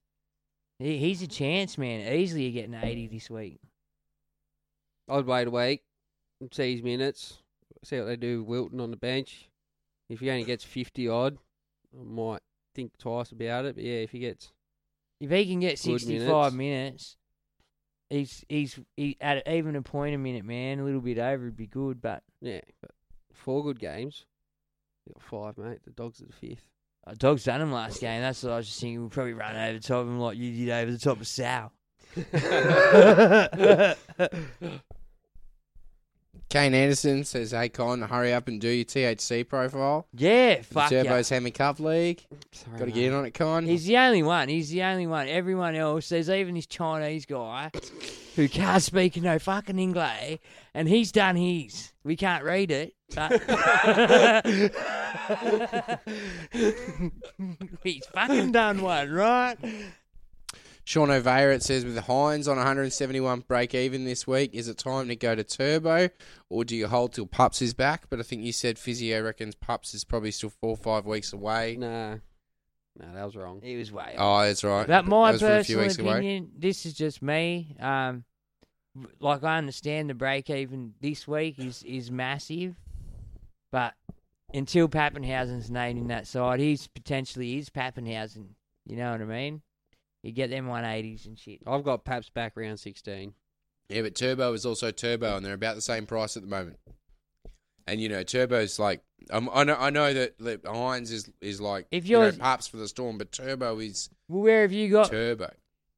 he, he's a chance, man. Easily getting eighty this week. I'd wait a week, see his minutes, see what they do with Wilton on the bench. If he only gets fifty odd, I might think twice about it. But yeah, if he gets, if he can get sixty-five minutes. minutes, he's he's he, at even a point a minute, man. A little bit over would be good, but. Yeah, but four good games. You got five, mate. The Dogs are the fifth. Uh, Dogs done him last game. That's what I was just thinking. We'll probably run over the top of him like you did over the top of Sal. Kane Anderson says, "Hey, Con, hurry up and do your T H C profile." Yeah, fuck yeah. Turbo's Hemming Cup League. Sorry, Got to mate. get in on it, Con. He's the only one. He's the only one. Everyone else, there's even this Chinese guy who can't speak no fucking English, and he's done his. We can't read it, but he's fucking done one, right? Sean O'Veira, it says, with Hines on one hundred seventy-one break even this week, is it time to go to Turbo, or do you hold till Pups is back? But I think you said physio reckons Pups is probably still four or five weeks away. Nah. No, that was wrong. He was way off. Oh, that's right. But my personal opinion, away. this is just me. Um, like, I understand the break even this week is, is massive, but until Pappenhausen's named in that side, he's potentially is Pappenhausen. You know what I mean? You get them one eighties and shit. I've got Paps back round sixteen. Yeah, but Turbo is also Turbo, and they're about the same price at the moment. And, you know, Turbo's like, um, I know I know that, that Hines is, is like, if you know, Paps for the Storm, but Turbo is well, where have you got Turbo?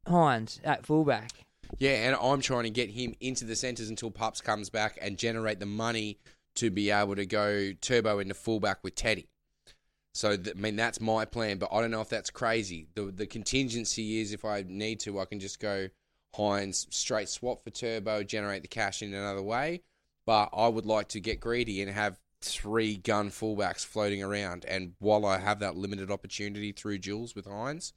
Hines at fullback. Yeah, and I'm trying to get him into the centres until Pups comes back and generate the money to be able to go Turbo into fullback with Teddy. So, th- I mean, that's my plan, but I don't know if that's crazy. The the contingency is if I need to, I can just go Hines, straight swap for Turbo, generate the cash in another way. But I would like to get greedy and have three gun fullbacks floating around. And while I have that limited opportunity through duels with Hines,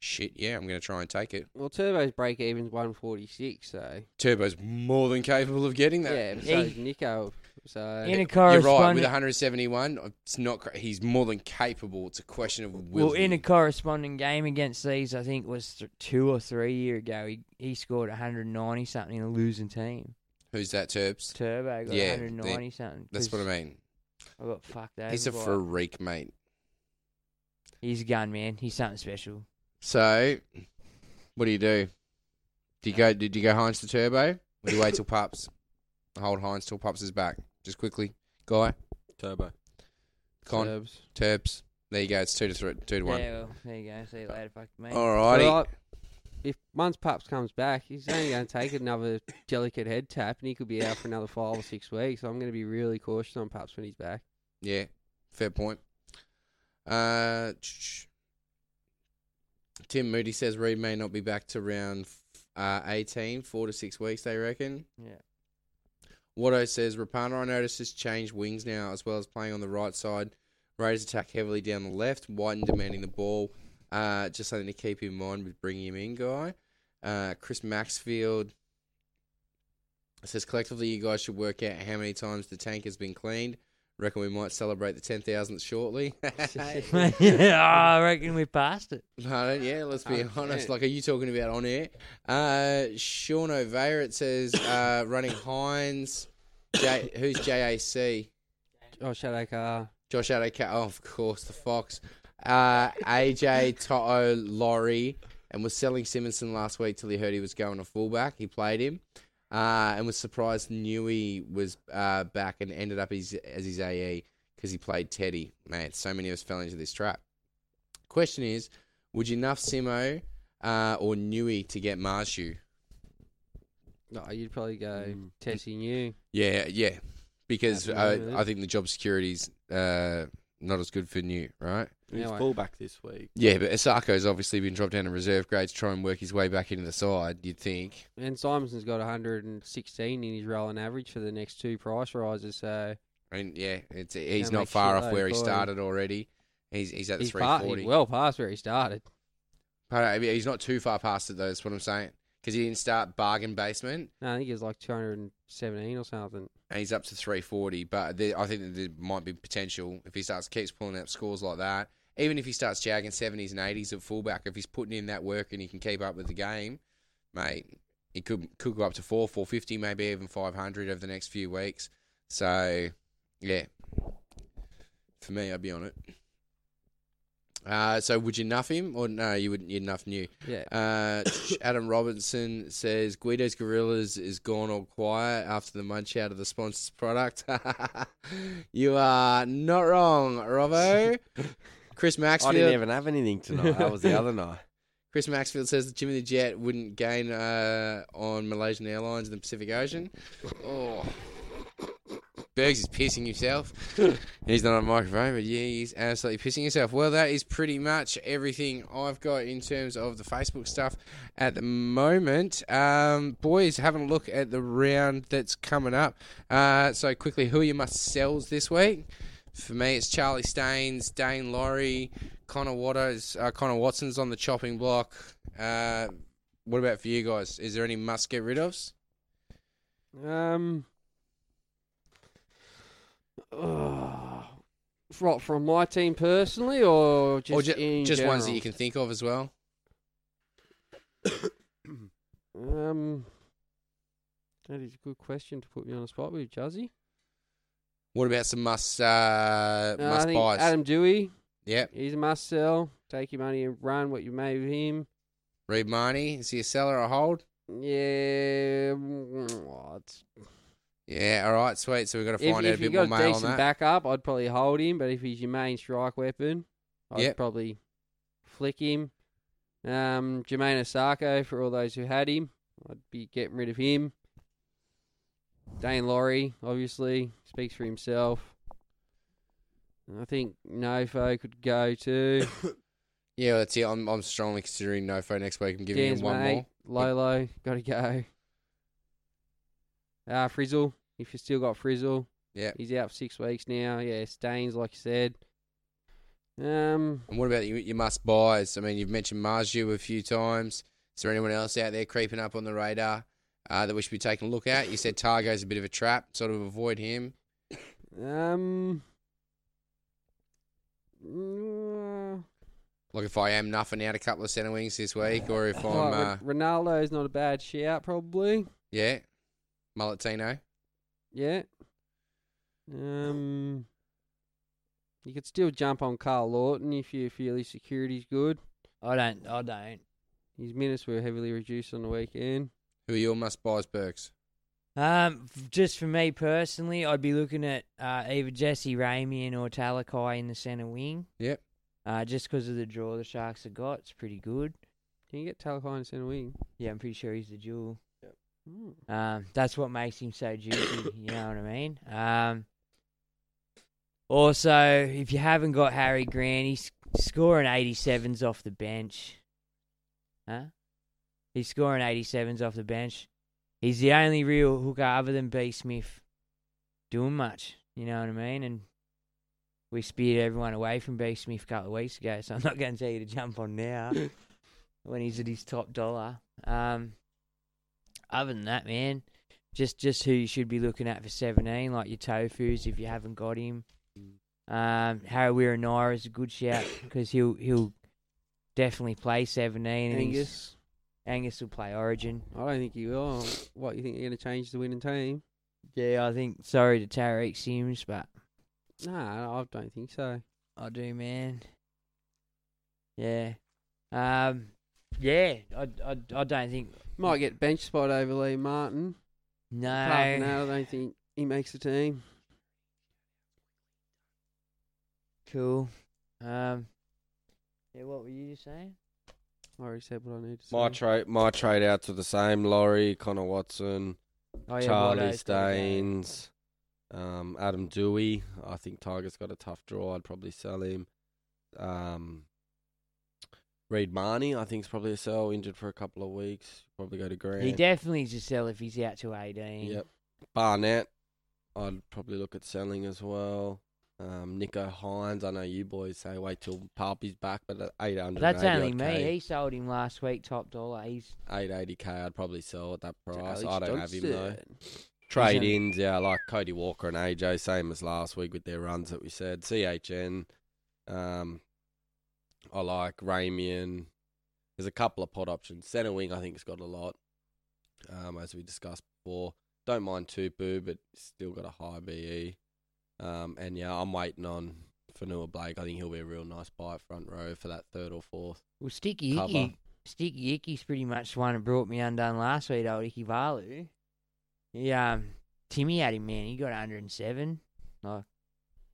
shit, yeah, I'm going to try and take it. Well, Turbo's break-even's one forty-six, so... Turbo's more than capable of getting that. Yeah, but so is Nico. So in a correspondent... You're right, with one hundred seventy-one, it's not, he's more than capable. It's a question of... Will well, he... in a corresponding game against these, I think it was th- two or three years ago, he, he scored one ninety-something in a losing team. Who's that, Turbs? Turbo got yeah, one ninety-something. That's what I mean. I got fucked over. He's a freak, mate. He's a gun, man. He's something special. So, what do you do? Do you go? Did you go Hines to Turbo? Or do you wait till Pups? Hold Hines till Pups is back. Just quickly, guy. Turbo. Con. Turbs. Turbs. There you go. It's two to three, two to one. Yeah, well, there you go. See you later, fuck mate. All righty. So, like, if once Pups comes back, he's only going to take another delicate head tap, and he could be out for another five or six weeks. So I'm going to be really cautious on Pups when he's back. Yeah, fair point. Uh. Sh- Tim Moody says Reed may not be back to round uh, eighteen, four to six weeks, they reckon. Yeah. Watto says, Rapana, I noticed, has changed wings now, as well as playing on the right side. Raiders attack heavily down the left. Whiten demanding the ball. Uh, just something to keep in mind with bringing him in, guy. Uh, Chris Maxfield says, collectively, you guys should work out how many times the tank has been cleaned. Reckon we might celebrate the ten thousandth shortly. Yeah, I reckon we passed it. No, yeah, let's be oh, honest. Yeah. Like, are you talking about on air? Uh, Sean O'Veyer, it says, uh, running Hines. J- who's J A C? Josh Adokar. Josh Adokar. Oh, of course, the Fox. Uh, A J, Toto, Laurie, and was selling Simonson last week till he heard he was going to fullback. He played him. Uh, and was surprised Newey was uh, back and ended up his, as his A E because he played Teddy. Man, so many of us fell into this trap. Question is, would you nuff Simo uh, or Newey to get Marshu? No, you'd probably go mm. Tessie New. Yeah, yeah, because uh, I think the job security's uh, not as good for New, right? He's no fullback this week. Yeah, but Isako's obviously been dropped down to reserve grade to try and work his way back into the side, you'd think. And Simonson's got one hundred sixteen in his rolling average for the next two price rises, so... And yeah, it's he's not far off where he started already. He's he's at the he's three forty. Par- he's well past where he started. But he's not too far past it, though, that's what I'm saying. Because he didn't start bargain basement. No, I think he was like two hundred seventeen or something. And he's up to three forty, but there, I think that there might be potential if he starts keeps pulling up scores like that. Even if he starts jagging seventies and eighties at fullback, if he's putting in that work and he can keep up with the game, mate, he could could go up to four, four fifty, maybe even five hundred over the next few weeks. So, yeah, for me, I'd be on it. Uh, so, would you nuff him, or no? You wouldn't. You'd nuff New. Yeah. Uh, Adam Robinson says Guido's Gorillas is gone all quiet after the munch out of the sponsor's product. You are not wrong, Robbo. Chris Maxfield. I didn't even have anything tonight. That was the other night. Chris Maxfield says that Jimmy the Jet wouldn't gain uh, on Malaysian Airlines in the Pacific Ocean. Oh, Bergs is pissing himself. He's not on the microphone, but yeah, he's absolutely pissing himself. Well, that is pretty much everything I've got in terms of the Facebook stuff at the moment. Um, boys, having a look at the round that's coming up. Uh, so quickly, who are your must-sells this week? For me, it's Charlie Staines, Dane Laurie, Connor Waters, uh, Connor Watson's on the chopping block. Uh, what about for you guys? Is there any must get rid ofs? Um, oh, from, from my team personally, or just or ju- in just general? Ones that you can think of as well. um, that is a good question to put me on the spot with, Juzzy. What about some must uh, no, must I think buys? Adam Dewey. Yep. He's a must sell. Take your money and run what you made with him. Reid Marnie. Is he a seller or a hold? Yeah. What? Yeah, all right, sweet. So we've got to find if, out if a bit more mail on that. If you've got a decent backup, I'd probably hold him. But if he's your main strike weapon, I'd yep. probably flick him. Um, Jermaine Osako, for all those who had him, I'd be getting rid of him. Dane Laurie, obviously, speaks for himself. I think Nofo could go too. Yeah, well, that's it. I'm I'm strongly considering Nofo next week. I'm giving Dan's him one mate, more. Lolo, got to go. Uh, Frizzle, if you still got Frizzle. Yeah. He's out for six weeks now. Yeah, Staines, like you said. Um. And what about you, you must buys? I mean, you've mentioned Marju a few times. Is there anyone else out there creeping up on the radar? Uh, that we should be taking a look at. You said Targo's a bit of a trap, sort of avoid him. Um, uh, like if I am nuffing out a couple of centre wings this week, or if I'm uh, Ronaldo's not a bad shout, probably. Yeah, Mulletino. Yeah. Um, you could still jump on Carl Lawton if you feel his security's good. I don't. I don't. His minutes were heavily reduced on the weekend. Who are your must-buys, Berks? Um, just for me personally, I'd be looking at uh, either Jesse Ramian or Talakai in the centre wing. Yep. Uh, just because of the draw the Sharks have got, it's pretty good. Can you get Talakai in the centre wing? Yeah, I'm pretty sure he's the dual. Yep. Mm. Um, that's what makes him so juicy, you know what I mean? Um, also, if you haven't got Harry Grant, he's scoring eighty-sevens off the bench. Huh? He's scoring eighty-sevens off the bench. He's the only real hooker other than B. Smith doing much, you know what I mean? And we speared everyone away from Beast Smith a couple of weeks ago, so I'm not going to tell you to jump on now when he's at his top dollar. Um, other than that, man, just just who you should be looking at for seventeen, like your Tofus if you haven't got him. Um, Harry Wiranira is a good shout because he'll he'll definitely play seventeen. And Angus, Angus will play Origin. I don't think he will. What, you think you're going to change the winning team? Yeah, I think. Sorry to Tariq Sims, but nah, I don't think so. I do, man. Yeah, um, yeah. I, I, I don't think might get bench spot over Lee Martin. No, Apart from that, I don't think he makes the team. Cool. Um, yeah, what were you saying? I already said what I need to say. My trade, my trade outs are the same. Laurie, Connor Watson, oh, yeah, Charlie Staines, um, Adam Dewey. I think Tiger's got a tough draw. I'd probably sell him. Um, Reid Marnie, I think, is probably a sell. Injured for a couple of weeks. Probably go to Grant. He definitely is a sell if he's out to eighteen. Yep. Barnett, I'd probably look at selling as well. Um, Nico Hines, I know you boys say wait till Palpy's back, but at eight hundred. That's only me. He sold him last week, top dollar. He's eight eighty k. I'd probably sell at that price. I don't have him though. Trade ins, yeah, like Cody Walker and A J, same as last week with their runs that we said. C H N, um, I like Ramian. There's a couple of pot options. Centre wing, I think, has got a lot, um, as we discussed before. Don't mind Tupu, but still got a high B E. Um, and, yeah, I'm waiting on Fanua Blake. I think he'll be a real nice buy at front row for that third or fourth. Well, Sticky cover. Icky, Sticky Icky's pretty much the one that brought me undone last week, old Icky Valu. Yeah, um, Timmy had him, man. He got one hundred seven. Like,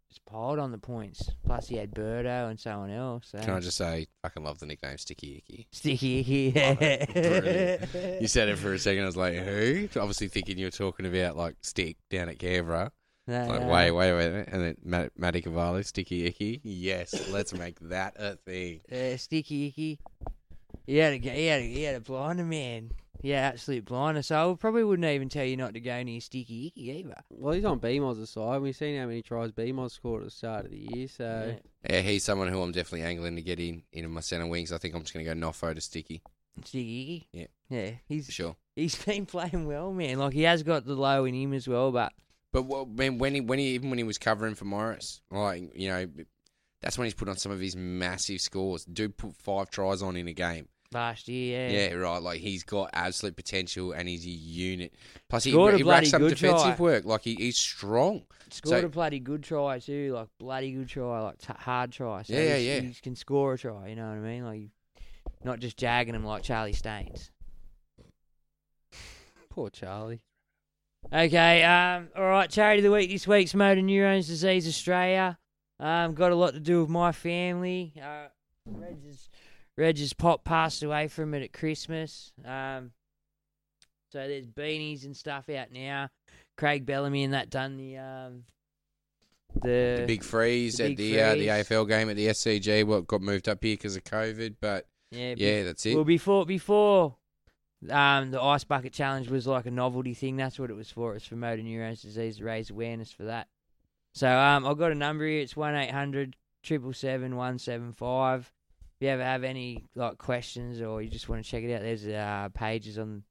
it's piled on the points. Plus, he had Birdo and someone else. So. Can I just say, I fucking love the nickname Sticky Icky. Sticky Icky, yeah. You said it for a second. I was like, who? Obviously thinking you were talking about, like, Stick down at Canberra. No, like, no. Wait, wait, wait. And then Matt, Matty Cavallo, Sticky Icky. Yes, let's make that a thing. Uh, Sticky Icky. He had, a, he, had a, he had a blinder, man. Yeah, absolute blinder. So I probably wouldn't even tell you not to go near Sticky Icky either. Well, he's on B M O's side. We've seen how many tries B M O scored at the start of the year. So yeah. yeah, he's someone who I'm definitely angling to get in in my centre wings. I think I'm just going to go Nofo to Sticky. Sticky Icky? Yeah. Yeah. He's, sure. He's been playing well, man. Like, he has got the low in him as well, but... But when he, when he, even when he was covering for Morris, like, you know, that's when he's put on some of his massive scores. Dude put five tries on in a game. Last year, yeah. Yeah, right. Like, he's got absolute potential and he's a unit. Plus, he, he racks up defensive try. work. Like, he, he's strong. Scored so, a bloody good try, too. Like, bloody good try. Like, t- hard try. So yeah, yeah. He can score a try, you know what I mean? Like, not just jagging him like Charlie Staines. Poor Charlie. Okay, um, all right, Charity of the Week this week's Motor Neurones Disease Australia. Um, got a lot to do with my family. Uh, Reg's, Reg's pop passed away from it at Christmas. Um, so there's beanies and stuff out now. Craig Bellamy and that done the... Um, the, the big freeze the big at the freeze. Uh, the A F L game at the S C G. Well, got moved up here because of COVID, but yeah, yeah be- that's it. Well, before before... Um, the Ice Bucket Challenge was like a novelty thing. That's what it was for. It was for motor neurones disease, to raise awareness for that. So um, I've got a number here. It's one eight hundred, seven seven seven, one seven five. If you ever have any like questions or you just want to check it out, there's uh, pages on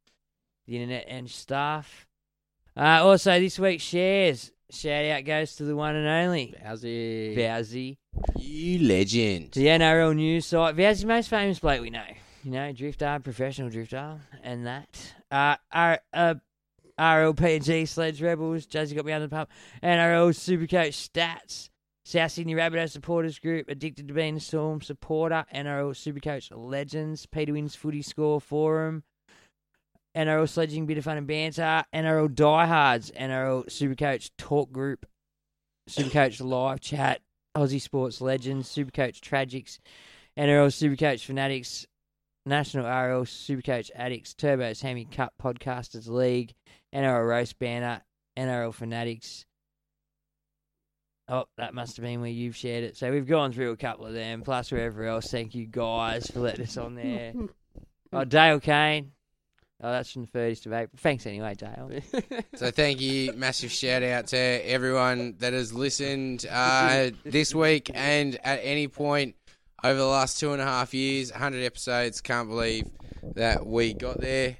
the internet and stuff. Uh, also, this week's shares. Shout out goes to the one and only Bowsy. Bowsy. You legend. The N R L news site. Bowsy, most famous bloke we know. You know, drifter, professional drifter, and that. Uh, R, uh, R L P G, Sledge Rebels, Jazzy got me under the pump. N R L, SuperCoach Stats, South Sydney Rabbitohs Supporters Group, Addicted to Being a Storm Supporter, N R L SuperCoach Legends, Peter Wynn's Footy Score Forum, N R L Sledging, Bit of Fun and Banter, N R L Diehards, N R L SuperCoach Talk Group, SuperCoach Live Chat, Aussie Sports Legends, SuperCoach Tragics, N R L SuperCoach Fanatics, National R L Supercoach Addicts, Turbo's Hemming Cup Podcasters League, N R L Roast Banner, N R L Fanatics. Oh, that must have been where you've shared it. So we've gone through a couple of them, plus wherever else. Thank you guys for letting us on there. Oh, Dale Kane. Oh, that's from the thirtieth of April. Thanks anyway, Dale. So thank you. Massive shout out to everyone that has listened uh, this week and at any point over the last two and a half years, one hundred episodes. Can't believe that we got there.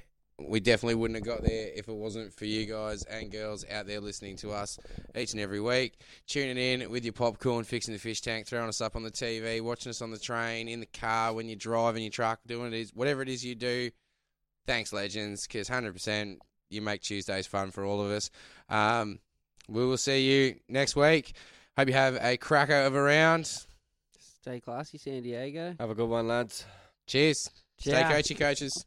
We definitely wouldn't have got there if it wasn't for you guys and girls out there listening to us each and every week. Tuning in with your popcorn, fixing the fish tank, throwing us up on the T V, watching us on the train, in the car, when you're driving your truck, doing it, whatever it is you do. Thanks, legends, because one hundred percent you make Tuesdays fun for all of us. Um, we will see you next week. Hope you have a cracker of a round. Stay classy, San Diego. Have a good one, lads. Cheers. Ciao. Stay coachy, coaches.